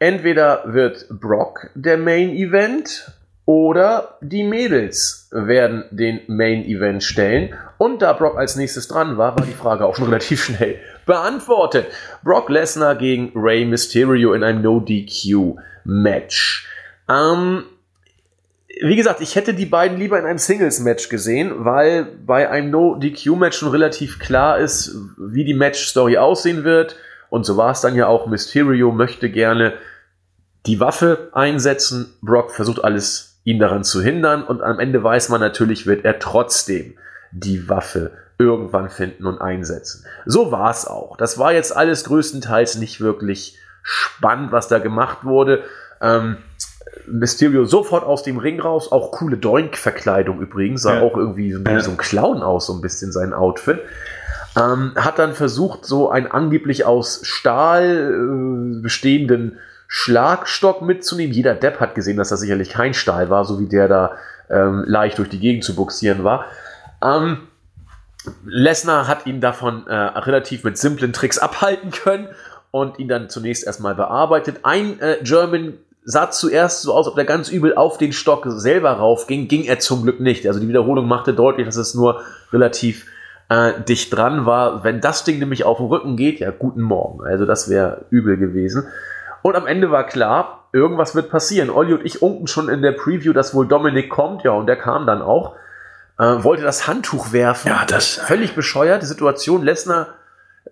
entweder wird Brock der Main Event Oder die Mädels werden den Main-Event stellen. Und da Brock als nächstes dran war, war die Frage auch schon relativ schnell beantwortet. Brock Lesnar gegen Rey Mysterio in einem No-D Q-Match. Ähm, wie gesagt, ich hätte die beiden lieber in einem Singles-Match gesehen, weil bei einem No-D Q-Match schon relativ klar ist, wie die Match-Story aussehen wird. Und so war es dann ja auch. Mysterio möchte gerne die Waffe einsetzen. Brock versucht alles, ihn daran zu hindern, und am Ende weiß man natürlich, wird er trotzdem die Waffe irgendwann finden und einsetzen. So war es auch. Das war jetzt alles größtenteils nicht wirklich spannend, was da gemacht wurde. Ähm, Mysterio sofort aus dem Ring raus, auch coole Doink-Verkleidung übrigens, sah ja. auch irgendwie so ein Clown aus, so ein bisschen sein Outfit. Ähm, hat dann versucht, so einen angeblich aus Stahl äh, bestehenden Schlagstock mitzunehmen. Jeder Depp hat gesehen, dass das sicherlich kein Stahl war, so wie der da ähm, leicht durch die Gegend zu buxieren war. Ähm, Lesnar hat ihn davon äh, relativ mit simplen Tricks abhalten können und ihn dann zunächst erstmal bearbeitet. Ein äh, German sah zuerst so aus, ob er ganz übel auf den Stock selber raufging, ging er zum Glück nicht. Also die Wiederholung machte deutlich, dass es nur relativ äh, dicht dran war. Wenn das Ding nämlich auf den Rücken geht, ja, guten Morgen. Also das wäre übel gewesen. Und am Ende war klar, irgendwas wird passieren. Olli und ich unken schon in der Preview, dass wohl Dominik kommt. Ja, und der kam dann auch. Äh, wollte das Handtuch werfen. Ja, das völlig bescheuerte Situation. Lesnar,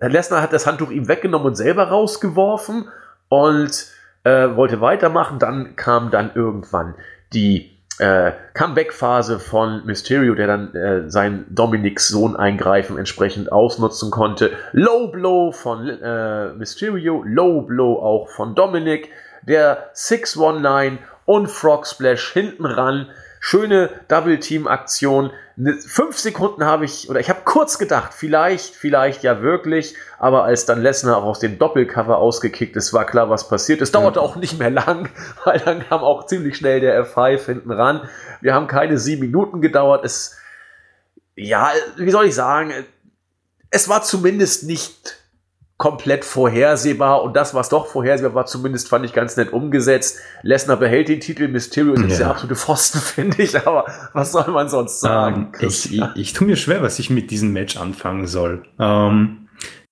Lesnar hat das Handtuch ihm weggenommen und selber rausgeworfen und äh, wollte weitermachen. Dann kam dann irgendwann die äh, Comeback-Phase von Mysterio, der dann äh, seinen Dominiks Sohn eingreifen entsprechend ausnutzen konnte. Low Blow von äh, Mysterio, Low Blow auch von Dominik, der six one nine und Frog Splash hinten ran. Schöne Double-Team-Aktion. Ne, fünf Sekunden habe ich, oder ich habe kurz gedacht, vielleicht, vielleicht ja wirklich, aber als dann Lesnar auch aus dem Doppelcover ausgekickt ist, war klar, was passiert ist. Dauerte auch nicht mehr lang, weil dann kam auch ziemlich schnell der F fünf hinten ran. Wir haben keine sieben Minuten gedauert. Es, ja, wie soll ich sagen, es war zumindest nicht komplett vorhersehbar, und das, was doch vorhersehbar war, zumindest fand ich ganz nett umgesetzt. Lesnar behält den Titel, Mysterio ist ja der absolute Pfosten, finde ich, aber was soll man sonst sagen? Um, ich, ich, ich tue mir schwer, was ich mit diesem Match anfangen soll, um,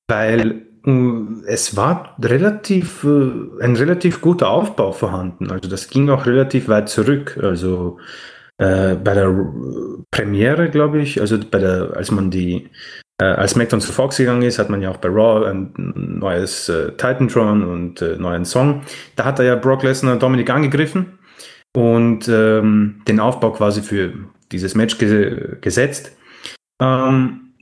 weil um, es war relativ uh, ein relativ guter Aufbau vorhanden, also das ging auch relativ weit zurück, also uh, bei der Premiere, glaube ich, also bei der, als man die Äh, als SmackDown zu Fox gegangen ist, hat man ja auch bei Raw ein neues äh, Titantron und äh, neuen Song. Da hat er ja Brock Lesnar Dominik angegriffen und ähm, den Aufbau quasi für dieses Match ge- gesetzt. Ähm,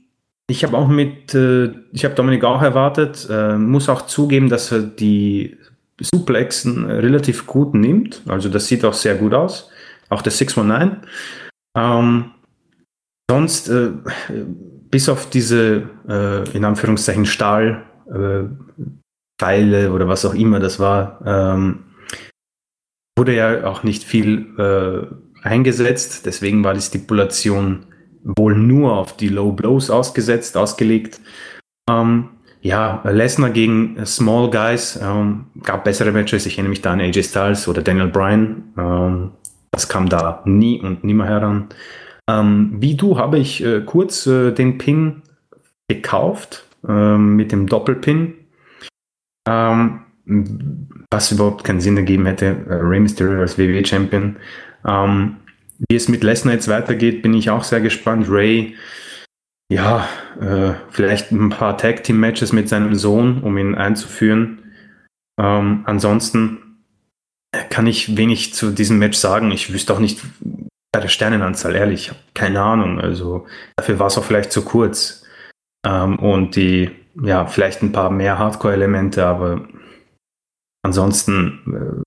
ich habe auch mit, äh, ich habe Dominik auch erwartet, äh, muss auch zugeben, dass er die Suplexen relativ gut nimmt. Also das sieht auch sehr gut aus. Auch der six one nine. Ähm, sonst äh, bis auf diese, äh, in Anführungszeichen, Stahlpfeile äh, oder was auch immer das war, ähm, wurde ja auch nicht viel äh, eingesetzt. Deswegen war die Stipulation wohl nur auf die Low Blows ausgesetzt, ausgelegt. Ähm, ja, Lesnar gegen Small Guys, ähm, gab bessere Matches. Ich erinnere mich da an A J Styles oder Daniel Bryan. Ähm, das kam da nie und nimmer heran. Ähm, wie du habe ich äh, kurz äh, den Pin gekauft, äh, mit dem Doppelpin, ähm, was überhaupt keinen Sinn ergeben hätte, äh, Rey Mysterio als W W E-Champion. Ähm, wie es mit Lesnar jetzt weitergeht, bin ich auch sehr gespannt. Rey, ja, äh, vielleicht ein paar Tag-Team-Matches mit seinem Sohn, um ihn einzuführen. Ähm, ansonsten kann ich wenig zu diesem Match sagen. Ich wüsste auch nicht, bei der Sternenanzahl, ehrlich, ich habe keine Ahnung. Also dafür war es auch vielleicht zu kurz. Ähm, und die, ja, vielleicht ein paar mehr Hardcore-Elemente, aber ansonsten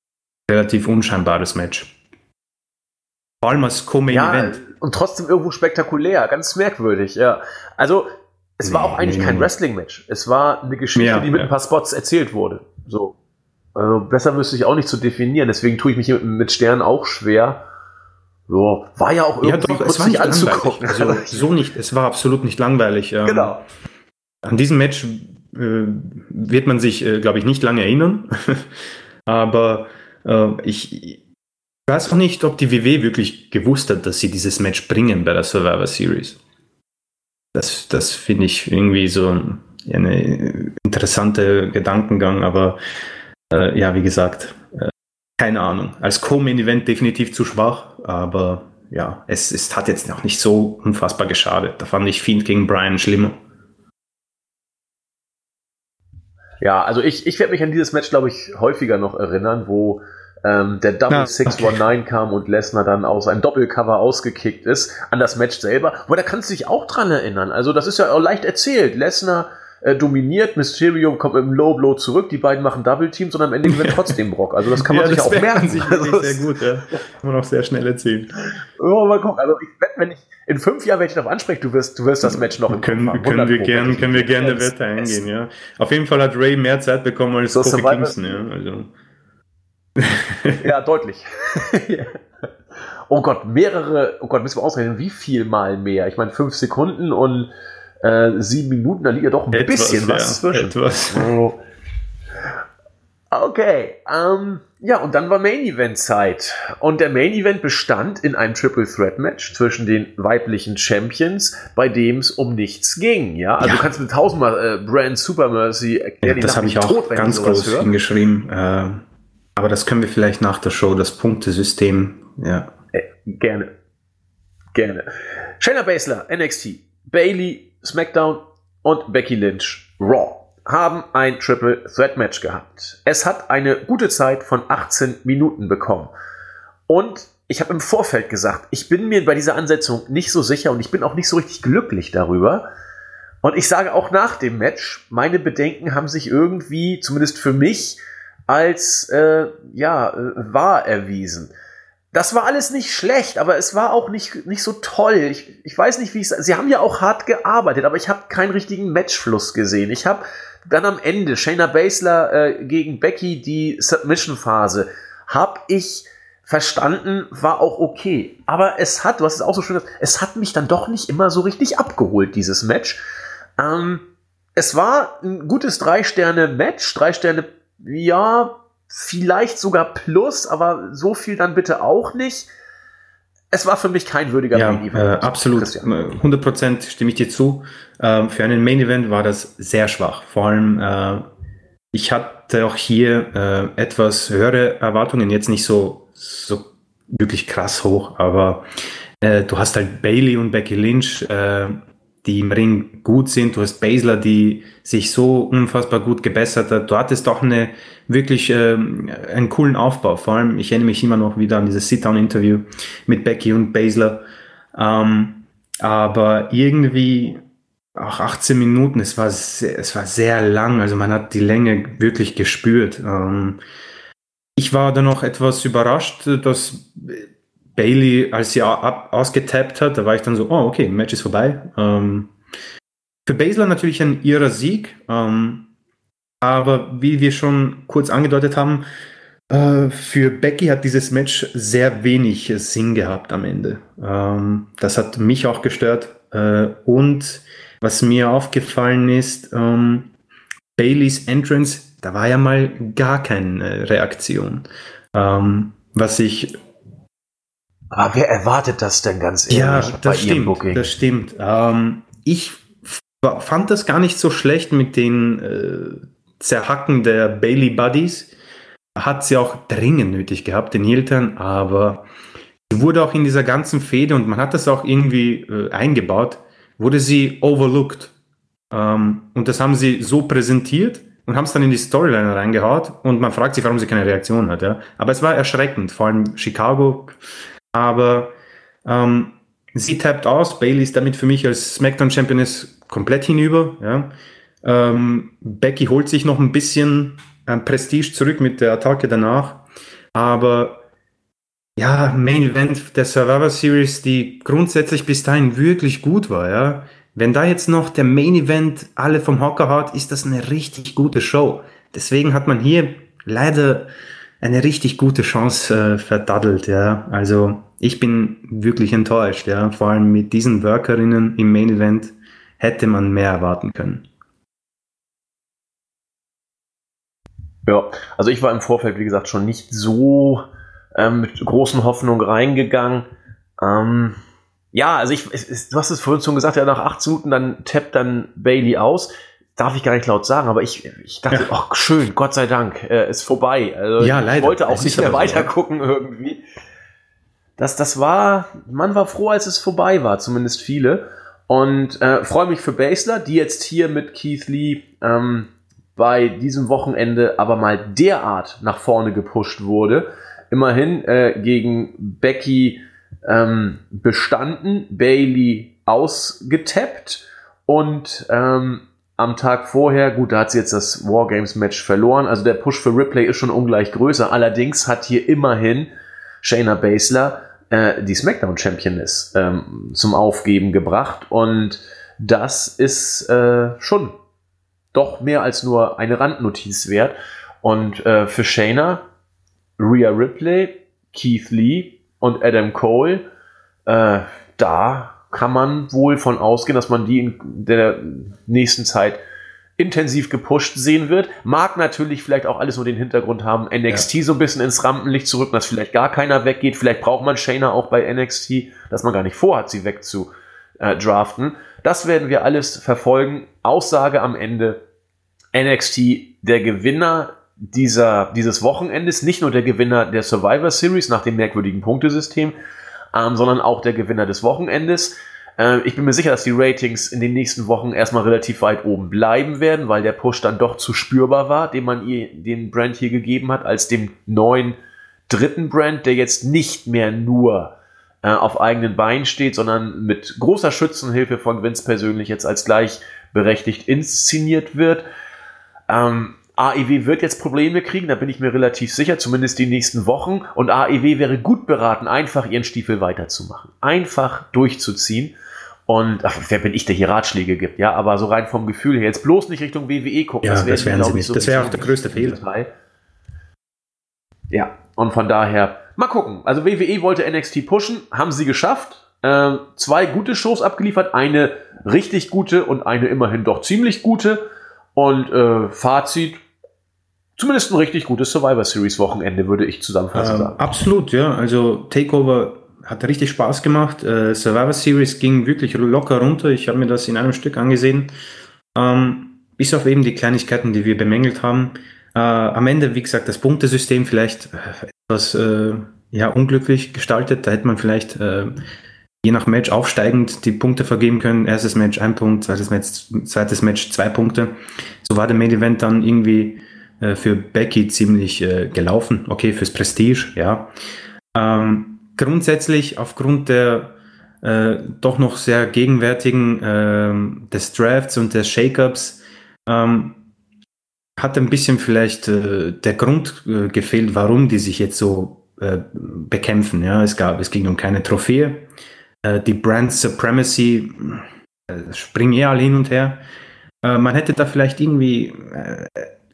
äh, relativ unscheinbares Match. Vor allem als Co-Main-Event. Ja, und trotzdem irgendwo spektakulär, ganz merkwürdig, ja. Also es nee, war auch eigentlich nee, kein nee. Wrestling-Match. Es war eine Geschichte, ja, die mit ja. ein paar Spots erzählt wurde. So. Also besser wüsste ich auch nicht zu definieren, deswegen tue ich mich mit Sternen auch schwer. So, war ja auch irgendwie ja, doch, es war nicht anzugucken. Also, so nicht, es war absolut nicht langweilig. Genau. An diesem Match äh, wird man sich, äh, glaube ich, nicht lange erinnern. Aber äh, ich, Ich weiß auch nicht, ob die W W wirklich gewusst hat, dass sie dieses Match bringen bei der Survivor Series. Das, das finde ich irgendwie so ein interessanter Gedankengang, aber äh, ja, wie gesagt, äh, keine Ahnung. Als Co-Main-Event definitiv zu schwach, aber ja, es, es hat jetzt noch nicht so unfassbar geschadet. Da fand ich Fiend gegen Bryan schlimmer. Ja, also ich, ich werde mich an dieses Match, glaube ich, häufiger noch erinnern, wo ähm, der Double ja, sechs neunzehn okay. kam und Lesnar dann aus einem Doppelcover ausgekickt ist an das Match selber. Aber da kannst du dich auch dran erinnern. Also das ist ja auch leicht erzählt. Lesnar äh, dominiert, Mysterio kommt mit einem Low-Blow zurück, die beiden machen Double-Teams und am Ende gewinnt trotzdem Brock. Also das kann man ja, sich das auch merken. Sich also sehr gut, ja. Kann man auch sehr schnell erzählen. Oh, mal gucken. Also ich werde, wenn ich in fünf Jahren werde ich darauf ansprechen, du wirst, du wirst das Match noch im können, Kopf können wir gern, Können wir gerne eine Wette eingehen, ja. Auf jeden Fall hat Rey mehr Zeit bekommen als so Kofi Kingston, ja. Also. Ja, deutlich. Oh Gott, mehrere, oh Gott, müssen wir ausrechnen, wie viel mal mehr? Ich meine, fünf Sekunden und äh, sieben Minuten, da liegt ja doch ein etwas, bisschen was ja, zwischen. Etwas. Oh. Okay, ähm, ja, und dann war Main-Event-Zeit. Und der Main-Event bestand in einem Triple-Threat-Match zwischen den weiblichen Champions, bei dem es um nichts ging. Ja, also ja. Du kannst mir tausendmal äh, Brand Super Mercy erklären, ja, das habe ich auch tot, ganz groß hört. hingeschrieben. Äh, aber das können wir vielleicht nach der Show, das Punktesystem. Ja. Äh, gerne. Gerne. Shayna Baszler, N X T, Bailey, SmackDown und Becky Lynch, Raw, haben ein Triple Threat Match gehabt. Es hat eine gute Zeit von achtzehn Minuten bekommen. Und ich habe im Vorfeld gesagt, ich bin mir bei dieser Ansetzung nicht so sicher und ich bin auch nicht so richtig glücklich darüber. Und ich sage auch nach dem Match, meine Bedenken haben sich irgendwie, zumindest für mich, als äh, ja, wahr erwiesen. Das war alles nicht schlecht, aber es war auch nicht, nicht so toll. Ich, ich weiß nicht, wie ich es. Sie haben ja auch hart gearbeitet, aber ich habe keinen richtigen Matchfluss gesehen. Ich habe dann am Ende Shayna Baszler äh, gegen Becky, die Submission-Phase, habe ich verstanden, war auch okay. Aber es hat, du hast es auch so schön gesagt, es hat mich dann doch nicht immer so richtig abgeholt, dieses Match. Ähm, es war ein gutes Drei-Sterne-Match, Drei-Sterne, ja, vielleicht sogar plus, aber so viel dann bitte auch nicht. Es war für mich kein würdiger ja, Main-Event. Äh, absolut, Christian. hundert Prozent stimme ich dir zu. Ähm, für einen Main-Event war das sehr schwach. Vor allem, äh, ich hatte auch hier äh, etwas höhere Erwartungen, jetzt nicht so, so wirklich krass hoch, aber äh, du hast halt Bailey und Becky Lynch, äh, die im Ring gut sind. Du hast Baszler, die sich so unfassbar gut gebessert hat. Du hattest doch eine, wirklich ähm, einen coolen Aufbau. Vor allem, ich erinnere mich immer noch wieder an dieses Sit-Down-Interview mit Becky und Baszler. Ähm, aber irgendwie auch achtzehn Minuten, es war, sehr, es war sehr lang. Also man hat die Länge wirklich gespürt. Ähm, ich war dann noch etwas überrascht, dass Bailey, als sie ab, ausgetappt hat, da war ich dann so, oh, okay, Match ist vorbei. Ähm, für Baszler natürlich ein ihrer Sieg, ähm, aber wie wir schon kurz angedeutet haben, äh, für Becky hat dieses Match sehr wenig äh, Sinn gehabt am Ende. Ähm, das hat mich auch gestört. Äh, und was mir aufgefallen ist, ähm, Baileys Entrance, da war ja mal gar keine Reaktion. Ähm, was ich Aber wer erwartet das denn ganz ehrlich ja, bei stimmt, ihrem Booking? Das stimmt. Ähm, ich f- fand das gar nicht so schlecht mit den äh, Zerhacken der Bailey Buddies. Hat sie auch dringend nötig gehabt, den Hiltern, aber sie wurde auch in dieser ganzen Fehde, und man hat das auch irgendwie äh, eingebaut, wurde sie overlooked. Ähm, und das haben sie so präsentiert und haben es dann in die Storyline reingehaut und man fragt sich, warum sie keine Reaktion hat. Ja? Aber es war erschreckend, vor allem Chicago. Aber ähm, sie tappt aus, Bailey ist damit für mich als SmackDown-Championess komplett hinüber. Ja. Ähm, Becky holt sich noch ein bisschen äh, Prestige zurück mit der Attacke danach. Aber ja, Main Event der Survivor Series, die grundsätzlich bis dahin wirklich gut war. Ja. Wenn da jetzt noch der Main Event alle vom Hocker haut, ist das eine richtig gute Show. Deswegen hat man hier leider eine richtig gute Chance äh, verdaddelt, ja. Also ich bin wirklich enttäuscht, ja. Vor allem mit diesen Workerinnen im Main Event hätte man mehr erwarten können. Ja, also ich war im Vorfeld, wie gesagt, schon nicht so ähm, mit großen Hoffnungen reingegangen. Ähm, ja, also ich, ich, du hast es vorhin schon gesagt, ja, nach achtzehn Minuten dann tappt dann Bailey aus. Darf ich gar nicht laut sagen, aber ich, ich dachte, ach ja. oh, schön, Gott sei Dank, äh, ist vorbei. Also ja, ich leider. wollte auch nicht mehr weiter gucken irgendwie. Das, das war, man war froh, als es vorbei war, zumindest viele. Und äh, freue mich für Baszler, die jetzt hier mit Keith Lee ähm, bei diesem Wochenende aber mal derart nach vorne gepusht wurde. Immerhin äh, gegen Becky ähm, bestanden, Bailey ausgetappt und ähm, am Tag vorher, gut, da hat sie jetzt das Wargames-Match verloren, also der Push für Ripley ist schon ungleich größer, allerdings hat hier immerhin Shayna Baszler äh, die SmackDown-Championess ähm, zum Aufgeben gebracht und das ist äh, schon doch mehr als nur eine Randnotiz wert und äh, für Shayna, Rhea Ripley, Keith Lee und Adam Cole, äh, da kann man wohl von ausgehen, dass man die in der nächsten Zeit intensiv gepusht sehen wird. Mag natürlich vielleicht auch alles nur den Hintergrund haben, N X T ja. so ein bisschen ins Rampenlicht zu rücken, dass vielleicht gar keiner weggeht. Vielleicht braucht man Shayna auch bei N X T, dass man gar nicht vorhat, sie wegzudraften. Äh, das werden wir alles verfolgen. Aussage am Ende, N X T, der Gewinner dieser, dieses Wochenendes, nicht nur der Gewinner der Survivor Series nach dem merkwürdigen Punktesystem, Ähm, sondern auch der Gewinner des Wochenendes. Äh, ich bin mir sicher, dass die Ratings in den nächsten Wochen erstmal relativ weit oben bleiben werden, weil der Push dann doch zu spürbar war, den man ihr, den Brand hier gegeben hat, als dem neuen dritten Brand, der jetzt nicht mehr nur äh, auf eigenen Beinen steht, sondern mit großer Schützenhilfe von Vince persönlich jetzt als gleichberechtigt inszeniert wird. Ähm, A E W wird jetzt Probleme kriegen, da bin ich mir relativ sicher, zumindest die nächsten Wochen. Und A E W wäre gut beraten, einfach ihren Stiefel weiterzumachen. Einfach durchzuziehen. Und ach, wer bin ich, der hier Ratschläge gibt? Ja, aber so rein vom Gefühl her. Jetzt bloß nicht Richtung W W E gucken. Ja, das wäre wär, so wär auch der größte Fehler. Teil. Ja, und von daher, mal gucken. Also W W E wollte N X T pushen, haben sie geschafft. Äh, zwei gute Shows abgeliefert, eine richtig gute und eine immerhin doch ziemlich gute. Und äh, Fazit, zumindest ein richtig gutes Survivor-Series-Wochenende, würde ich zusammenfassen ähm, sagen. Absolut, ja. Also TakeOver hat richtig Spaß gemacht. Äh, Survivor-Series ging wirklich locker runter. Ich habe mir das in einem Stück angesehen. Ähm, bis auf eben die Kleinigkeiten, die wir bemängelt haben. Äh, am Ende, wie gesagt, das Punktesystem vielleicht etwas äh, ja, unglücklich gestaltet. Da hätte man vielleicht äh, je nach Match aufsteigend die Punkte vergeben können. Erstes Match ein Punkt, zweites Match, zweites Match zwei Punkte. So war der Main Event dann irgendwie für Becky ziemlich äh, gelaufen. Okay, fürs Prestige, ja. Ähm, grundsätzlich aufgrund der äh, doch noch sehr gegenwärtigen äh, des Drafts und des Shake-Ups ähm, hat ein bisschen vielleicht äh, der Grund äh, gefehlt, warum die sich jetzt so äh, bekämpfen. Ja, es gab, es ging um keine Trophäe. Äh, die Brand Supremacy äh, springen eher alle hin und her. Äh, man hätte da vielleicht irgendwie äh,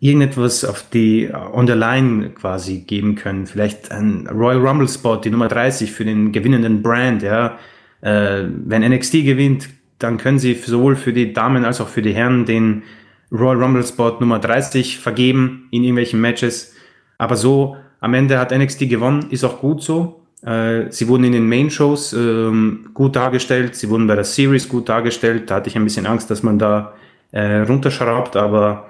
irgendetwas auf die on the line quasi geben können. Vielleicht ein Royal Rumble Spot, die Nummer dreißig für den gewinnenden Brand, ja. Äh, wenn N X T gewinnt, dann können sie sowohl für die Damen als auch für die Herren den Royal Rumble Spot Nummer dreißig vergeben in irgendwelchen Matches. Aber so, am Ende hat N X T gewonnen, ist auch gut so. Äh, sie wurden in den Main Shows äh, gut dargestellt, sie wurden bei der Series gut dargestellt. Da hatte ich ein bisschen Angst, dass man da äh, runterschraubt, aber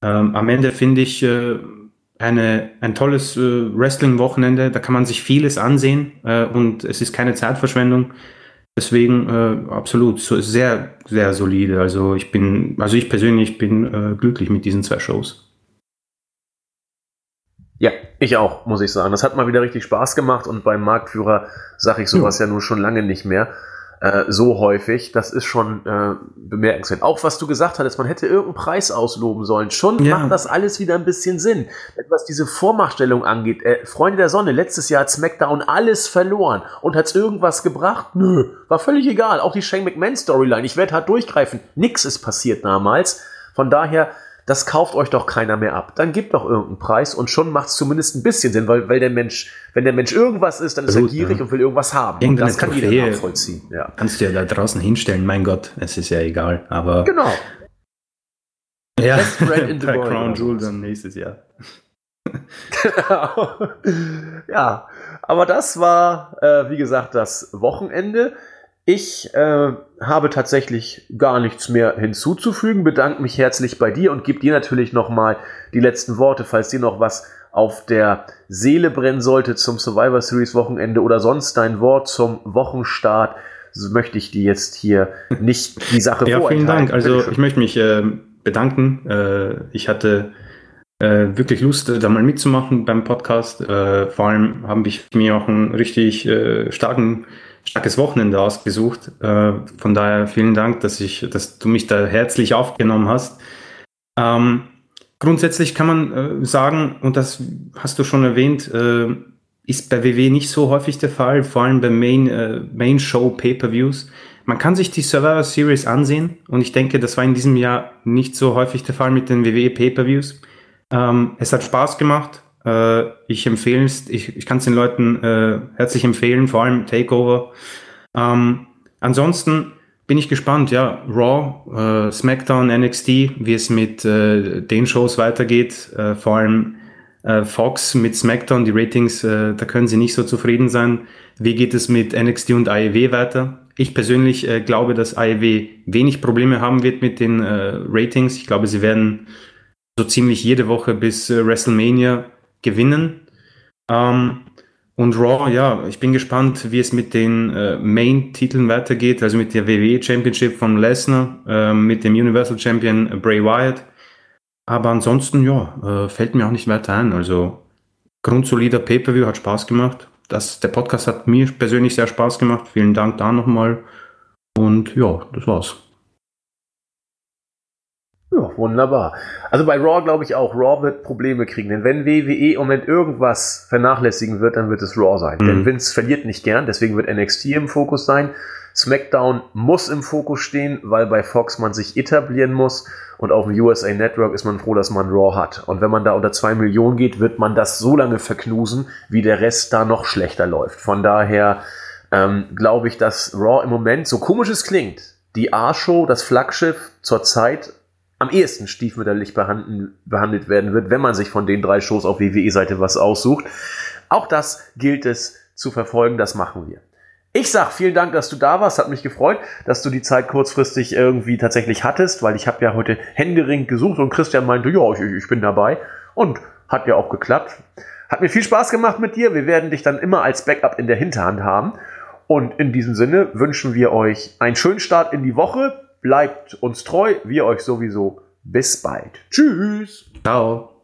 Ähm, am Ende finde ich äh, eine, ein tolles äh, Wrestling-Wochenende. Da kann man sich vieles ansehen äh, und es ist keine Zeitverschwendung. Deswegen äh, absolut so, sehr, sehr solide. Also ich bin, also ich persönlich bin äh, glücklich mit diesen zwei Shows. Ja, ich auch, muss ich sagen. Das hat mal wieder richtig Spaß gemacht und beim Marktführer sage ich sowas hm. ja nun schon lange nicht mehr. Äh, so häufig, das ist schon äh, bemerkenswert. Auch was du gesagt hattest, man hätte irgendeinen Preis ausloben sollen. Schon ja. macht das alles wieder ein bisschen Sinn. Was diese Vormachtstellung angeht, äh, Freunde der Sonne, letztes Jahr hat SmackDown alles verloren und hat es irgendwas gebracht? Nö, war völlig egal. Auch die Shane McMahon-Storyline, ich werde hart durchgreifen. Nix ist passiert damals. Von daher, das kauft euch doch keiner mehr ab. Dann gebt doch irgendeinen Preis und schon macht es zumindest ein bisschen Sinn, weil, weil der Mensch, wenn der Mensch irgendwas ist, dann ist Blut, er gierig ja. und will irgendwas haben. Und das kann Trophäe jeder nachvollziehen. Ja. Kannst du ja da draußen hinstellen, mein Gott, es ist ja egal, aber... Genau. Ja, Best Brand in the World. Crown Jewel dann nächstes Jahr. Genau. Ja, aber das war, äh, wie gesagt, das Wochenende. Ich äh, habe tatsächlich gar nichts mehr hinzuzufügen, bedanke mich herzlich bei dir und gebe dir natürlich nochmal die letzten Worte, falls dir noch was auf der Seele brennen sollte zum Survivor Series Wochenende oder sonst dein Wort zum Wochenstart, so möchte ich dir jetzt hier nicht die Sache vorenthalten. Ja, vielen Dank. Also ich möchte mich äh, bedanken. Äh, ich hatte äh, wirklich Lust, da mal mitzumachen beim Podcast. Äh, vor allem haben wir auch einen richtig äh, starken starkes Wochenende ausgesucht. Von daher vielen Dank, dass ich, dass du mich da herzlich aufgenommen hast. Ähm, grundsätzlich kann man äh, sagen, und das hast du schon erwähnt, äh, ist bei W W nicht so häufig der Fall, vor allem bei Main, äh, Main Show Pay-Per-Views. Man kann sich die Survivor Series ansehen und ich denke, das war in diesem Jahr nicht so häufig der Fall mit den W W E Pay-Per-Views. Ähm, es hat Spaß gemacht. Ich empfehle es, ich, ich kann es den Leuten äh, herzlich empfehlen, vor allem TakeOver. Ähm, ansonsten bin ich gespannt, ja, Raw, äh, SmackDown, N X T, wie es mit äh, den Shows weitergeht, äh, vor allem äh, Fox mit SmackDown, die Ratings, äh, da können sie nicht so zufrieden sein. Wie geht es mit N X T und A E W weiter? Ich persönlich äh, glaube, dass A E W wenig Probleme haben wird mit den äh, Ratings. Ich glaube, sie werden so ziemlich jede Woche bis äh, WrestleMania gewinnen. Ähm, und Raw, ja, ich bin gespannt, wie es mit den äh, Main-Titeln weitergeht, also mit der W W E Championship von Lesnar, äh, mit dem Universal Champion äh, Bray Wyatt. Aber ansonsten, ja, äh, fällt mir auch nicht weiter ein. Also grundsolider Pay-Per-View, hat Spaß gemacht. Das, der Podcast hat mir persönlich sehr Spaß gemacht. Vielen Dank da nochmal. Und ja, das war's. Ja, wunderbar. Also bei Raw glaube ich auch, Raw wird Probleme kriegen, denn wenn W W E im Moment irgendwas vernachlässigen wird, dann wird es Raw sein. Mhm. Denn Vince verliert nicht gern, deswegen wird N X T im Fokus sein. SmackDown muss im Fokus stehen, weil bei Fox man sich etablieren muss und auf dem U S A Network ist man froh, dass man Raw hat. Und wenn man da unter zwei Millionen geht, wird man das so lange verknusen, wie der Rest da noch schlechter läuft. Von daher ähm, glaube ich, dass Raw im Moment, so komisch es klingt, die A-Show, das Flaggschiff zur Zeit am ehesten stiefmütterlich behandelt werden wird, wenn man sich von den drei Shows auf W W E-Seite was aussucht. Auch das gilt es zu verfolgen, das machen wir. Ich sag vielen Dank, dass du da warst, hat mich gefreut, dass du die Zeit kurzfristig irgendwie tatsächlich hattest, weil ich habe ja heute händeringend gesucht und Christian meinte, ja, ich, ich bin dabei und hat ja auch geklappt. Hat mir viel Spaß gemacht mit dir, wir werden dich dann immer als Backup in der Hinterhand haben und in diesem Sinne wünschen wir euch einen schönen Start in die Woche. Bleibt uns treu, wir euch sowieso. Bis bald. Tschüss. Ciao.